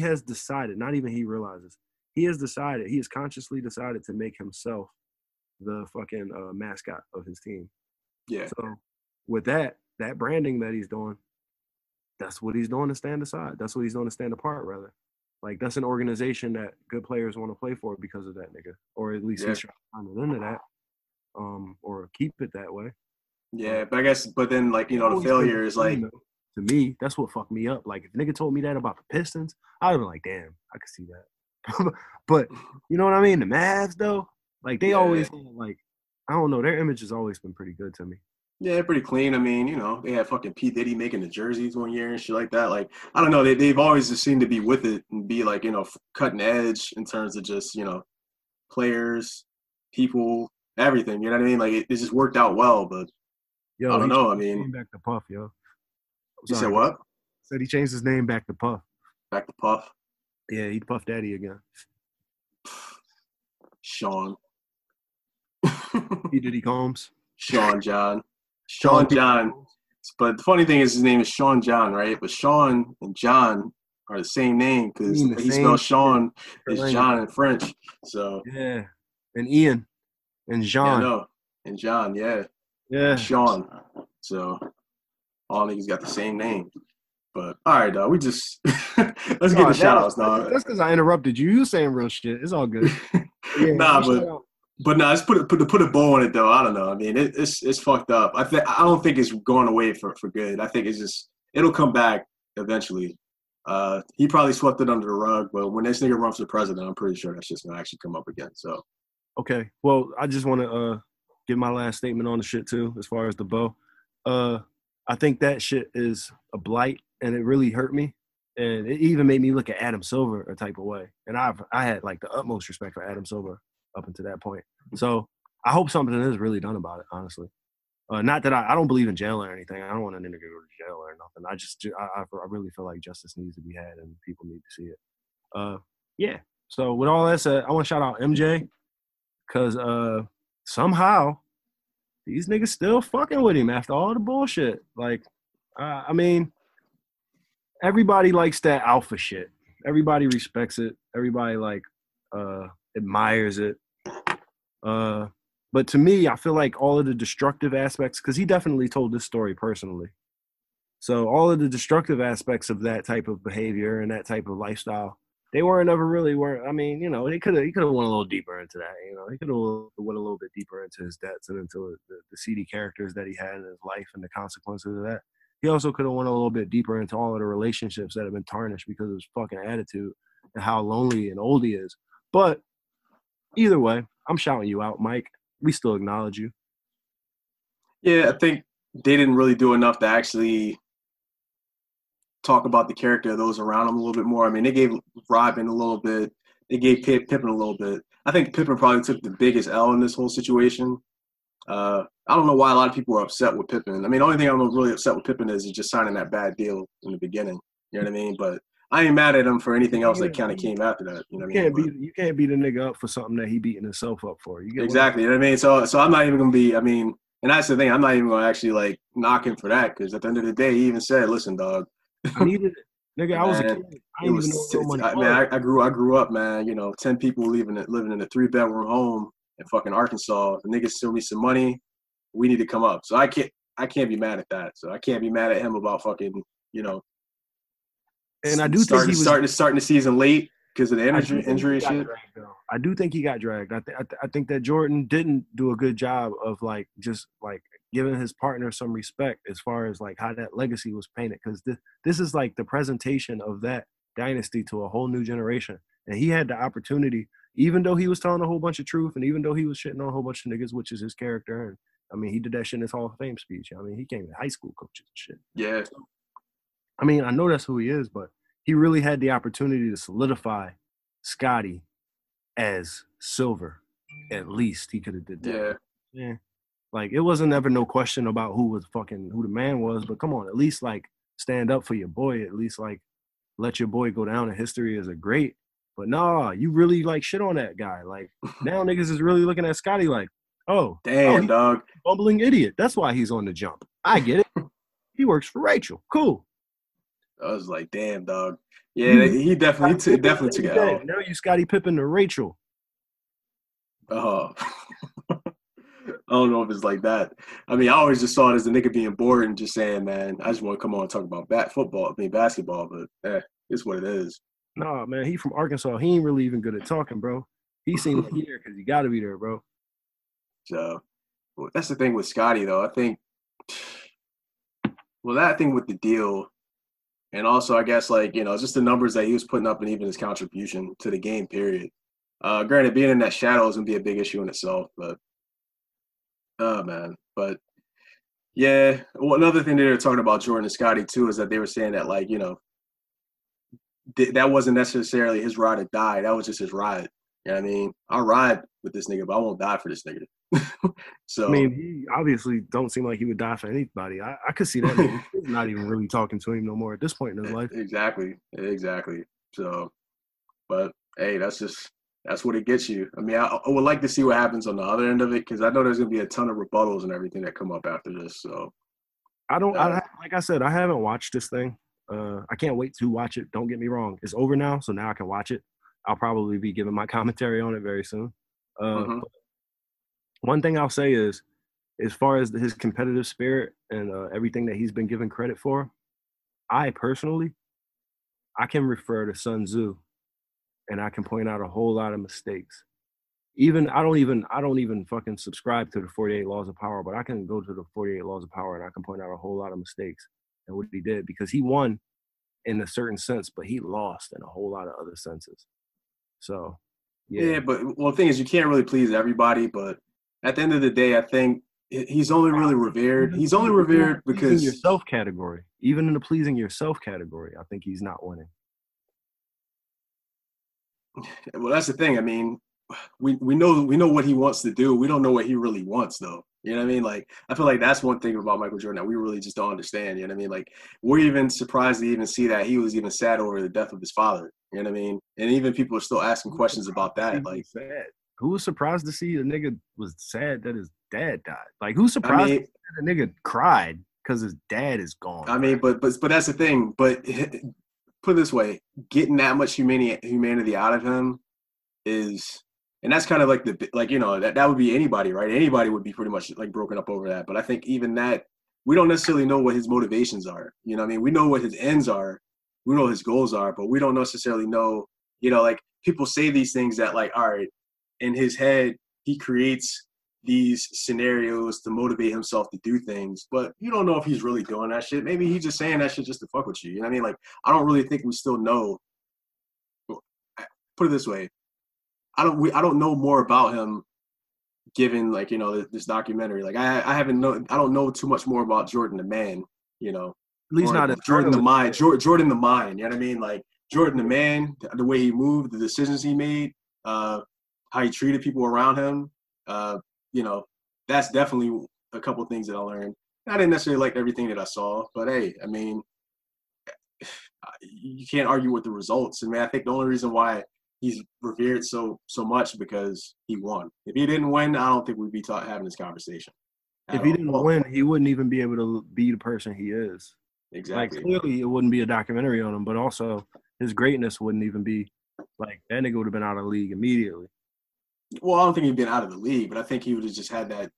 has decided, not even he realizes, he has consciously decided to make himself the fucking mascot of his team. Yeah. So with that branding that he's doing, that's what he's doing to stand aside. That's what he's doing to stand apart, rather. Like, that's an organization that good players want to play for because of that nigga. Or at least he's trying to turn it into that. Or keep it that way. Yeah, but I guess, then, like, you know, the failure is, like, to me, that's what fucked me up. Like, if a nigga told me that about the Pistons, I would have been like, damn, I could see that. But, you know what I mean? The Mavs, though, like, they always, like, I don't know, their image has always been pretty good to me. Yeah, pretty clean. I mean, you know, they had fucking P. Diddy making the jerseys one year and shit like that. Like, I don't know, they've always just seemed to be with it and be, like, you know, cutting edge in terms of just, you know, players, people, everything. You know what I mean? Like, it just worked out well, but yo, I don't know. I mean, he changed his name back to Puff, yo. You said what? Said he changed his name back to Puff. Back to Puff. Yeah, he Puff Daddy again. Sean. P. Diddy Combs. Sean John. But the funny thing is, his name is Sean John, right? But Sean and John are the same name because he spells Sean as John in French. So yeah, and Ian and Jean. Yeah, no. And John, yeah. Yeah, Sean. So all niggas got the same name. But all right, dog. We just let's get the shout outs, dog. That's because I interrupted you. You saying real shit. It's all good. Yeah, nah, but But no, let's put a bow on it though. I don't know. I mean, it's fucked up. I don't think it's going away for good. I think it's just it'll come back eventually. He probably swept it under the rug, but when this nigga runs for president, I'm pretty sure that's just gonna actually come up again. So, okay. Well, I just want to give my last statement on the shit too, as far as the bow. I think that shit is a blight, and it really hurt me. And it even made me look at Adam Silver a type of way. And I had like the utmost respect for Adam Silver up until that point. So I hope something is really done about it, honestly. Not that I don't believe in jail or anything. I don't want an nigga to go to jail or nothing. I really feel like justice needs to be had and people need to see it. Yeah. So with all that said, I want to shout out MJ because somehow these niggas still fucking with him after all the bullshit. Like, I mean – everybody likes that alpha shit. Everybody respects it. Everybody admires it. But to me, I feel like all of the destructive aspects, because he definitely told this story personally. So all of the destructive aspects of that type of behavior and that type of lifestyle, they weren't ever really. I mean, you know, he could have went a little deeper into that. You know, he could have went a little bit deeper into his debts and into the seedy characters that he had in his life and the consequences of that. He also could have went a little bit deeper into all of the relationships that have been tarnished because of his fucking attitude and how lonely and old he is. But either way, I'm shouting you out, Mike. We still acknowledge you. Yeah, I think they didn't really do enough to actually talk about the character of those around him a little bit more. I mean, they gave Robin a little bit. They gave Pippen a little bit. I think Pippen probably took the biggest L in this whole situation. I don't know why a lot of people are upset with Pippen. I mean, the only thing I'm really upset with Pippen is he's just signing that bad deal in the beginning. You know what I mean? But I ain't mad at him for anything else that kind of came after that. You know what I mean? You can't beat a nigga up for something that he beating himself up for. Exactly. You know what I mean? So I'm not even going to be – I mean, and that's the thing. I'm not even going to actually, knock him for that because at the end of the day, he even said, listen, dog. I needed – nigga, I was a kid. I grew up, man. You know, 10 people living in a 3-bedroom home. In fucking Arkansas, the niggas still need some money. We need to come up. So I can't be mad at that. So I can't be mad at him about fucking, you know. And I do think he was starting the season late because of the injury and shit. I do think he got dragged. I think that Jordan didn't do a good job of just giving his partner some respect as far as how that legacy was painted. Because this is the presentation of that dynasty to a whole new generation, and he had the opportunity. Even though he was telling a whole bunch of truth and even though he was shitting on a whole bunch of niggas, which is his character. And I mean, he did that shit in his Hall of Fame speech. I mean, he came to high school coaches and shit. Yeah. I mean, I know that's who he is, but he really had the opportunity to solidify Scotty as Silver. At least he could have did that. Yeah. Yeah. It wasn't ever no question about who the man was, but come on, at least stand up for your boy. At least let your boy go down in history as a great. But nah, you really shit on that guy. Now niggas is really looking at Scotty damn, dog. Bumbling idiot. That's why he's on the jump. I get it. He works for Rachel. Cool. I was damn, dog. Yeah, he definitely took it out. Now you Scotty Pippen to Rachel. I don't know if it's like that. I mean, I always just saw it as the nigga being bored and just saying, man, I just want to come on and talk about basketball, but it's what it is. Nah, man, he from Arkansas. He ain't really even good at talking, bro. He seemed like he there because he got to be there, bro. So, that's the thing with Scotty, though. I think, that thing with the deal, and also, I guess, just the numbers that he was putting up and even his contribution to the game, period. Granted, being in that shadow is going to be a big issue in itself, but, man. But, yeah, another thing that they were talking about Jordan and Scotty, too, is that they were saying that, that wasn't necessarily his ride or die. That was just his ride. You know what I mean? I'll ride with this nigga, but I won't die for this nigga. So I mean, he obviously don't seem like he would die for anybody. I could see that. He's not even really talking to him no more at this point in his life. Exactly. So, but, hey, that's what it gets you. I mean, I would like to see what happens on the other end of it because I know there's going to be a ton of rebuttals and everything that come up after this. So like I said, I haven't watched this thing. I can't wait to watch it. Don't get me wrong. It's over now, so now I can watch it. I'll probably be giving my commentary on it very soon. One thing I'll say is, as far as his competitive spirit and everything that he's been given credit for, I can refer to Sun Tzu, and I can point out a whole lot of mistakes I don't even fucking subscribe to the 48 laws of power, but I can go to the 48 laws of power and I can point out a whole lot of mistakes and what he did, because he won in a certain sense, but he lost in a whole lot of other senses. So, yeah, but well, the thing is, you can't really please everybody. But at the end of the day, I think he's only really revered. He's only revered because yourself category, even in the pleasing yourself category, I think he's not winning. Well, that's the thing. I mean, we know what he wants to do. We don't know what he really wants, though. You know what I mean? Like, I feel like that's one thing about Michael Jordan that we really just don't understand. You know what I mean? Like, we're even surprised to even see that he was even sad over the death of his father. You know what I mean? And even people are still asking questions about that. Like, sad. Who was surprised to see the nigga was sad that his dad died? Like, who's surprised to see the nigga cried because his dad is gone? I mean, but that's the thing. But put it this way, getting that much humanity out of him is. And that's kind of like that would be anybody, right? Anybody would be pretty much like broken up over that. But I think even that, we don't necessarily know what his motivations are. You know what I mean? We know what his ends are. We know what his goals are, but we don't necessarily know, you know, like people say these things that like, all right, in his head, he creates these scenarios to motivate himself to do things, but you don't know if he's really doing that shit. Maybe he's just saying that shit just to fuck with you. You know what I mean? Like, I don't really think we still know. Put it this way. I don't know more about him, given like, you know, this documentary. Like I don't know too much more about Jordan the man, you know. At least not Jordan the mind. Jordan the mind. You know what I mean? Like Jordan the man, the way he moved, the decisions he made, how he treated people around him. You know, that's definitely a couple things that I learned. I didn't necessarily like everything that I saw, but hey, I mean, you can't argue with the results. I mean, I think the only reason why he's revered so much because he won. If he didn't win, I don't think we'd be having this conversation. If he didn't win, he wouldn't even be able to be the person he is. Exactly. Like, clearly, it wouldn't be a documentary on him, but also his greatness wouldn't even be like that nigga would have been out of the league immediately. Well, I don't think he'd been out of the league, but I think he would have just had that.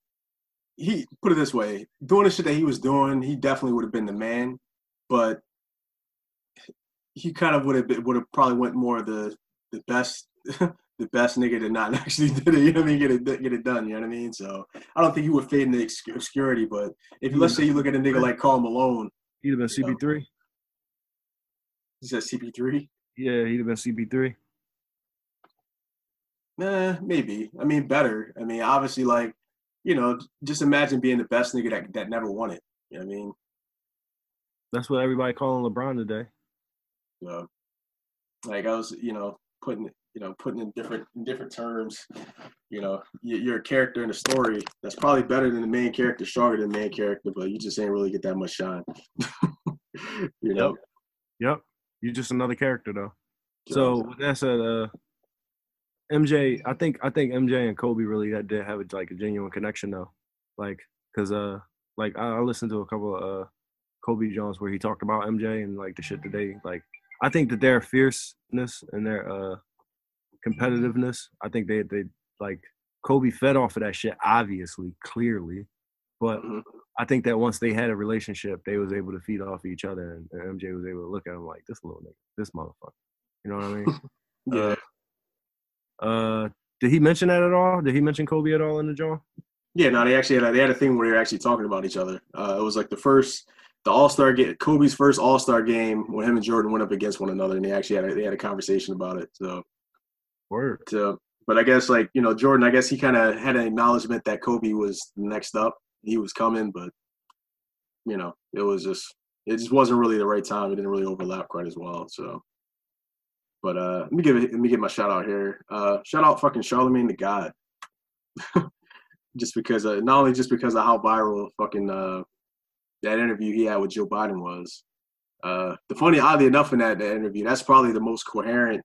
He put it this way: doing the shit that he was doing, he definitely would have been the man, but he kind of would have probably went more of the best nigga that not actually did it, you know what I mean, get it done, you know what I mean? So I don't think he would fade in the obscurity, but if let's say you look at a nigga like Karl Malone. He'd have been CP3. Know. He said CP3? Yeah, he'd have been CP3. Nah, maybe. I mean, better. I mean, obviously, like, you know, just imagine being the best nigga that never won it, you know what I mean? That's what everybody calling LeBron today. So, like, I was, you know, putting in different terms, you know, you're a character in a story that's probably better than the main character, stronger than the main character, but you just ain't really get that much shine. You know? Yep. You're just another character, though. Yeah. So with that said, MJ, I think MJ and Kobe really did have a genuine connection, though. Like, because like I listened to a couple of Kobe Jones where he talked about MJ and like the shit today, like. I think that their fierceness and their competitiveness, I think they like Kobe fed off of that shit, obviously, clearly. But I think that once they had a relationship, they was able to feed off of each other, and MJ was able to look at him like, this little nigga, this motherfucker. You know what I mean? Yeah. Did he mention that at all? Did he mention Kobe at all in the joint? Yeah, no, they had a thing where they were actually talking about each other. It was like the All-Star game, Kobe's first All-Star game, when him and Jordan went up against one another, and they actually had a conversation about it. So, word. So, but I guess like, you know, Jordan, I guess he kind of had an acknowledgement that Kobe was next up. He was coming, but you know, it just wasn't really the right time. It didn't really overlap quite as well. So, but let me give my shout out here. Shout out fucking Charlemagne the God, just because not only just because of how viral fucking. That interview he had with Joe Biden was oddly enough in that interview, that's probably the most coherent,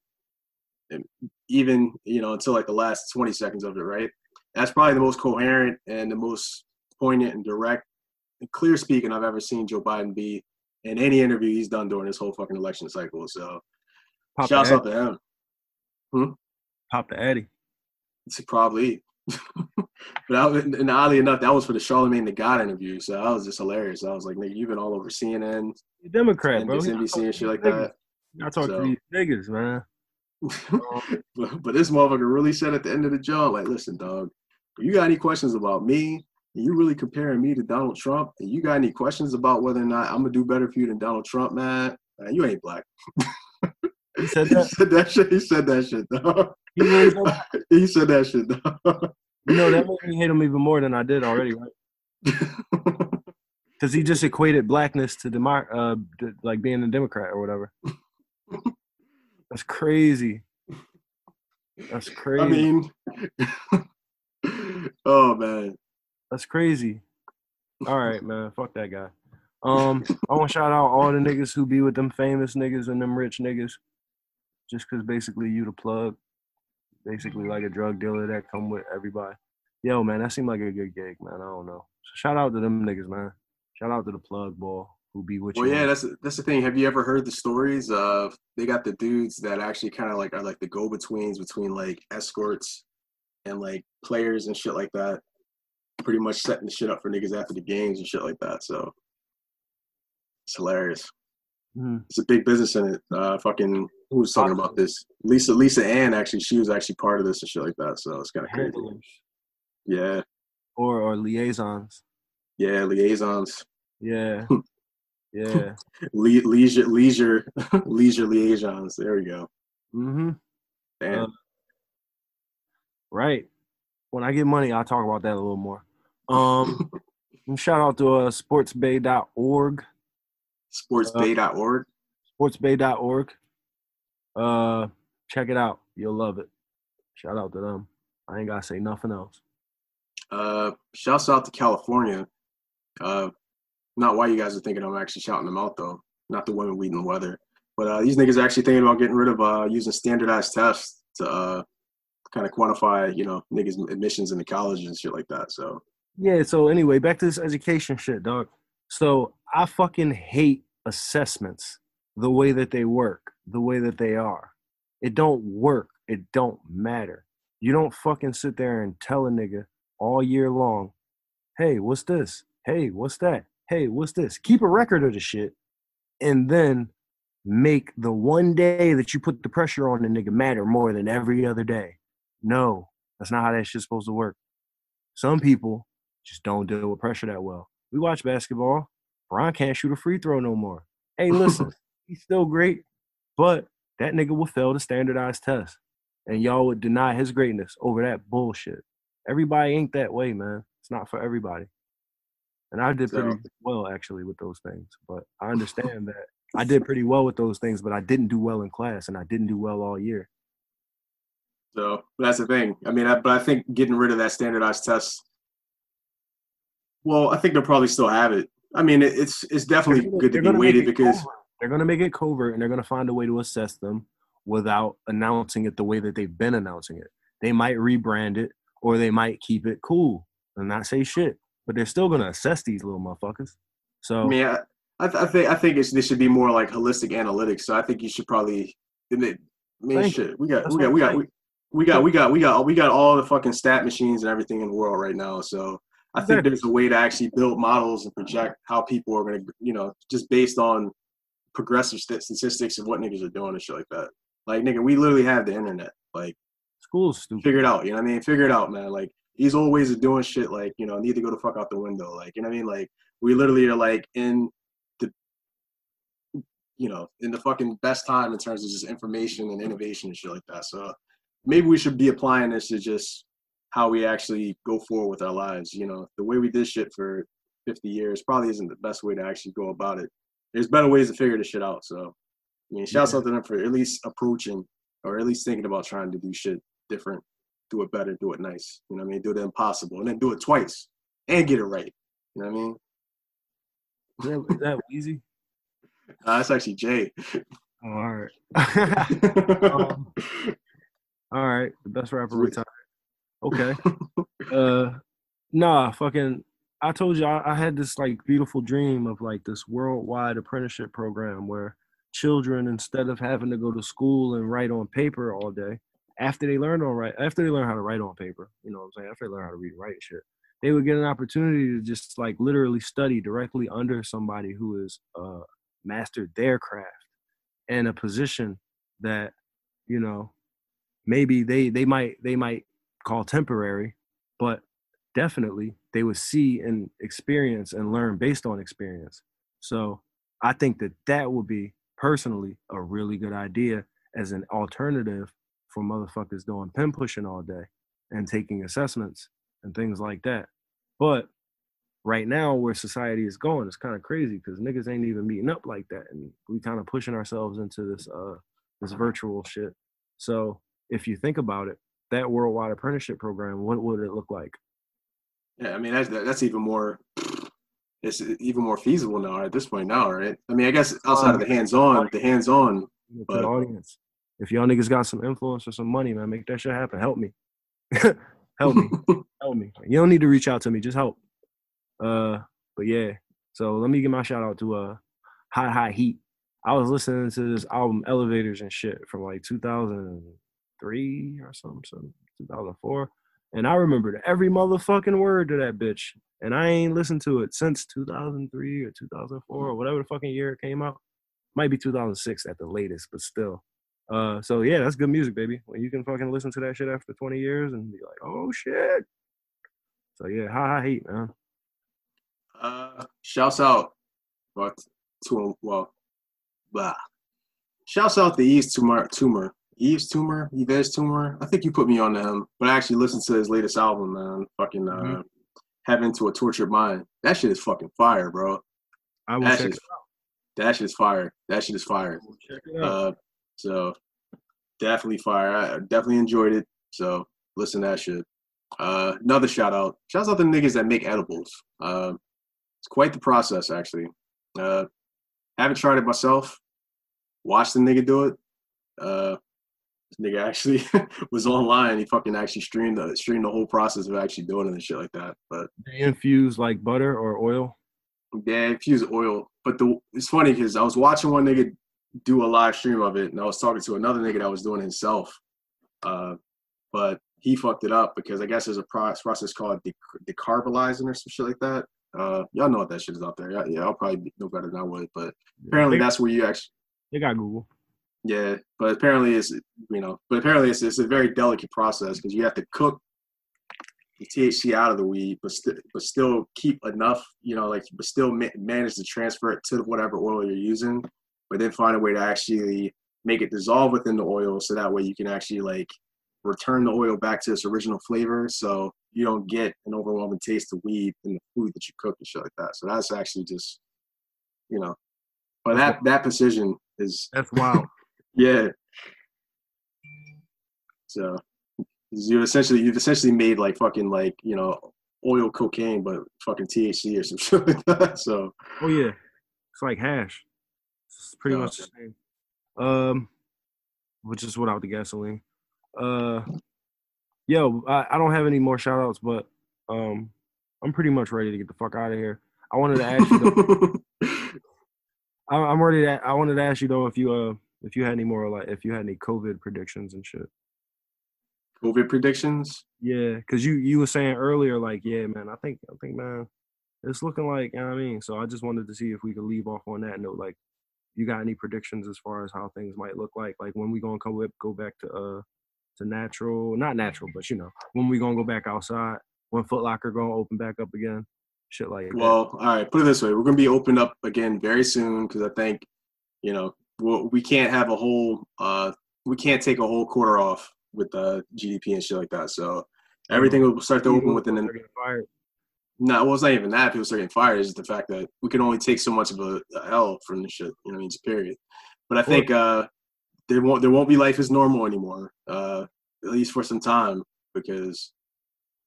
even, you know, until like the last 20 seconds of it, right? That's probably the most coherent and the most poignant and direct and clear speaking I've ever seen Joe Biden be in any interview he's done during this whole fucking election cycle. So shouts out to him. Pop the Addy. It's probably. And oddly enough, that was for the Charlemagne the God interview, so that was just hilarious. I was like, "Nigga, you've been all over CNN, Democrat, bro, NBC and shit like that." I talk to these niggas, man. But this motherfucker really said at the end of the job, like, listen, dog, if you got any questions about me, and you really comparing me to Donald Trump, and you got any questions about whether or not I'm going to do better for you than Donald Trump, man, you ain't black. He said that? He said that shit, dog. He really said that? He said that shit, dog. You know, that made me hate him even more than I did already, right? Because he just equated blackness to like being a Democrat or whatever. That's crazy. That's crazy. I mean, oh, man. That's crazy. All right, man. Fuck that guy. I want to shout out all the niggas who be with them famous niggas and them rich niggas. Just because basically you the plug. Basically like a drug dealer that come with everybody. Yo, man, that seemed like a good gig, man. I don't know. So shout out to them niggas, man. Shout out to the plug ball who be with you. Well, yeah, that's the thing. Have you ever heard the stories of they got the dudes that actually kind of like are like the go-betweens between like escorts and like players and shit like that, pretty much setting the shit up for niggas after the games and shit like that. So it's hilarious. Mm-hmm. It's a big business in it. Fucking who was talking about this? Lisa Ann actually. She was actually part of this and shit like that. So it's kind of crazy. Yeah. Or liaisons. Yeah, liaisons. Yeah. Yeah. Leisure liaisons. There we go. Mm-hmm. Damn. Right. When I get money, I'll talk about that a little more. Shout out to sportsbay.org. Sportsbay.org? Sportsbay.org. Check it out. You'll love it. Shout out to them. I ain't got to say nothing else. Shouts out to California. Not why you guys are thinking I'm actually shouting them out, though. Not the women weeding the weather. But these niggas are actually thinking about getting rid of using standardized tests to kind of quantify, you know, niggas' admissions into college and shit like that. So yeah, so anyway, back to this education shit, dog. So I fucking hate assessments, the way that they work, the way that they are. It don't work. It don't matter. You don't fucking sit there and tell a nigga all year long, hey, what's this? Hey, what's that? Hey, what's this? Keep a record of the shit and then make the one day that you put the pressure on the nigga matter more than every other day. No, that's not how that shit's supposed to work. Some people just don't deal with pressure that well. We watch basketball. Bron can't shoot a free throw no more. Hey, listen, he's still great, but that nigga will fail the standardized test, and y'all would deny his greatness over that bullshit. Everybody ain't that way, man. It's not for everybody. And I did pretty well, actually, with those things. But I understand that. I did pretty well with those things, but I didn't do well in class, and I didn't do well all year. So that's the thing. I mean, but I think getting rid of that standardized test, well, I think they'll probably still have it. I mean, it's definitely good to be weighted because they're going to make it covert and they're going to find a way to assess them without announcing it the way that they've been announcing it. They might rebrand it or they might keep it cool and not say shit, but they're still going to assess these little motherfuckers. So I mean, I think this should be more like holistic analytics. So I think you should probably admit, shit. We got all the fucking stat machines and everything in the world right now. So I think there's a way to actually build models and project how people are going to, you know, just based on progressive statistics of what niggas are doing and shit like that. Like, nigga, we literally have the internet. Like, school's stupid. Figure it out. You know what I mean? Figure it out, man. Like, these old ways of doing shit, like, you know, need to go the fuck out the window. Like, you know what I mean? Like, we literally are, like, in the, you know, in the fucking best time in terms of just information and innovation and shit like that. So maybe we should be applying this to just how we actually go forward with our lives. You know, the way we did shit for 50 years probably isn't the best way to actually go about it. There's better ways to figure this shit out. So, I mean, shouts out to them for at least approaching or at least thinking about trying to do shit different, do it better, do it nice. You know what I mean? Do the impossible and then do it twice and get it right. You know what I mean? Is that Weezy? That's actually Jay. Oh, all right. All right. The best rapper retired. Okay. I told you I had this like beautiful dream of like this worldwide apprenticeship program where children, instead of having to go to school and write on paper all day, after they learn how to write on paper, you know what I'm saying? After they learn how to read and write and shit, they would get an opportunity to just like literally study directly under somebody who has mastered their craft in a position that you know, maybe they might call temporary, but definitely they would see and experience and learn based on experience. So I think that that would be personally a really good idea as an alternative for motherfuckers doing pen pushing all day and taking assessments and things like that. But right now where society is going, it's kind of crazy because niggas ain't even meeting up like that. And we kind of pushing ourselves into this virtual shit. So if you think about it, that worldwide apprenticeship program, what would it look like? Yeah, I mean, that's even more, it's even more feasible now at this point now, right? I mean, I guess outside of the hands-on. But the audience. If y'all niggas got some influence or some money, man, make that shit happen. Help me. Help me. Help me. You don't need to reach out to me. Just help. But yeah. So let me give my shout out to Hot Heat. I was listening to this album Elevators and shit from like 2003 or something, 2004. And I remembered every motherfucking word to that bitch. And I ain't listened to it since 2003 or 2004 or whatever the fucking year it came out. Might be 2006 at the latest, but still. So yeah, that's good music, baby. When you can fucking listen to that shit after 20 years and be like, oh shit. So yeah, Ha Heat, man. Shouts out to Yves Tumor. I think you put me on to him, but I actually listened to his latest album, man. Fucking Heaven to a Tortured Mind. That shit is fucking fire, bro. I will check it out. That shit is fire. Check it out. So definitely fire. I definitely enjoyed it. So listen to that shit. Another shout out. Shouts out to the niggas that make edibles. It's quite the process, actually. Haven't tried it myself. Watched the nigga do it. This nigga actually was online. He fucking actually streamed the whole process of actually doing it and shit like that. But they infuse like butter or oil? Yeah, infuse oil. But it's funny because I was watching one nigga do a live stream of it, and I was talking to another nigga that was doing it himself. But he fucked it up because I guess there's a process called decarbalizing or some shit like that. Y'all know what that shit is out there. Yeah, I'll probably know better than I would, but apparently that's where you actually... They got Google. Yeah, but apparently it's a very delicate process because you have to cook the THC out of the weed, but still keep enough, but still manage to transfer it to whatever oil you're using, but then find a way to actually make it dissolve within the oil so that way you can actually return the oil back to its original flavor so you don't get an overwhelming taste of weed in the food that you cook and shit like that. So that's actually just, but that precision is... That's wild. Yeah. So you've essentially made oil cocaine, but fucking THC or some shit like that. So... Oh yeah. It's like hash. It's pretty much the same. Which is without the gasoline. I don't have any more shout outs, but I'm pretty much ready to get the fuck out of here. I wanted to ask you though, if you had any more, if you had any COVID predictions and shit. COVID predictions? Yeah, because you were saying earlier, man, it's looking like, you know what I mean? So I just wanted to see if we could leave off on that note. You got any predictions as far as how things might look like? Like when we gonna go back to natural, not natural, but when we gonna go back outside? When Foot Locker gonna open back up again? Shit like that. Well, all right. Put it this way: we're gonna be opened up again very soon because I think we can't have a whole we can't take a whole quarter off with the GDP and shit like that. So everything will start to open within the. No, well, it's not even that. People start getting fired. It's just the fact that we can only take so much of a hell from this shit. You know what I mean? It's period. But I think there won't be life as normal anymore, at least for some time, because,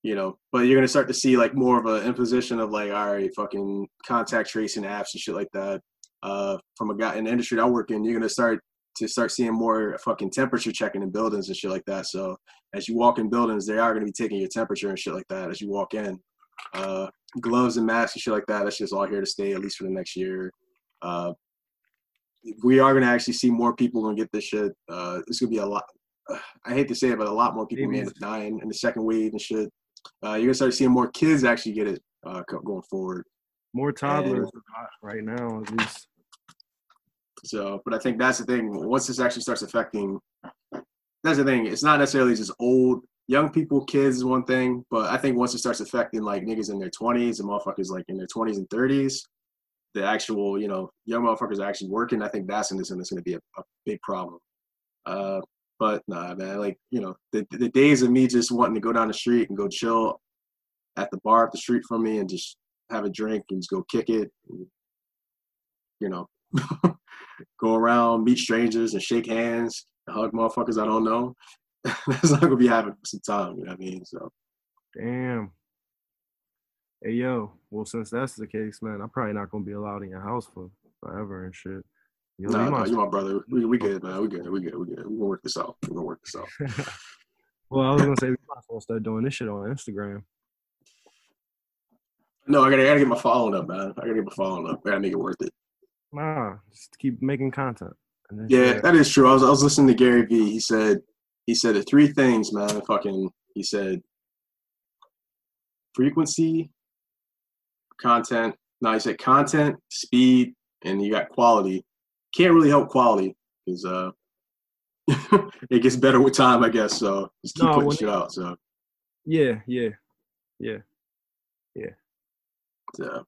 but you're going to start to see, more of an imposition of, all right, fucking contact tracing apps and shit like that. From a guy in the industry that I work in, you're going to start seeing more fucking temperature checking in buildings and shit like that. So as you walk in buildings, they are going to be taking your temperature and shit like that as you walk in. Gloves and masks and shit like that. That's just all here to stay, at least for the next year. We are going to actually see more people going to get this shit. It's going to be a lot. I hate to say it, but a lot more people may end up dying in the second wave and shit. You're going to start seeing more kids actually get it going forward. More toddlers right now, at least. So, but I think that's the thing. Once this actually starts affecting that's the thing. It's not necessarily just old. Young people, kids is one thing, but I think once it starts affecting, like, niggas in their 20s and motherfuckers, like, in their 20s and 30s, the actual, you know, young motherfuckers are actually working, I think that's in this, and it's going to be a big problem. But, nah, man, like, you know, the days of me just wanting to go down the street and go chill at the bar up the street from me and just have a drink and just go kick it, and, you know, go around, meet strangers and shake hands, and hug motherfuckers I don't know. That's not gonna be happening for some time, you know what I mean? So, damn. Hey, yo. Well, since that's the case, man, I'm probably not gonna be allowed in your house for forever and shit. Yo, no, you're my brother. We good, man. We good. We're gonna work this out. Well, I was gonna say we might as well start doing this shit on Instagram. No, I gotta get my following up, man. I gotta make it worth it. Nah, just keep making content. Yeah, that is true. I was listening to Gary Vee. He said the three things, man. He said frequency, content. No, he said content, speed, and you got quality. Can't really help quality because it gets better with time, I guess. So just keep putting shit out. So yeah. So,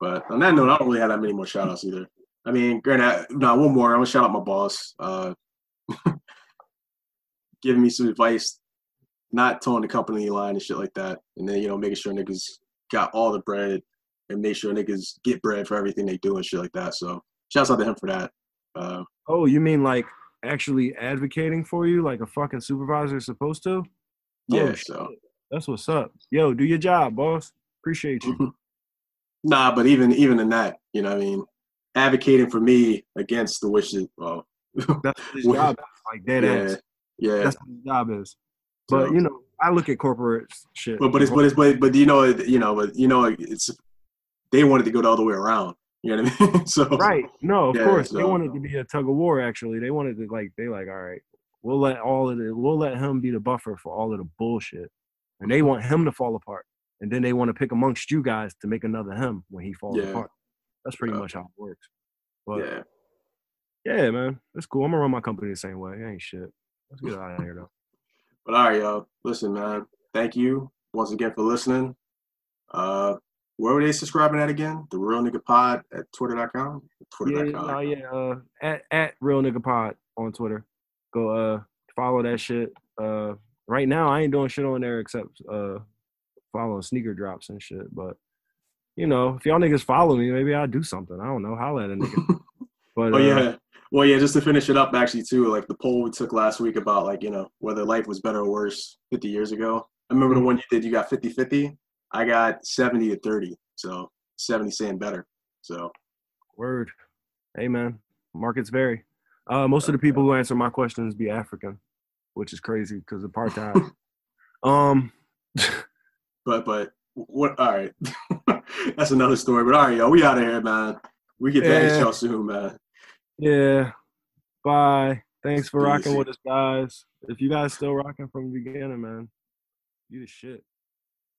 but on that note, I don't really have that many more shout outs either. I mean, granted, one more. I'm gonna shout out my boss. Giving me some advice, not towing the company line and shit like that. And then, you know, making sure niggas got all the bread and make sure niggas get bread for everything they do and shit like that. So shouts out to him for that. Oh, you mean like actually advocating for you like a fucking supervisor is supposed to? Yeah, oh, so. That's what's up. Yo, do your job, boss. Appreciate you. Mm-hmm. Nah, but even in that, you know what I mean? Advocating for me against the wishes. Well, that's his job. Like dead ass. Yeah, that's what the job is. But you know, I look at corporate shit. But you know, it's they wanted to go the other way around. You know what I mean? So right, no, of course, they wanted to be a tug of war. Actually, they wanted to all right, we'll let him be the buffer for all of the bullshit, and they want him to fall apart, and then they want to pick amongst you guys to make another him when he falls apart. That's pretty much how it works. But yeah, man, that's cool. I'm gonna run my company the same way. It ain't shit. Let's get out of here, though. But all right, y'all. Listen, man. Thank you once again for listening. Where were they subscribing at again? The Real Nigga Pod at Twitter.com? At Real Nigga Pod on Twitter. Go follow that shit. Right now, I ain't doing shit on there except following sneaker drops and shit. But, you know, if y'all niggas follow me, maybe I'll do something. I don't know. Holla at a nigga. But, well, yeah, just to finish it up, actually, too, like the poll we took last week about, like, you know, whether life was better or worse 50 years ago. I remember the one you did, you got 50-50. I got 70-30. So 70 saying better. So. Word. Hey, man. Markets vary. Most of the people who answer my questions be African, which is crazy because of apartheid. But, what? All right. That's another story. But all right, yo, we out of here, man. We get back to y'all soon, man. Yeah. Bye. Thanks for rocking with us, guys. If you guys still rocking from the beginning, man, you the shit.